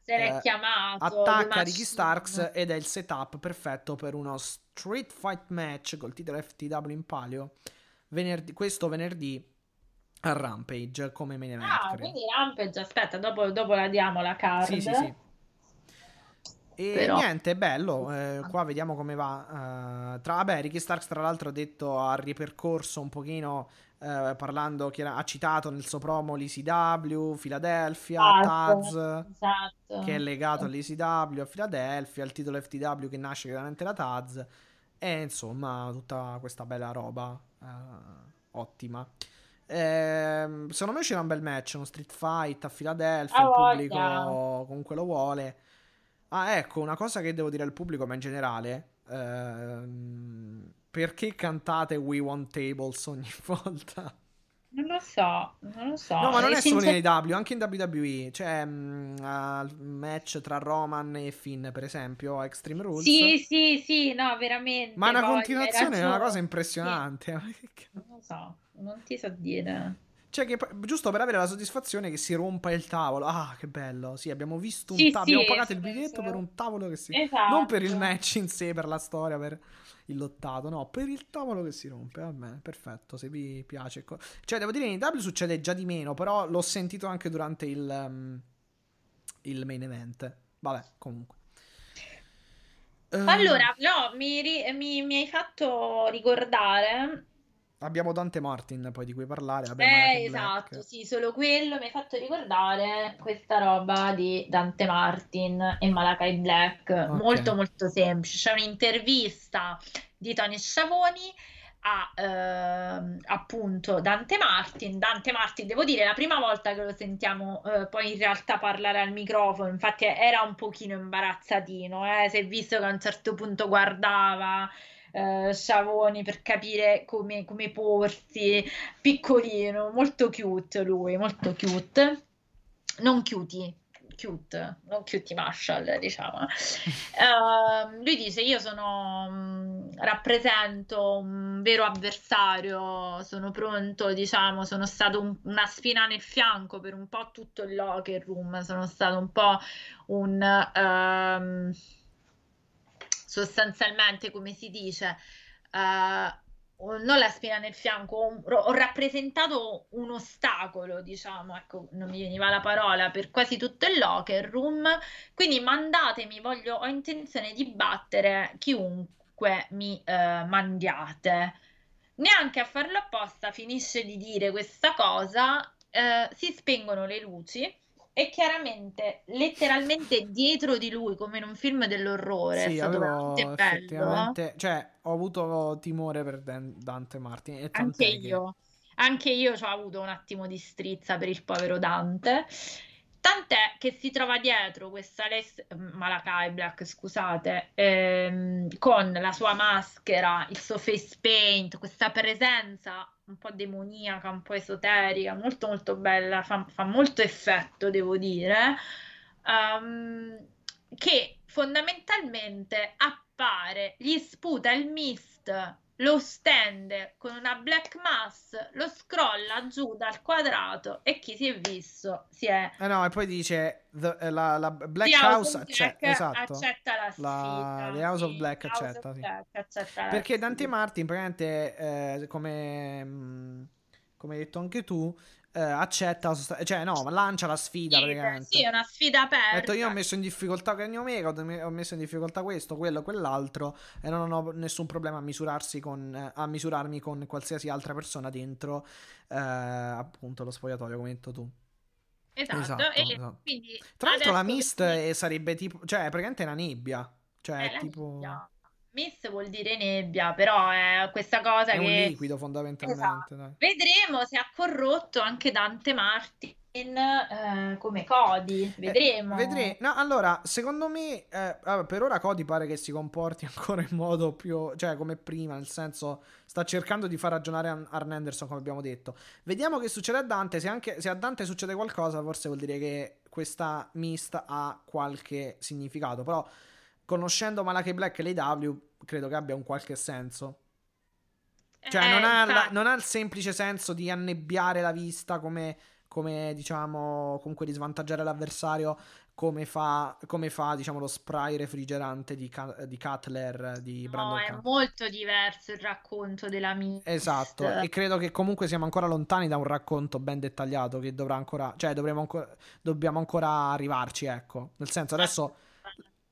Se l'è eh, chiamato. Attacca Ricky Starks ed è il setup perfetto per uno street fight match col titolo F T W in palio. Venerdì, questo venerdì a Rampage come main event. Ah, credo. Quindi Rampage, aspetta, dopo, dopo la diamo la card. Sì, sì, sì. E Però... niente, è bello, eh, qua vediamo come va. Uh, tra vabbè, Ricky Starks tra l'altro ha detto, ha ripercorso un pochino eh, parlando, che era, ha citato nel suo promo l'E C W, Philadelphia, esatto, Taz, esatto. che è legato all'E C W, a Philadelphia, al titolo F T W che nasce chiaramente da Taz. E insomma, tutta questa bella roba uh, ottima. Eh, secondo me c'era un bel match, uno street fight a Philadelphia, oh, il pubblico yeah. comunque lo vuole. Ah, ecco, una cosa che devo dire al pubblico, ma in generale, ehm, perché cantate We Want Tables ogni volta? Non lo so, non lo so. No, ma non è solo in A E W, anche in W W E. C'è um, il match tra Roman e Finn, per esempio, a Extreme Rules. Sì, sì, sì, no, veramente. Ma una continuazione è una cosa impressionante. Sì. Non lo so, non ti so dire. Cioè, che, giusto per avere la soddisfazione che si rompa il tavolo. Ah, che bello, sì, abbiamo visto un sì, tavolo, sì, abbiamo pagato il biglietto penso... per un tavolo che si... Esatto. Non per il match in sé, per la storia, per... il lottato, no, per il tavolo che si rompe. Va bene, perfetto, se vi piace. Cioè, devo dire, in A E W succede già di meno, però l'ho sentito anche durante il um, il main event. Vabbè, comunque. Allora, no, mi, mi, mi hai fatto ricordare... Abbiamo Dante Martin, poi, di cui parlare. Eh, esatto, Black. Sì, solo quello mi ha fatto ricordare questa roba di Dante Martin e Malakai Black, okay. molto molto semplice. C'è un'intervista di Tony Schiavoni a eh, appunto Dante Martin. Dante Martin, devo dire, è la prima volta che lo sentiamo eh, poi in realtà parlare al microfono, infatti era un pochino imbarazzatino, eh, si è visto che a un certo punto guardava... Uh, Schiavoni per capire come, come porsi, piccolino, molto cute lui, molto cute, non cutie, cute, non Q T Marshall, diciamo. Uh, lui dice: io sono, rappresento un vero avversario, sono pronto, diciamo, sono stato un, una spina nel fianco per un po' tutto il locker room, sono stato un po' un... Uh, sostanzialmente, come si dice, uh, non la spina nel fianco, ho, ho rappresentato un ostacolo, diciamo, ecco, non mi veniva la parola, per quasi tutto il locker room, quindi mandatemi, voglio, ho intenzione di battere chiunque mi uh, mandiate. Neanche a farlo apposta finisce di dire questa cosa, uh, si spengono le luci, e chiaramente, letteralmente dietro di lui, come in un film dell'orrore, sì, è stato veramente bello. Cioè, ho avuto timore per Dante Martin. E anche io, che... anche io ho avuto un attimo di strizza per il povero Dante. Tant'è che si trova dietro questa Les... Malakai Black, scusate, ehm, con la sua maschera, il suo face paint, questa presenza un po' demoniaca, un po' esoterica, molto molto bella, fa, fa molto effetto, devo dire, um, che fondamentalmente appare, gli sputa il mist lo stende con una black mass, lo scrolla giù dal quadrato e chi si è visto si è... Eh no, e poi dice the, la, la Black House, House accetta, Black esatto, accetta la sfida. La, the House of Black House accetta, of sì. Black, accetta la perché Dante sfida. Martin praticamente, eh, come, come hai detto anche tu, eh, accetta, cioè no, lancia la sfida sì, praticamente. Sì, è una sfida aperta. Ho detto, io ho messo in difficoltà Kenny Omega, ho messo in difficoltà questo, quello, quell'altro, e non ho nessun problema a misurarsi con a misurarmi con qualsiasi altra persona dentro, eh, appunto lo spogliatoio, come hai detto tu. Esatto. esatto, e esatto. Quindi, tra l'altro la Mist è, sarebbe tipo, cioè praticamente è una nebbia, cioè è tipo nebbia. Mist vuol dire nebbia, però è questa cosa è che... È un liquido fondamentalmente. Esatto. Dai. Vedremo se ha corrotto anche Dante Martin eh, come Cody, vedremo. Eh, vedremo. No, allora, secondo me, eh, per ora Cody pare che si comporti ancora in modo più... Cioè, come prima, nel senso, sta cercando di far ragionare Arn Anderson, come abbiamo detto. Vediamo che succede a Dante, se, anche, se a Dante succede qualcosa forse vuol dire che questa Mist ha qualche significato, però... Conoscendo Malakai Black e l'A E W, credo che abbia un qualche senso. Cioè, eh, non, ha la, non ha il semplice senso di annebbiare la vista come, come diciamo, comunque di svantaggiare l'avversario, come fa, come fa diciamo, lo spray refrigerante di, di Cutler, di Brandon No, è Cutler. Molto diverso il racconto della Mist. Esatto, e credo che comunque siamo ancora lontani da un racconto ben dettagliato, che dovrà ancora... Cioè, dovremo ancora, dobbiamo ancora arrivarci, ecco. Nel senso, adesso...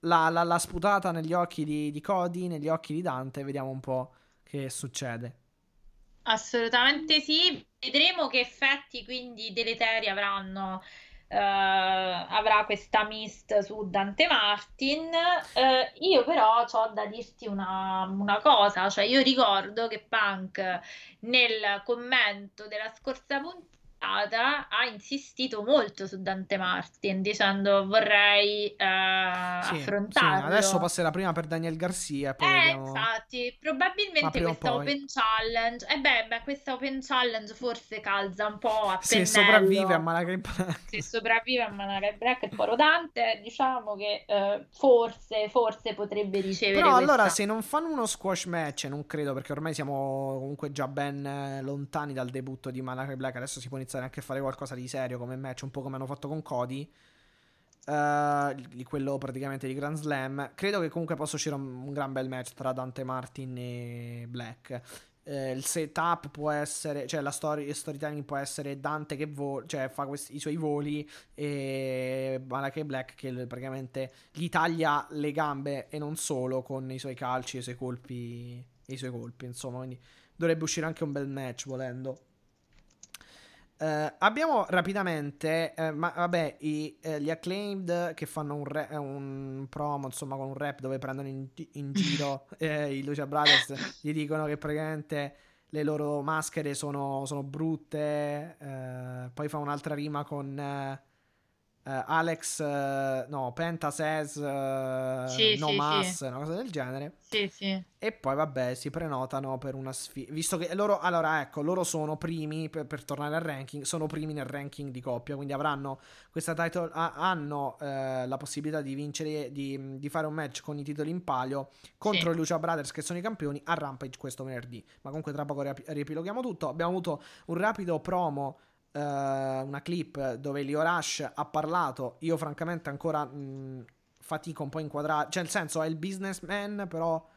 La, la, la sputata negli occhi di, di Cody, negli occhi di Dante, vediamo un po' che succede. Assolutamente sì, vedremo che effetti quindi deleteri avranno eh, avrà questa Mist su Dante Martin. Eh, io però c'ho da dirti una, una cosa, cioè io ricordo che Punk nel commento della scorsa puntata ha insistito molto su Dante Martin dicendo vorrei eh, sì, affrontarlo sì. Adesso passerà prima per Daniel Garcia e poi eh, vediamo... Infatti probabilmente questa Open Challenge e eh beh, beh questa Open Challenge forse calza un po' a pennello se sopravvive a Malakai Black se sopravvive a Malakai Black il poro Dante diciamo che eh, forse forse potrebbe ricevere però questa... Allora se non fanno uno squash match, non credo, perché ormai siamo comunque già ben lontani dal debutto di Malakai Black, adesso si può iniziare anche a fare qualcosa di serio come match, un po' come hanno fatto con Cody, uh, quello praticamente di Grand Slam. Credo che comunque possa uscire un, un gran bel match tra Dante Martin e Black. Uh, il setup può essere, cioè la story, storytelling può essere Dante che vo- cioè fa questi, i suoi voli e Malakai Black che praticamente gli taglia le gambe e non solo, con i suoi calci e i suoi colpi, i suoi colpi insomma, quindi dovrebbe uscire anche un bel match volendo. Uh, abbiamo rapidamente uh, ma vabbè i, uh, gli Acclaimed che fanno un, re- un promo insomma con un rap dove prendono in, in giro eh, i Lucha Brothers, gli dicono che praticamente le loro maschere sono, sono brutte, uh, poi fa un'altra rima con uh, uh, Alex uh, no Penta says uh, sì, no sì, mass sì. Una cosa del genere sì, sì. E poi vabbè si prenotano per una sfida, visto che loro, allora ecco, loro sono primi per, per tornare al ranking, sono primi nel ranking di coppia, quindi avranno questa title, ah, hanno eh, la possibilità di vincere, di, di fare un match con i titoli in palio contro sì. i Lucha Brothers che sono i campioni a Rampage questo venerdì, ma comunque tra poco riap- riepiloghiamo tutto. Abbiamo avuto un rapido promo, eh, una clip dove Lio Rush ha parlato, io francamente ancora mh, fatico un po' inquadrare, cioè nel senso è il businessman però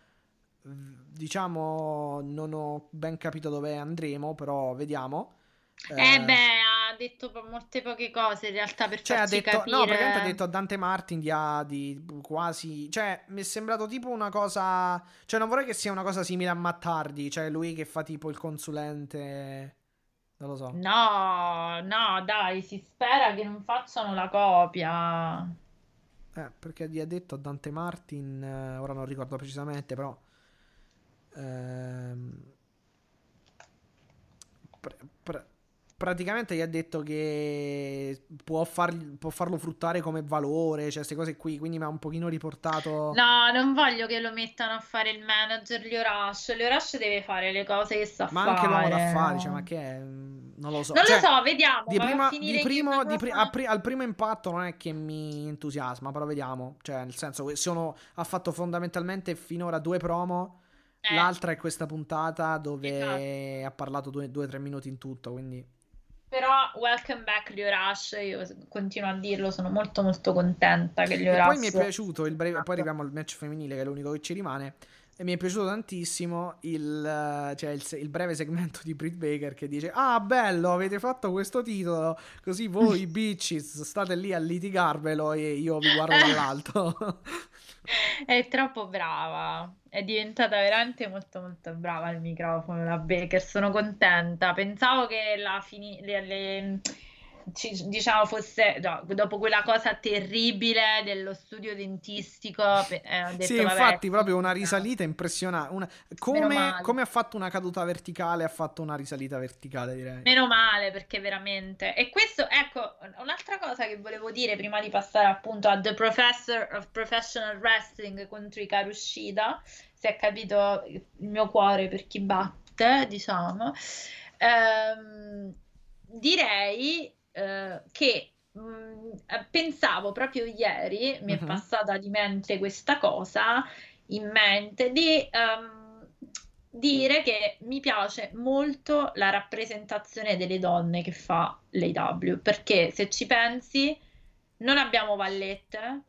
diciamo non ho ben capito dove andremo, però vediamo. Eh, eh beh, ha detto molte poche cose in realtà per cioè, farci ha detto, capire. No, praticamente ha detto a Dante Martin di, di quasi, cioè mi è sembrato tipo una cosa, cioè non vorrei che sia una cosa simile a Matt Hardy, cioè lui che fa tipo il consulente, non lo so. No, no, dai, si spera che non facciano la copia. Eh, perché gli ha detto a Dante Martin, eh, ora non ricordo precisamente, però Pr- pr- praticamente gli ha detto che può, fargli, può farlo fruttare come valore, cioè queste cose qui, quindi mi ha un pochino riportato. No, non voglio che lo mettano a fare il manager Lio Rush, Lio Rush deve fare le cose che sa ma fare, ma anche l'uomo da fare, cioè, ma che è? Non lo so, non cioè, lo so, vediamo di prima, a di primo, di pri- a pri- al primo impatto non è che mi entusiasma, però vediamo, cioè nel senso che sono, ha fatto fondamentalmente finora due promo eh. L'altra è questa puntata dove esatto. ha parlato due o tre minuti in tutto, quindi... Però welcome back Lio Rush, io continuo a dirlo, sono molto molto contenta che Lio Rush... Poi mi è piaciuto, il breve... poi arriviamo al match femminile che è l'unico che ci rimane, e mi è piaciuto tantissimo il, cioè il, il breve segmento di Britt Baker che dice: ah bello, avete fatto questo titolo, così voi bitches state lì a litigarvelo e io vi guardo dall'alto. È troppo brava, è diventata veramente molto molto brava al microfono la Baker, sono contenta, pensavo che la fini... le, le... Ci, diciamo fosse no, dopo quella cosa terribile dello studio dentistico, eh, ho detto, sì infatti proprio una risalita impressionante, una, come, come ha fatto una caduta verticale, ha fatto una risalita verticale, direi meno male, perché veramente. E questo, ecco, un'altra cosa che volevo dire prima di passare appunto a The Professor of Professional Wrestling contro Hikaru Shida, se ha capito il mio cuore per chi batte, diciamo, ehm, direi che mh, pensavo proprio ieri, mi uh-huh. è passata di mente questa cosa, in mente di um, dire che mi piace molto la rappresentazione delle donne che fa l'A E W, perché se ci pensi non abbiamo vallette,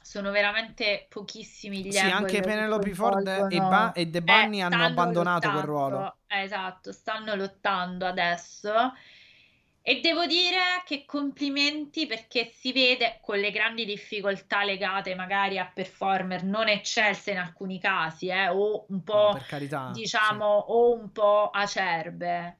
sono veramente pochissimi gli sì, anche Penelope Ford e, ba- e The Bunny eh, hanno abbandonato lottando, quel ruolo eh, esatto, stanno lottando adesso. E devo dire che complimenti, perché si vede, con le grandi difficoltà legate magari a performer non eccelse in alcuni casi, eh, o un po', no, per carità, diciamo, sì. o un po' acerbe,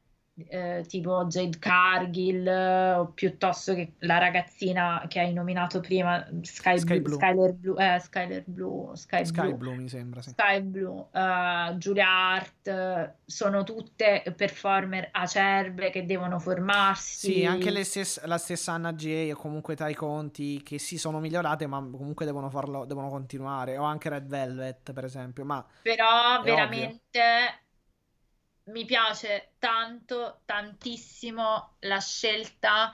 eh, tipo Jade Cargill, eh, piuttosto che la ragazzina che hai nominato prima, Sky, Sky Blue, Blue. Skyler Blue, eh, Skyler Blue, Sky, Sky Blue. Blue, mi sembra, sì. Sky Blue, eh, Julia Hart, sono tutte performer acerbe che devono formarsi. Sì, anche le stes- la stessa Anna Jay o comunque Tai Conti, che si sono migliorate ma comunque devono farlo, devono continuare, o anche Red Velvet per esempio, ma però veramente ovvio. Mi piace tanto, tantissimo la scelta,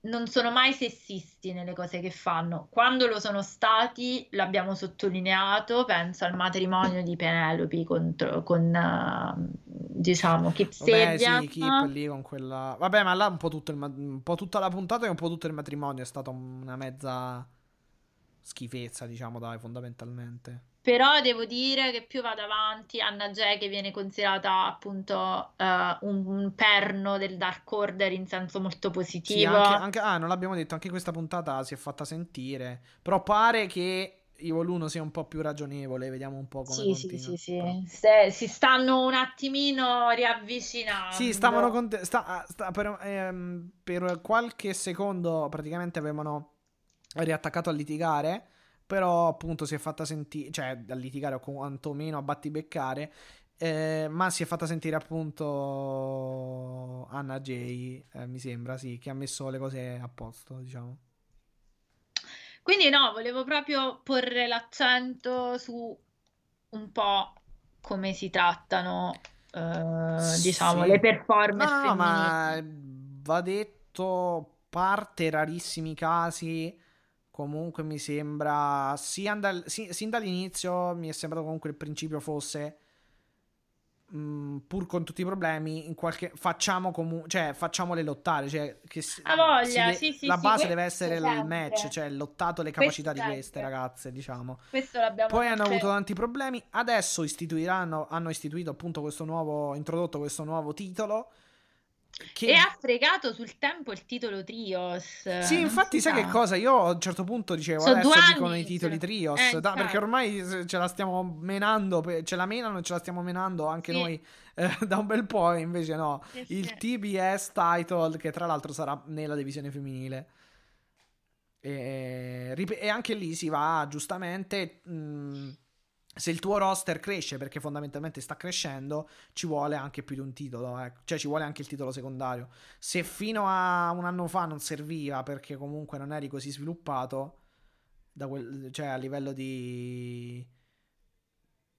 non sono mai sessisti nelle cose che fanno, quando lo sono stati l'abbiamo sottolineato, penso al matrimonio di Penelope contro, con uh, diciamo Kip Sabian, sì, Kip lì con quella, vabbè, ma là un po' tutto il ma... un po' tutta la puntata e un po' tutto il matrimonio è stata una mezza schifezza, diciamo, dai, fondamentalmente. Però devo dire che più vado avanti, Anna Jay, che viene considerata appunto uh, un, un perno del Dark Order in senso molto positivo. Sì, anche, anche, ah, non l'abbiamo detto, anche questa puntata si è fatta sentire, però pare che Evil uno sia un po' più ragionevole, vediamo un po' come sì, continua. Sì, sì, sì. Se, si stanno un attimino riavvicinando. Sì, stavano con te, sta, sta, per, ehm, per qualche secondo praticamente avevano riattaccato a litigare. Però appunto si è fatta sentire, cioè da litigare o quantomeno a battibeccare, eh, ma si è fatta sentire appunto Anna Jay, eh, mi sembra, sì, che ha messo le cose a posto, diciamo. Quindi no, volevo proprio porre l'accento su un po' come si trattano, eh, sì. diciamo, le performance femminili. No, ma va detto, parte rarissimi casi... Comunque mi sembra, sin, dal, sin, sin dall'inizio mi è sembrato comunque il principio fosse, mh, pur con tutti i problemi, in qualche, facciamo comu- cioè facciamole lottare, cioè che si, a voglia, si de- sì, sì, la sì, base deve essere sempre. Il match, cioè lottato le capacità questo di queste sempre. Ragazze, diciamo. Questo l'abbiamo Poi fatto. Hanno avuto tanti problemi, adesso istituiranno, hanno istituito appunto questo nuovo, introdotto questo nuovo titolo. Che... E ha fregato sul tempo il titolo Trios. Sì, infatti, sai sa. Che cosa? Io a un certo punto dicevo: so adesso dicono i titoli Trios. Eh, da, perché ormai ce la stiamo menando, ce la menano e ce la stiamo menando anche sì. noi eh, da un bel po'. Invece, no, sì, sì. il T B S title, che tra l'altro sarà nella divisione femminile. E, e anche lì si va giustamente. Mh, Se il tuo roster cresce, perché fondamentalmente sta crescendo, ci vuole anche più di un titolo, eh. Cioè ci vuole anche il titolo secondario. Se fino a un anno fa non serviva perché comunque non eri così sviluppato da quel, cioè a livello di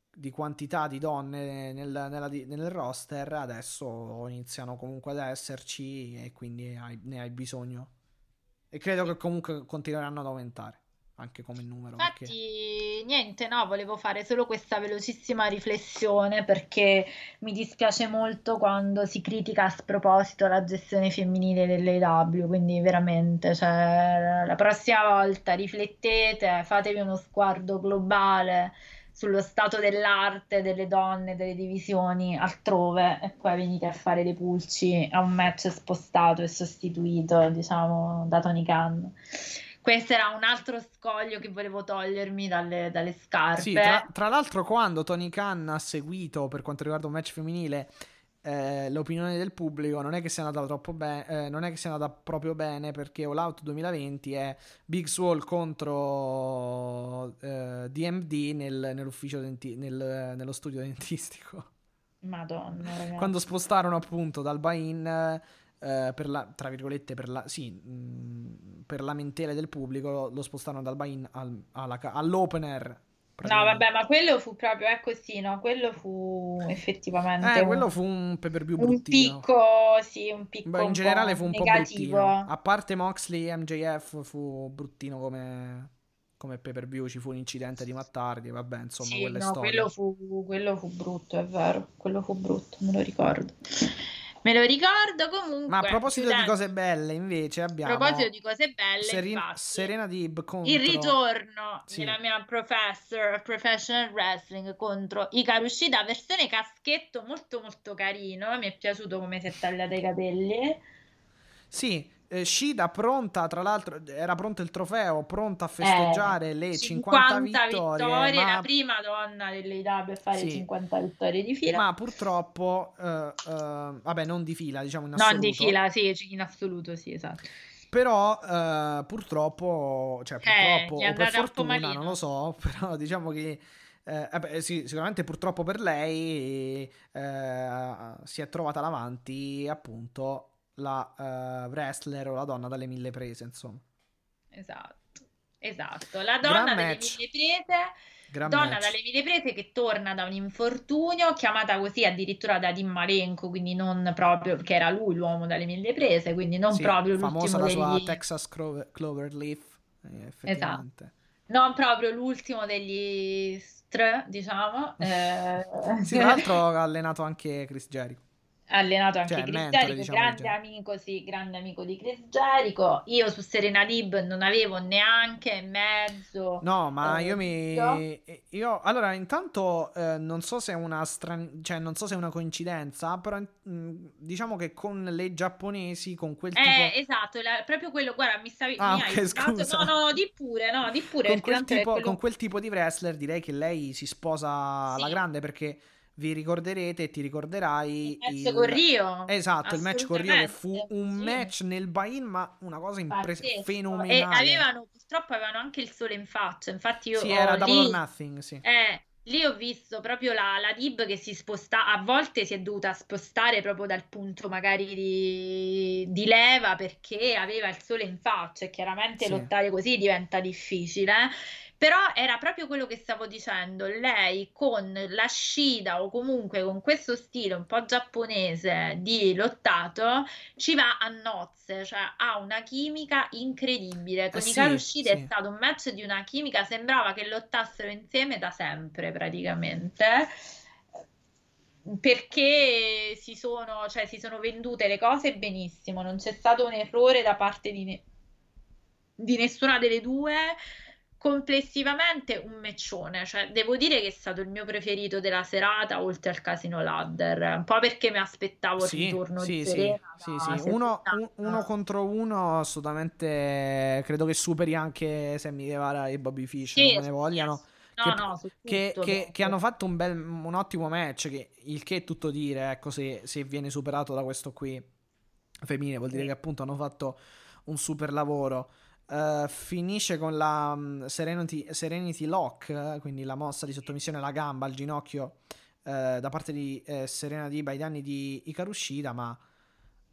di quantità di donne nel, nella, nel roster, adesso iniziano comunque ad esserci e quindi hai, ne hai bisogno. E credo che comunque continueranno ad aumentare. anche come numero. Infatti, perché... niente, no, volevo fare solo questa velocissima riflessione, perché mi dispiace molto quando si critica a sproposito la gestione femminile dell'A E W, quindi veramente, cioè, la prossima volta riflettete, fatevi uno sguardo globale sullo stato dell'arte delle donne, delle divisioni altrove, e poi venite a fare dei pulci a un match spostato e sostituito, diciamo, da Tony Khan. Questo era un altro scoglio che volevo togliermi dalle, dalle scarpe. Sì, tra, tra l'altro, quando Tony Khan ha seguito, per quanto riguarda un match femminile, eh, l'opinione del pubblico, non è che sia andata troppo bene, eh, non è che sia andata proprio bene, perché All Out duemilaventi è Big Swole contro eh, D M D nel, nell'ufficio denti- nel, nello studio dentistico. Madonna, ragazzi. Quando spostarono appunto dal buy-in, eh, Uh, per la, tra virgolette, per la, sì, mh, per lamentele del pubblico, lo, lo spostarono dal buy-in al, alla, all'opener. No, vabbè, ma quello fu proprio, è così, no? Quello fu effettivamente. Eh, un, quello fu un pay-per-view bruttino. Un picco, sì, un picco. Beh, in un generale fu un negativo. Po' bruttino. A parte Moxley e M J F, fu bruttino come, come pay-per-view. Ci fu un incidente di Matt Hardy, vabbè, insomma, sì, quelle no, storie. Quello fu, quello fu brutto, è vero. Quello fu brutto, me lo ricordo. Me lo ricordo comunque. Ma a proposito studenti. di cose belle, invece, abbiamo. A proposito di cose belle, Serena, infatti, Serena Deeb contro. Il ritorno sì. della mia professor professional wrestling contro Hikaru Shida, versione caschetto molto, molto carino. Mi è piaciuto come si è tagliata i capelli. Sì. Eh, Shida pronta, tra l'altro era pronto il trofeo, pronta a festeggiare eh, le cinquanta, cinquanta vittorie, vittorie ma... la prima donna dell'A E W a fare sì. cinquanta vittorie di fila, ma purtroppo uh, uh, vabbè non di fila, diciamo in assoluto non di fila, sì, in assoluto, sì, esatto, però uh, purtroppo, cioè purtroppo eh, o per fortuna, non lo so, però diciamo che Eh, vabbè, sì, sicuramente purtroppo per lei eh, si è trovata davanti appunto la uh, wrestler o la donna dalle mille prese, insomma. Esatto, esatto. La donna dalle mille prese, Gran donna match. dalle mille prese che torna da un infortunio, chiamata così addirittura da Dean Malenko, quindi non proprio, perché era lui l'uomo dalle mille prese, quindi non sì, proprio famosa l'ultimo famosa la degli... sua Texas Cloverleaf, eh, effettivamente. Esatto. Non proprio l'ultimo degli str, diciamo. Eh... sì, tra l'altro ha allenato anche Chris Jericho. Allenato anche cioè, Chris mentore, Jericho, diciamo, grande diciamo. amico, sì, grande amico di Chris Jericho. Io su Serena Deeb non avevo neanche mezzo. No, ma eh, io mi io allora intanto eh, non so se è una stran... cioè non so se è una coincidenza, però mh, diciamo che con le giapponesi con quel tipo Eh, esatto, la... proprio quello, guarda, mi stavi ah, mi okay, scusa. No, no, di pure, no, di pure con quel tipo quello... con quel tipo di wrestler direi che lei si sposa sì. alla grande, perché vi ricorderete e ti ricorderai il match il... con Riho, esatto, il match con Riho che fu un sì. match nel buy-in, ma una cosa impres- fenomenale, e avevano purtroppo avevano anche il sole in faccia, infatti io sì, oh, era Double lì, or Nothing, sì. eh, lì ho visto proprio la, la Deeb che si sposta, a volte si è dovuta spostare proprio dal punto magari di, di leva, perché aveva il sole in faccia e chiaramente sì. lottare così diventa difficile. Però era proprio quello che stavo dicendo, lei con la Shida o comunque con questo stile un po' giapponese di lottato ci va a nozze, cioè ha una chimica incredibile. Con eh sì, Hikaru Shida sì. è stato un match di una chimica, sembrava che lottassero insieme da sempre praticamente, perché si sono, cioè, si sono vendute le cose benissimo, non c'è stato un errore da parte di, ne- di nessuna delle due. Complessivamente un meccione, cioè devo dire che è stato il mio preferito della serata oltre al Casino Ladder, un po' perché mi aspettavo sì, il ritorno sì, di Serena sì, sì, sì. Uno, un, uno contro uno assolutamente, credo che superi anche Sammy Guevara e Bobby Fish, sì, non me ne vogliano sì. no, che, no, tutto, che, che, che hanno fatto un, bel, un ottimo match, che, il che è tutto dire, ecco, se, se viene superato da questo qui femminile vuol dire sì. che appunto hanno fatto un super lavoro. Uh, finisce con la um, Serenity, Serenity Lock, quindi la mossa di sottomissione alla gamba, al ginocchio uh, da parte di uh, Serena Deeb ai danni di Hikaru Shida, ma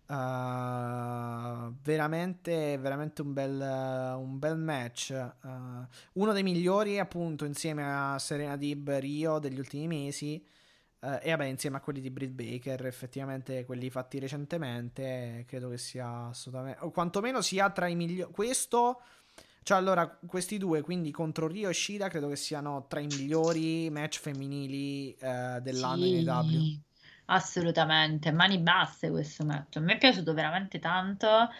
uh, veramente veramente un bel, uh, un bel match, uh, uno dei migliori appunto insieme a Serena Deeb Riho degli ultimi mesi, uh, e vabbè insieme a quelli di Britt Baker, effettivamente quelli fatti recentemente credo che sia assolutamente, o quantomeno sia tra i migliori, questo, Cioè, allora, questi due, quindi contro Riho e Shida, credo che siano tra i migliori match femminili eh, dell'anno sì, in A E W. Assolutamente, mani basse questo match. Mi è piaciuto veramente tanto.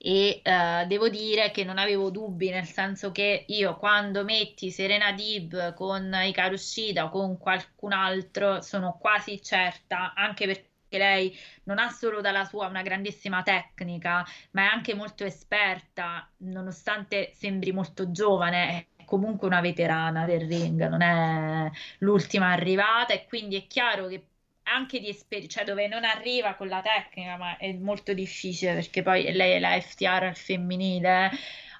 E uh, devo dire che non avevo dubbi, nel senso che io quando metti Serena Deeb con Hikaru Shida o con qualcun altro sono quasi certa, anche perché lei non ha solo dalla sua una grandissima tecnica, ma è anche molto esperta, nonostante sembri molto giovane, è comunque una veterana del ring, non è l'ultima arrivata, e quindi è chiaro che anche di esperienza, cioè dove non arriva con la tecnica, ma è molto difficile perché poi lei è la F T R al femminile,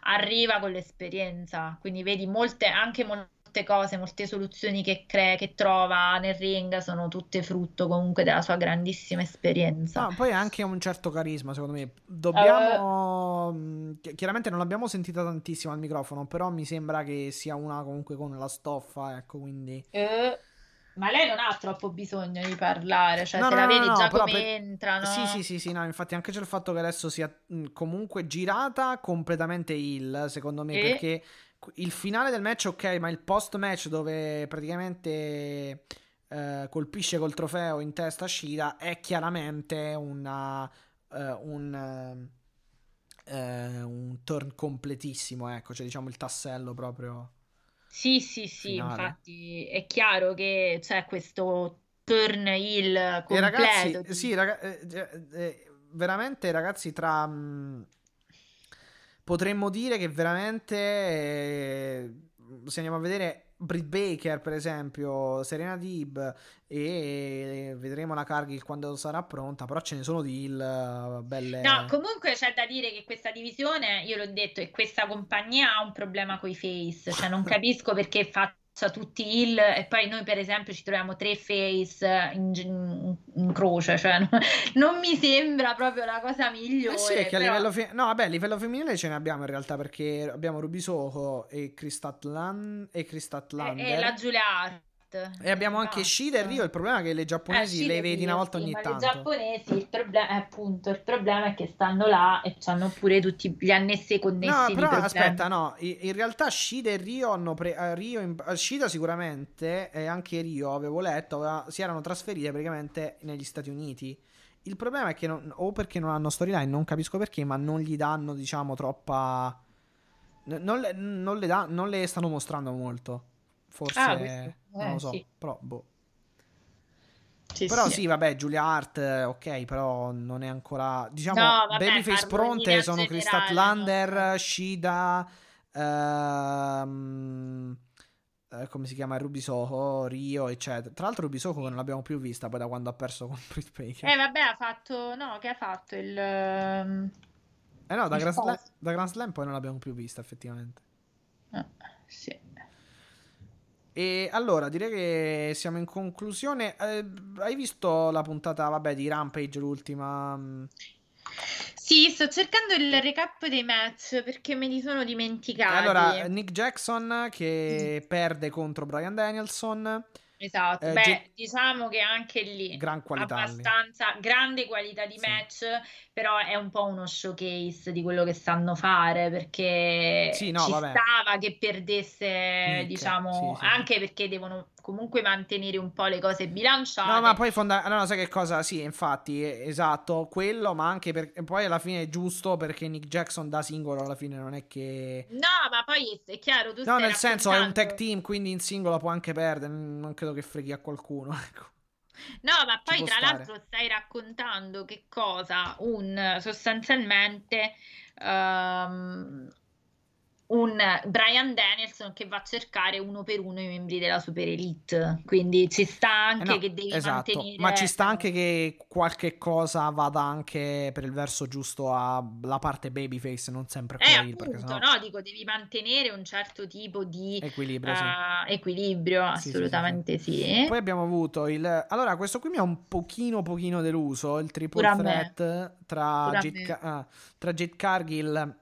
arriva con l'esperienza, quindi vedi molte, anche molte cose, molte soluzioni che crea, che trova nel ring sono tutte frutto comunque della sua grandissima esperienza. No, poi anche un certo carisma, secondo me. Dobbiamo uh... chiaramente non l'abbiamo sentita tantissimo al microfono, però mi sembra che sia una comunque con la stoffa, ecco, quindi uh... Ma lei non ha troppo bisogno di parlare, cioè no, se no, la vedi no, già come per... entra, no? Sì, sì, sì, sì, no, infatti anche c'è il fatto che adesso sia mh, comunque girata completamente heel, secondo me, e... perché il finale del match, ok, ma il post-match dove praticamente eh, colpisce col trofeo in testa Shida è chiaramente una, uh, un, uh, un turn completissimo, ecco, cioè diciamo il tassello proprio... Sì, sì, sì, finale. Infatti è chiaro che c'è questo turn heel completo. E ragazzi, sì, raga- eh, eh, veramente ragazzi, tra mh, potremmo dire che veramente eh, se andiamo a vedere Britt Baker, per esempio, Serena Deeb e vedremo la Cargill quando sarà pronta, però ce ne sono di heel belle. No, comunque c'è da dire che questa divisione, io l'ho detto, e questa compagnia ha un problema coi face, cioè non capisco perché faccia tutti heel e poi noi per esempio ci troviamo tre face in, in, in croce, cioè non, non mi sembra proprio la cosa migliore. Eh sì, è che però... a livello fe- no, vabbè, a livello femminile ce ne abbiamo in realtà, perché abbiamo Ruby Soho e Kristatlan e Kristatlander e, e la Julia Hart. E abbiamo anche Shida e Riho. Il problema è che le giapponesi eh, le vedi una volta sì, ogni ma tanto. Le giapponesi, il problema, appunto, il problema è che stanno là e hanno pure tutti gli annessi e connessi. No, però di aspetta, no, in realtà Shida e Riho hanno pre- uh, Riho in- uh, Shida sicuramente e eh, anche Riho, avevo letto, aveva, si erano trasferite praticamente negli Stati Uniti. Il problema è che non, o perché non hanno storyline, non capisco perché, ma non gli danno, diciamo, troppa non le, non le, da, non le stanno mostrando molto. Forse ah, eh, non lo so, sì. Però boh. Sì, però sì. Sì, vabbè, Julia Hart, ok, però non è ancora, diciamo, no, babyface pronte sono Kristatlander, no. Shida, ehm, eh, come si chiama, Ruby Soho, Riho, eccetera. Tra l'altro Ruby Soho che non l'abbiamo più vista poi da quando ha perso con Britt Baker. Eh vabbè, ha fatto, no, che ha fatto il Eh no, da Grand Slam, da Grand Slam poi non l'abbiamo più vista effettivamente. Ah, sì. E allora direi che siamo in conclusione. Eh, hai visto la puntata, vabbè, di Rampage, l'ultima? Sì, sto cercando il recap dei match perché me li sono dimenticati. Allora, Nick Jackson che mm. perde contro Bryan Danielson. Esatto, eh, beh, J- diciamo che anche lì gran qualità, abbastanza lì. Grande qualità di sì. match, però è un po' uno showcase di quello che sanno fare, perché sì, no, ci vabbè. stava che perdesse, Nick, diciamo, sì, sì. anche perché devono comunque mantenere un po' le cose bilanciate. No, ma poi fonda- no, no, sai che cosa? Sì, infatti, esatto, quello, ma anche per- poi alla fine è giusto perché Nick Jackson da singolo alla fine non è che No, ma poi è chiaro, tu No, nel senso è un tag team, quindi in singolo può anche perdere, non credo che freghi a qualcuno, ecco. No, ma poi tra stare. l'altro stai raccontando che cosa? Un sostanzialmente um, un Bryan Danielson che va a cercare uno per uno i membri della Super Elite, quindi ci sta anche eh no, che devi esatto. mantenere, ma ci sta anche che qualche cosa vada anche per il verso giusto alla parte babyface, non sempre quella eh, appunto, perché sennò... no, dico, devi mantenere un certo tipo di equilibrio, uh, sì. equilibrio assolutamente sì, sì, sì. sì Poi abbiamo avuto il allora questo qui mi ha un pochino pochino deluso, il triple threat tra Jade, ah, tra Jade Cargill,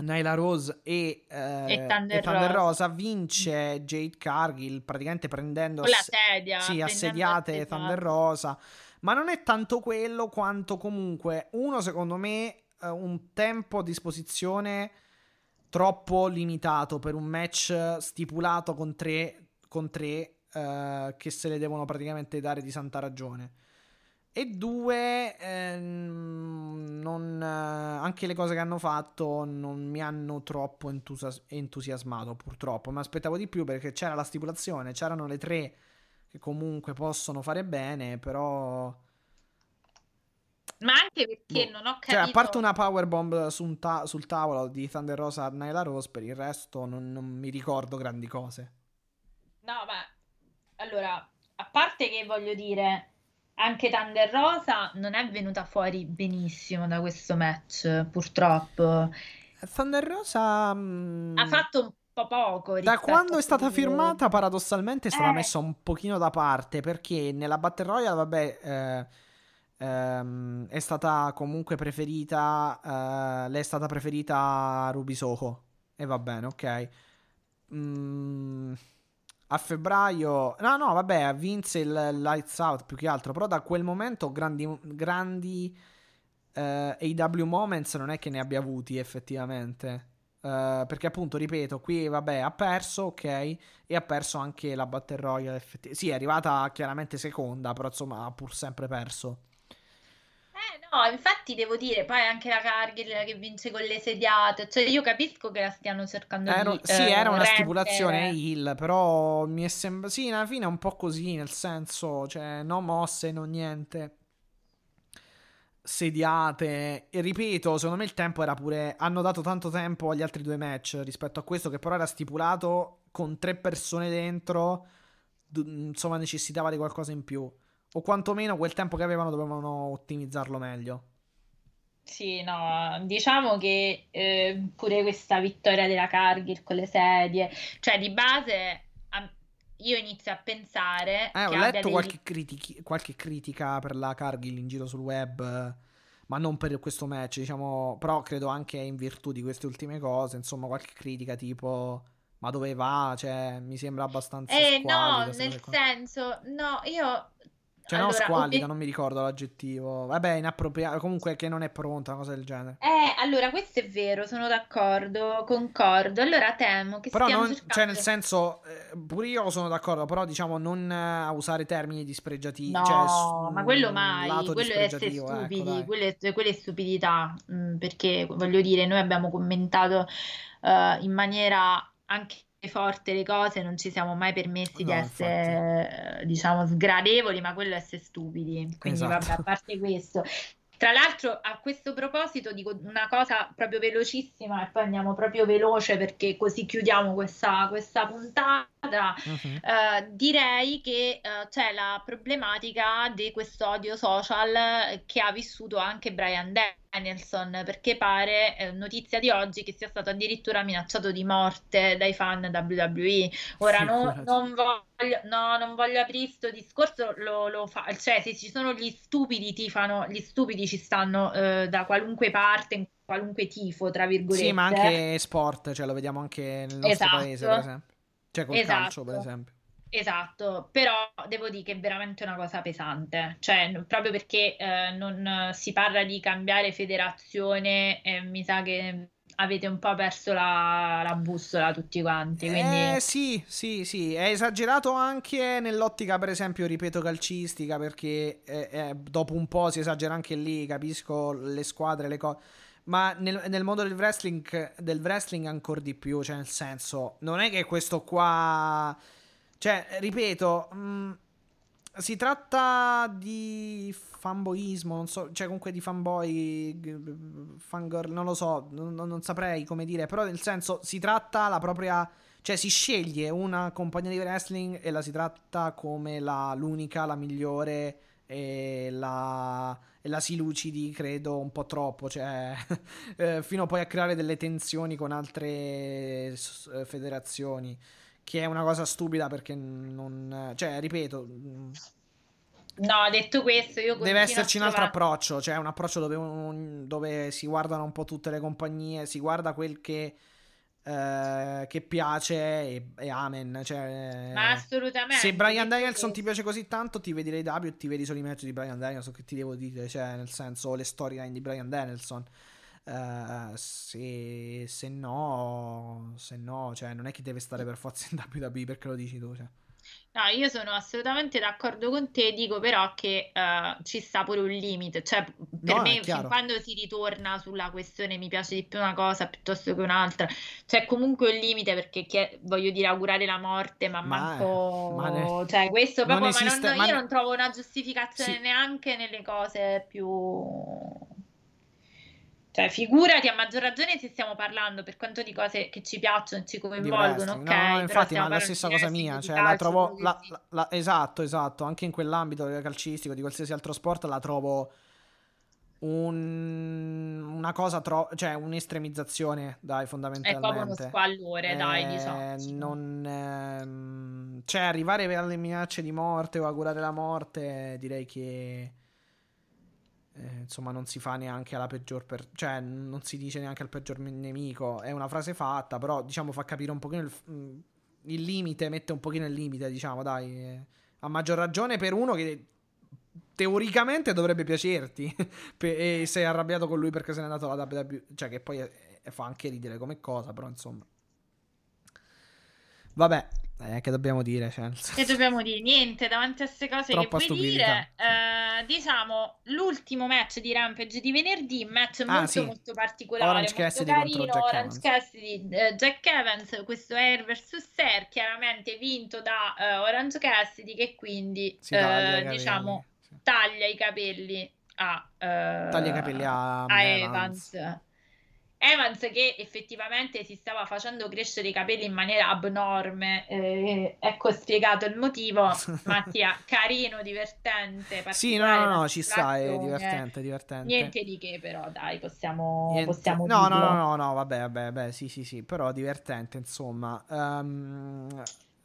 Nyla Rose e, eh, e Thunder, e Thunder Rosa. Rosa vince Jade Cargill praticamente prendendo la sedia, sì, assediate Thunder Rosa, ma non è tanto quello quanto comunque uno, secondo me, un tempo a disposizione troppo limitato per un match stipulato con tre, con tre eh, che se le devono praticamente dare di santa ragione. E due, eh, non, eh, anche le cose che hanno fatto non mi hanno troppo entusias- entusiasmato, purtroppo. Mi aspettavo di più perché c'era la stipulazione, c'erano le tre che comunque possono fare bene, però... Ma anche perché boh. non ho capito... Cioè, a parte una powerbomb su un ta- sul tavolo di Thunder Rosa a Nyla Rose, per il resto non, non mi ricordo grandi cose. No, ma... Allora, a parte che voglio dire... Anche Thunder Rosa non è venuta fuori benissimo da questo match, purtroppo. Thunder Rosa... Mh, ha fatto un po' poco. Da quando è stata firmata, paradossalmente, è stata eh. messa un pochino da parte, perché nella Battle Royale, vabbè, eh, ehm, è stata comunque preferita... Eh, le è stata preferita Ruby Soho. E va bene, ok. Mmm... A febbraio, no, no, vabbè, vinse il Lights Out più che altro. Però da quel momento, grandi, grandi eh, A E W moments non è che ne abbia avuti effettivamente. Eh, perché, appunto, ripeto, qui vabbè, ha perso, ok, e ha perso anche la Battle Royale. Effetti... Sì, è arrivata chiaramente seconda, però insomma, ha pur sempre perso. Eh, no, infatti, devo dire, poi anche la Cargill che vince con le sediate. Cioè, io capisco che la stiano cercando era, di... Sì, eh, era una rendere. Stipulazione heel, però mi è sembrato... Sì, alla fine è un po' così, nel senso, cioè, no mosse, no niente. Sediate. E ripeto, secondo me il tempo era pure... Hanno dato tanto tempo agli altri due match rispetto a questo, che però era stipulato con tre persone dentro, d- insomma, necessitava di qualcosa in più. O quantomeno quel tempo che avevano dovevano ottimizzarlo meglio. Sì, no, diciamo che eh, pure questa vittoria della Cargill con le sedie, cioè di base a, io inizio a pensare eh, che ho letto dei... qualche, critichi, qualche critica per la Cargill in giro sul web, ma non per questo match, diciamo, però credo anche in virtù di queste ultime cose, insomma, qualche critica tipo... Ma dove va? Cioè, mi sembra abbastanza eh, squalida. No, nel cosa. senso, no, io... Cioè, allora, no, squallida, ob... non mi ricordo l'aggettivo. Vabbè, inappropriato, comunque che non è pronta, una cosa del genere. Eh, allora, questo è vero, sono d'accordo, concordo. Allora temo che però stiamo non, cercando... Cioè, nel senso, eh, pure io sono d'accordo, però diciamo non eh, usare termini dispregiativi. No, cioè, su, ma quello mai, quello è essere stupidi, ecco, quello, è, quello è stupidità, mh, perché, voglio dire, noi abbiamo commentato uh, in maniera anche... forte le cose, non ci siamo mai permessi no, di essere infatti. diciamo sgradevoli, ma quello è essere stupidi, quindi esatto. Vabbè, a parte questo, tra l'altro a questo proposito dico una cosa proprio velocissima e poi andiamo proprio veloce perché così chiudiamo questa, questa puntata. Uh-huh. uh, direi che uh, c'è la problematica di questo odio social che ha vissuto anche Bryan Danielson, perché pare eh, notizia di oggi che sia stato addirittura minacciato di morte dai fan W W E. Ora no, non voglio no, non voglio aprire sto discorso, lo, lo fa, cioè se ci sono gli stupidi tifano, gli stupidi ci stanno eh, da qualunque parte, in qualunque tifo, tra virgolette. Sì, ma anche sport, cioè lo vediamo anche nel nostro esatto. paese, per esempio. Cioè col esatto. calcio, per esempio. Esatto, però devo dire che è veramente una cosa pesante, cioè proprio perché eh, non si parla di cambiare federazione, eh, mi sa che avete un po' perso la, la bussola tutti quanti, quindi... eh, sì, sì, sì, è esagerato anche nell'ottica, per esempio, ripeto, calcistica, perché eh, eh, dopo un po' si esagera anche lì, capisco le squadre, le cose... Ma nel, nel mondo del wrestling, del wrestling ancora di più, cioè nel senso, non è che questo qua... Cioè, ripeto, mh, si tratta di fanboismo, non so, cioè comunque di fanboy, fangirl, non lo so, non, non saprei come dire, però nel senso si tratta la propria, cioè si sceglie una compagnia di wrestling e la si tratta come la, l'unica, la migliore e la, e la si lucidi, credo, un po' troppo, cioè eh, fino poi a creare delle tensioni con altre eh, federazioni. Che è una cosa stupida perché non... Cioè, ripeto... No, detto questo, io... Deve esserci un altro approccio, cioè un approccio dove, un, dove si guardano un po' tutte le compagnie, si guarda quel che, eh, che piace e, e amen, cioè... Ma assolutamente... Se Bryan Danielson ti piace così tanto, ti vedi l'A E W e ti vedi solo i match di Bryan Danielson, che ti devo dire, cioè, nel senso, le storyline di Bryan Danielson... Uh, se, se no se no cioè non è che deve stare per forza in W W E, perché lo dici tu, cioè. No, io sono assolutamente d'accordo con te, dico però che uh, ci sta pure un limite, cioè per no, me fin quando si ritorna sulla questione mi piace di più una cosa piuttosto che un'altra, c'è comunque un limite, perché che, voglio dire, augurare la morte ma, ma manco ma ne... cioè questo proprio non esiste, ma non, io ma ne... non trovo una giustificazione sì. neanche nelle cose più... Cioè, figurati, a maggior ragione se stiamo parlando per quanto di cose che ci piacciono, ci coinvolgono, ok? No, infatti, ma è la stessa cosa mia, cioè la trovo la, la, la, esatto, esatto, anche in quell'ambito calcistico, di qualsiasi altro sport, la trovo un, una cosa tro, cioè un'estremizzazione, dai, fondamentalmente. È proprio uno squallore, eh, dai, diciamo. Non ehm, cioè arrivare alle minacce di morte o augurare la morte, direi che Eh, insomma non si fa neanche alla peggior per... cioè non si dice neanche al peggior nemico, è una frase fatta, però diciamo fa capire un pochino il, il limite, mette un pochino il limite, diciamo, dai, a maggior ragione per uno che teoricamente dovrebbe piacerti e sei arrabbiato con lui perché se n'è andato alla W W E, cioè che poi è, è, fa anche ridere come cosa, però insomma vabbè. Eh, che dobbiamo dire? Cioè... Che dobbiamo dire? Niente, davanti a queste cose troppa che puoi stupidità. dire. Eh, diciamo, l'ultimo match di Rampage di venerdì, match molto ah, sì. molto particolare, Orange molto Cassidy carino, Jack Orange Evans. Cassidy, eh, Jack Evans, questo Air versus Air, chiaramente vinto da eh, Orange Cassidy, che quindi eh, diciamo sì. taglia i capelli a eh, taglia i capelli a, a Evans. Evans. Evans che effettivamente si stava facendo crescere i capelli in maniera abnorme, eh, ecco spiegato il motivo. Mattia, carino, divertente, sì, no, no, no, ci sta, è divertente, divertente. Niente di che, però dai, possiamo, niente... possiamo no, dirlo. No, no, no, no, vabbè, vabbè, vabbè, sì, sì, sì, però divertente, insomma. Um...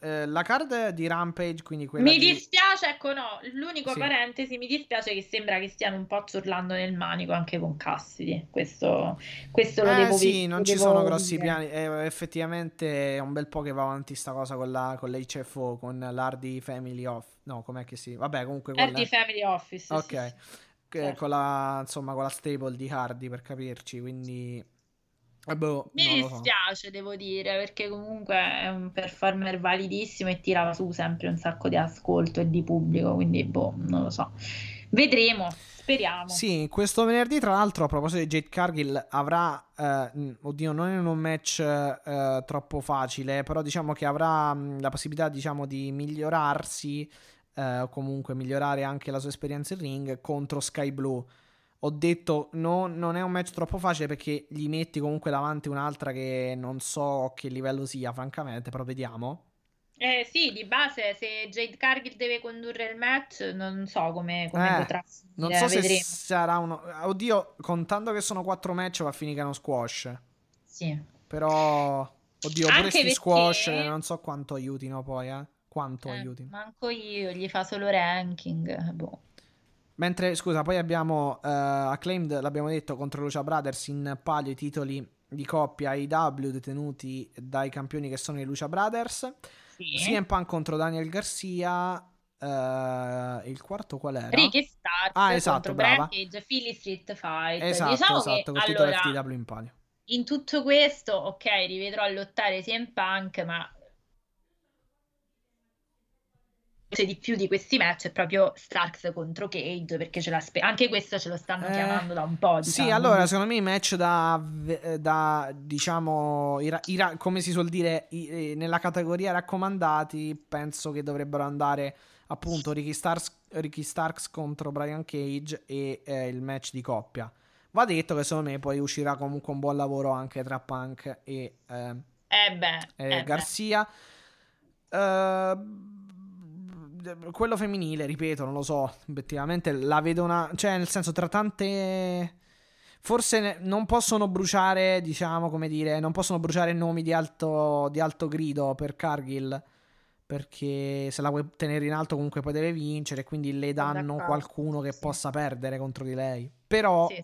La card di Rampage, quindi quella mi dispiace, di... ecco no, l'unico sì. parentesi, mi dispiace che sembra che stiano un po' ciurlando nel manico anche con Cassidy, questo, questo eh, lo devo sì, vi- non lo ci devo sono grossi dire. piani, eh, effettivamente è un bel po' che va avanti sta cosa con, la, con l'H F O, con l'Hardy Family Office, no com'è che si, vabbè comunque con Hardy la... Family Office, ok, sì, eh, certo. con la insomma con la stable di Hardy per capirci, quindi... Eh boh, mi dispiace so. devo dire, perché comunque è un performer validissimo e tirava su sempre un sacco di ascolto e di pubblico, quindi boh, non lo so, vedremo, speriamo. Sì, questo venerdì tra l'altro a proposito di Jade Cargill avrà eh, oddio non è un match eh, troppo facile, però diciamo che avrà mh, la possibilità diciamo di migliorarsi eh, o comunque migliorare anche la sua esperienza in ring contro Sky Blue. Ho detto no, non è un match troppo facile perché gli metti comunque davanti un'altra che non so che livello sia, francamente, però vediamo. Eh sì, di base se Jade Cargill deve condurre il match non so come, come eh, potrà. Non so vedremo. Se sarà uno... Oddio, contando che sono quattro match va a finire che non squash. Sì. Però, oddio, anche pure sti perché... squash non so quanto aiutino poi, eh. Quanto eh, aiutino. Manco io, gli fa solo ranking, boh. Mentre, scusa, poi abbiamo uh, Acclaimed, l'abbiamo detto, contro Lucha Brothers in palio i titoli di coppia A E W detenuti dai campioni che sono i Lucha Brothers. Sì. C M Punk contro Daniel Garcia, uh, il quarto qual era? Ricky Starks ah, esatto, contro Brian Cage, Philly Street Fight. Esatto, diciamo esatto, che, col allora, titolo F T W in palio. In tutto questo, ok, rivedrò a lottare C M Punk, ma... di più di questi match è proprio Starks contro Cage, perché ce la spe- anche questo ce lo stanno eh, chiamando da un po', diciamo. Sì, allora secondo me i match da, da diciamo ira- ira- come si suol dire i- nella categoria raccomandati penso che dovrebbero andare appunto Ricky Starks, Ricky Starks contro Brian Cage e eh, il match di coppia. Va detto che secondo me poi uscirà comunque un buon lavoro anche tra Punk e eh, eh beh, eh, eh Garcia beh. Uh, quello femminile, ripeto, non lo so, obiettivamente la vedo una, cioè nel senso tra tante forse ne... non possono bruciare, diciamo, come dire, non possono bruciare nomi di alto di alto grido per Cargill, perché se la vuoi tenere in alto comunque poi deve vincere, quindi le danno D'accordo. qualcuno che sì. possa perdere contro di lei. Però sì.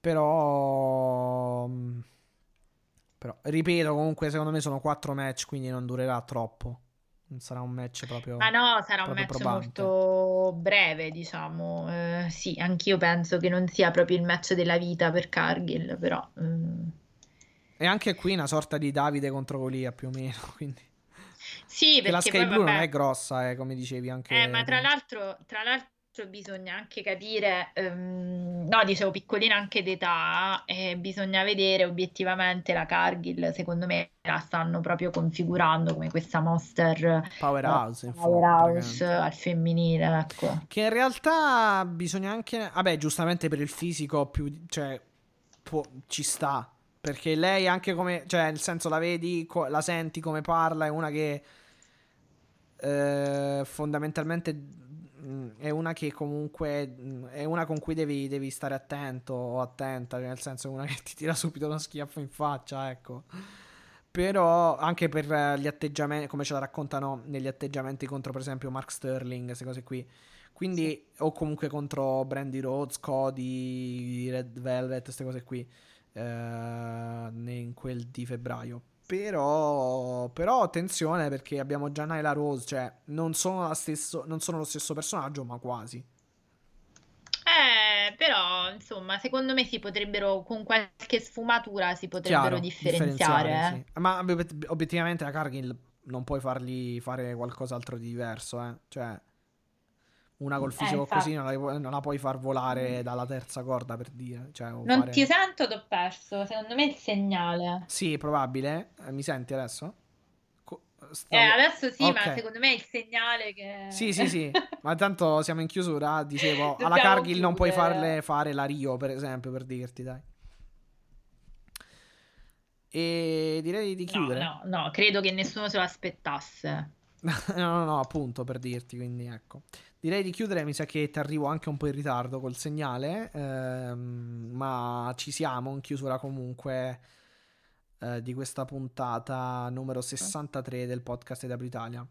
però però ripeto, comunque secondo me sono quattro match, quindi non durerà troppo. sarà un match proprio... Ma no, sarà un match probante. Molto breve, diciamo. Eh, sì, anch'io penso che non sia proprio il match della vita per Cargill, però... Ehm... E anche qui una sorta di Davide contro Golia, più o meno, quindi... Sì, perché la Sky poi, Blue vabbè, non è grossa, eh, come dicevi anche. Eh, ma tra l'altro, tra l'altro bisogna anche capire, um, no, dicevo piccolina anche d'età, eh, bisogna vedere obiettivamente la Cargill, secondo me la stanno proprio configurando come questa monster powerhouse, no, powerhouse al femminile, ecco. Che in realtà bisogna anche, vabbè, giustamente per il fisico più, cioè può, ci sta. Perché lei anche come... Cioè, nel senso, la vedi, co- la senti come parla, è una che... Eh, fondamentalmente mh, è una che comunque... Mh, è una con cui devi, devi stare attento o attenta. Nel senso, è una che ti tira subito uno schiaffo in faccia, ecco. Però anche per eh, gli atteggiamenti... Come ce la raccontano negli atteggiamenti contro, per esempio, Mark Sterling, queste cose qui. Quindi... Sì. O comunque contro Brandy Rhodes, Cody, Red Velvet, queste cose qui. Uh, in quel di febbraio, però, però attenzione, perché abbiamo già Nyla Rose, cioè non sono, la stesso, non sono lo stesso personaggio, ma quasi. Eh, però insomma, secondo me si potrebbero, con qualche sfumatura si potrebbero Chiaro, differenziare, differenziare eh. Sì. Ma ob- obiettivamente la Cargill non puoi fargli fare qualcos'altro di diverso, eh? Cioè una col fisico eh, così non la, non la puoi far volare dalla terza corda, per dire, cioè, non fare... Ti sento, t'ho perso, secondo me è il segnale. Sì, probabile. Mi senti adesso? Co- stavo... eh, adesso sì, okay. Ma secondo me è il segnale che... Sì, sì, sì. Ma tanto siamo in chiusura, dicevo. Alla Cargill non puoi farle fare la Rio, per esempio, per dirti, dai. E direi di chiudere. No, no, no, credo che nessuno se lo aspettasse. No, no, no, appunto, per dirti, quindi ecco. Direi di chiudere, mi sa che ti arrivo anche un po' in ritardo col segnale, ehm, ma ci siamo in chiusura comunque eh, di questa puntata numero sessantatré del podcast A E W Italia.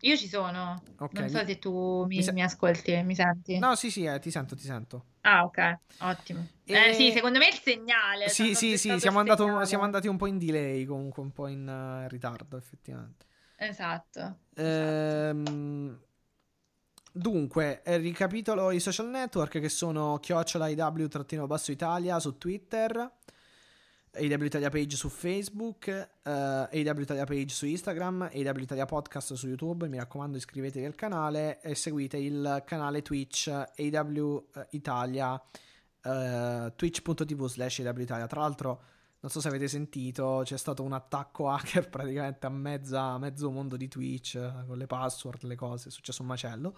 Io ci sono, okay. Non so se tu mi, mi, se... mi ascolti, mi senti? No, sì, sì, eh, ti sento, ti sento. Ah, ok, ottimo. E... Eh, sì, secondo me è il segnale. Sì, sì, sì, siamo, andato, siamo andati un po' in delay, comunque un po' in uh, ritardo, effettivamente. Esatto. Ehm... esatto. Dunque, ricapitolo i social network, che sono chiocciola I W-Italia su Twitter, A E W Italia Page su Facebook, uh, A E W Italia Page su Instagram, A E W Italia Podcast su YouTube. Mi raccomando, iscrivetevi al canale e seguite il canale Twitch A E W Italia, uh, twitch punto tv slash A E W Italia. Tra l'altro, non so se avete sentito, c'è stato un attacco hacker praticamente a mezza, a mezzo mondo di Twitch, con le password, le cose, è successo un macello.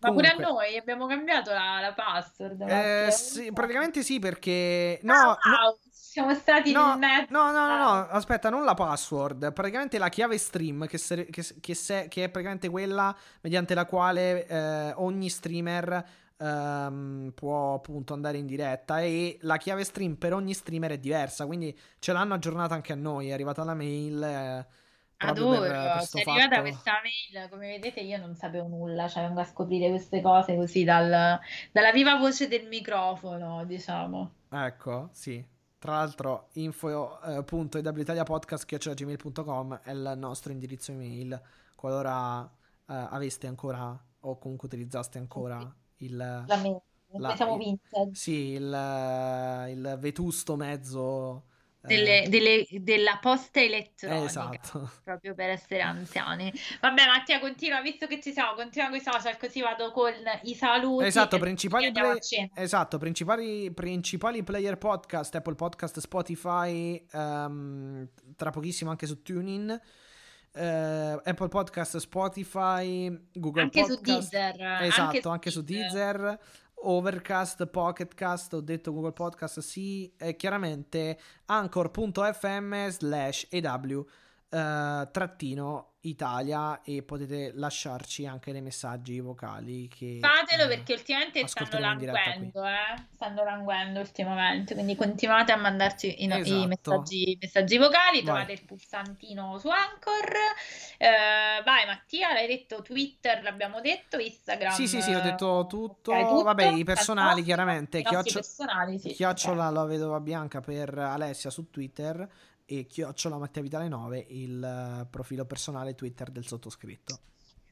Ma comunque, pure a noi abbiamo cambiato la, la password. Eh, sì, praticamente sì, perché... No, ah, no, siamo stati no, in mezzo. No, no, no, no, aspetta, non la password, praticamente la chiave stream, che, se, che, che, se, che è praticamente quella mediante la quale eh, ogni streamer... Um, può appunto andare in diretta, e la chiave stream per ogni streamer è diversa, quindi ce l'hanno aggiornata anche a noi, è arrivata la mail eh, adoro, per, per sto è fatto. Arrivata questa mail, come vedete io non sapevo nulla, cioè vengo a scoprire queste cose così dal, dalla viva voce del microfono, diciamo, ecco, sì. Tra l'altro info punto e w italia podcast chiocciola gmail punto com è il nostro indirizzo email, qualora eh, aveste ancora o comunque utilizzaste ancora sì. Il, la me- la, il, sì, il, il vetusto mezzo delle, eh. delle, della posta elettronica, esatto. Proprio per essere anziani. Vabbè, Mattia, continua, visto che ci siamo, continua con i social, così vado con i saluti. Esatto, principali, play- esatto, principali, principali player podcast, Apple Podcast, Spotify, um, tra pochissimo anche su TuneIn, Uh, Apple Podcast, Spotify, Google anche Podcast, su Deezer, esatto, anche su, anche su Deezer, Deezer, Overcast, Pocketcast, ho detto Google Podcast, sì, e chiaramente anchor punto f m slash A E W trattino Italia, e potete lasciarci anche dei messaggi vocali, che fatelo, eh, perché ultimamente stanno languendo, eh? stanno languendo ultimamente, quindi continuate a mandarci i, esatto. i messaggi, messaggi vocali, trovate vai. il pulsantino su Anchor, eh, vai Mattia, l'hai detto, Twitter l'abbiamo detto, Instagram, sì sì sì, ho detto tutto, okay, tutto. Vabbè, i personali, chiaramente i Chioccio... personali, sì. Chiocciola okay. Lo vedo a Bianca per Alessia su Twitter, e chiocciola Mattia Vitale nove il profilo personale Twitter del sottoscritto.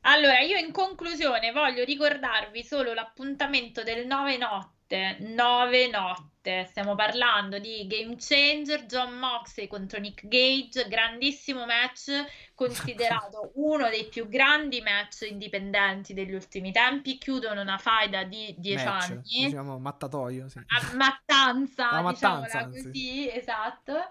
Allora, io in conclusione voglio ricordarvi solo l'appuntamento del nove notte, nove notte, stiamo parlando di Game Changer, John Moxley contro Nick Gage, grandissimo match, considerato uno dei più grandi match indipendenti degli ultimi tempi, chiudono una faida di dieci anni. Diciamo mattatoio, sì. A mattanza, la mattanza, diciamola così, esatto.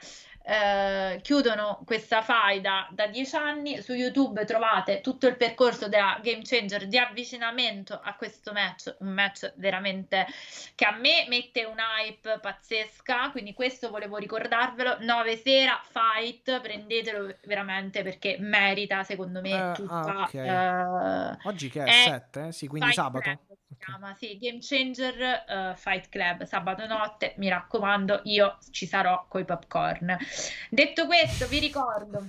Uh, chiudono questa faida da dieci anni. Su YouTube trovate tutto il percorso della Game Changer di avvicinamento a questo match, un match veramente che a me mette un hype pazzesca, quindi questo volevo ricordarvelo. Nove sera Fight, prendetelo veramente perché merita, secondo me, uh, tutta, ah, okay. uh, oggi che è, è sette, eh? Sì, quindi Fight sabato Club, si okay. chiama, sì, Game Changer uh, Fight Club, sabato notte, mi raccomando, io ci sarò coi popcorn. Detto questo, vi ricordo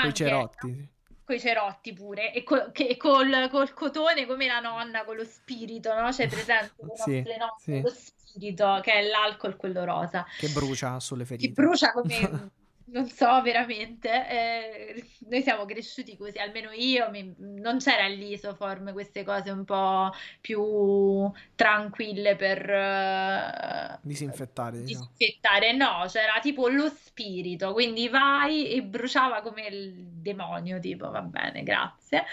coi cerotti, coi cerotti pure, e col, che, col, col cotone come la nonna, con lo spirito, no? C'è presente le sì, nostre nonne, sì. Lo spirito che è l'alcol, quello rosa che brucia sulle ferite, che brucia come non so veramente, eh, noi siamo cresciuti così, almeno io, mi, non c'era l'Isoform, queste cose un po' più tranquille per eh, disinfettare, disinfettare no. no, c'era tipo lo spirito, quindi vai e bruciava come il demonio, tipo, va bene, grazie.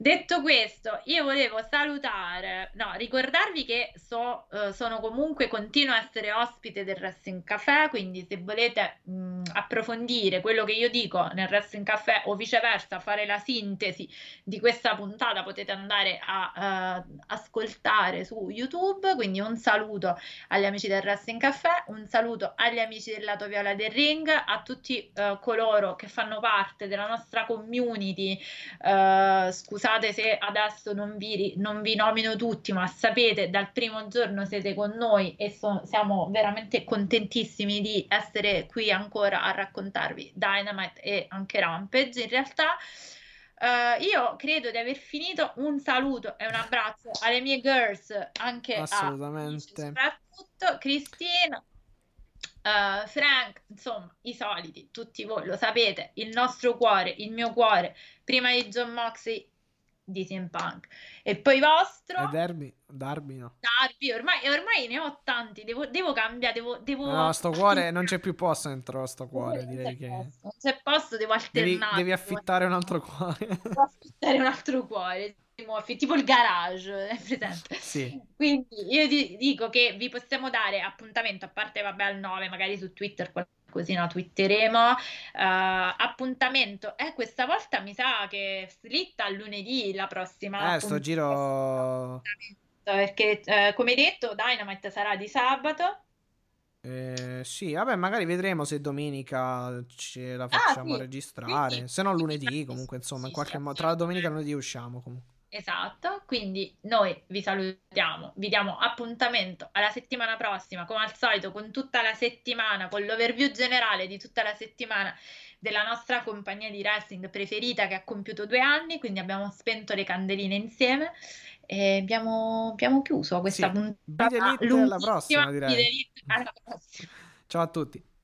Detto questo, io volevo salutare, no, ricordarvi che so, eh, sono comunque, continuo a essere ospite del Wrestling Café, quindi se volete mh, approfondire quello che io dico nel Wrestling Café o viceversa, fare la sintesi di questa puntata, potete andare a uh, ascoltare su YouTube, quindi un saluto agli amici del Wrestling Café, un saluto agli amici del Lato Viola del Ring, a tutti uh, coloro che fanno parte della nostra community, uh, scusate se adesso non vi, non vi nomino tutti, ma sapete, dal primo giorno siete con noi e so, siamo veramente contentissimi di essere qui ancora a raccontarvi Dynamite e anche Rampage. In realtà uh, io credo di aver finito, un saluto e un abbraccio alle mie girls, anche assolutamente, a soprattutto Cristina, Uh, Frank, insomma i soliti, tutti voi lo sapete, il nostro cuore, il mio cuore, prima di John Moxley, di C M Punk e poi vostro, e Darby, Darby no Darby, ormai, ormai ne ho tanti, devo, devo cambiare, devo, devo... No, sto cuore, non c'è più posto dentro sto cuore, non direi che posto, non c'è posto, devo alternare, devi, devi affittare un altro cuore, devo affittare un altro cuore tipo il garage, è presente? Sì. Quindi io ti dico che vi possiamo dare appuntamento, a parte vabbè al nove, magari su Twitter qualcosina twitteremo, uh, appuntamento eh, questa volta mi sa che slitta a lunedì la prossima, eh sto giro, perché eh, come detto Dynamite sarà di sabato. Eh, sì, vabbè, magari vedremo se domenica ce la facciamo ah, sì. registrare, quindi, se no lunedì comunque, insomma, in qualche modo tra la domenica e lunedì usciamo comunque. Esatto, quindi noi vi salutiamo, vi diamo appuntamento alla settimana prossima, come al solito con tutta la settimana, con l'overview generale di tutta la settimana della nostra compagnia di wrestling preferita che ha compiuto due anni, quindi abbiamo spento le candeline insieme e abbiamo, abbiamo chiuso questa sì. puntata. Alla prossima, direi. Alla prossima. Ciao a tutti.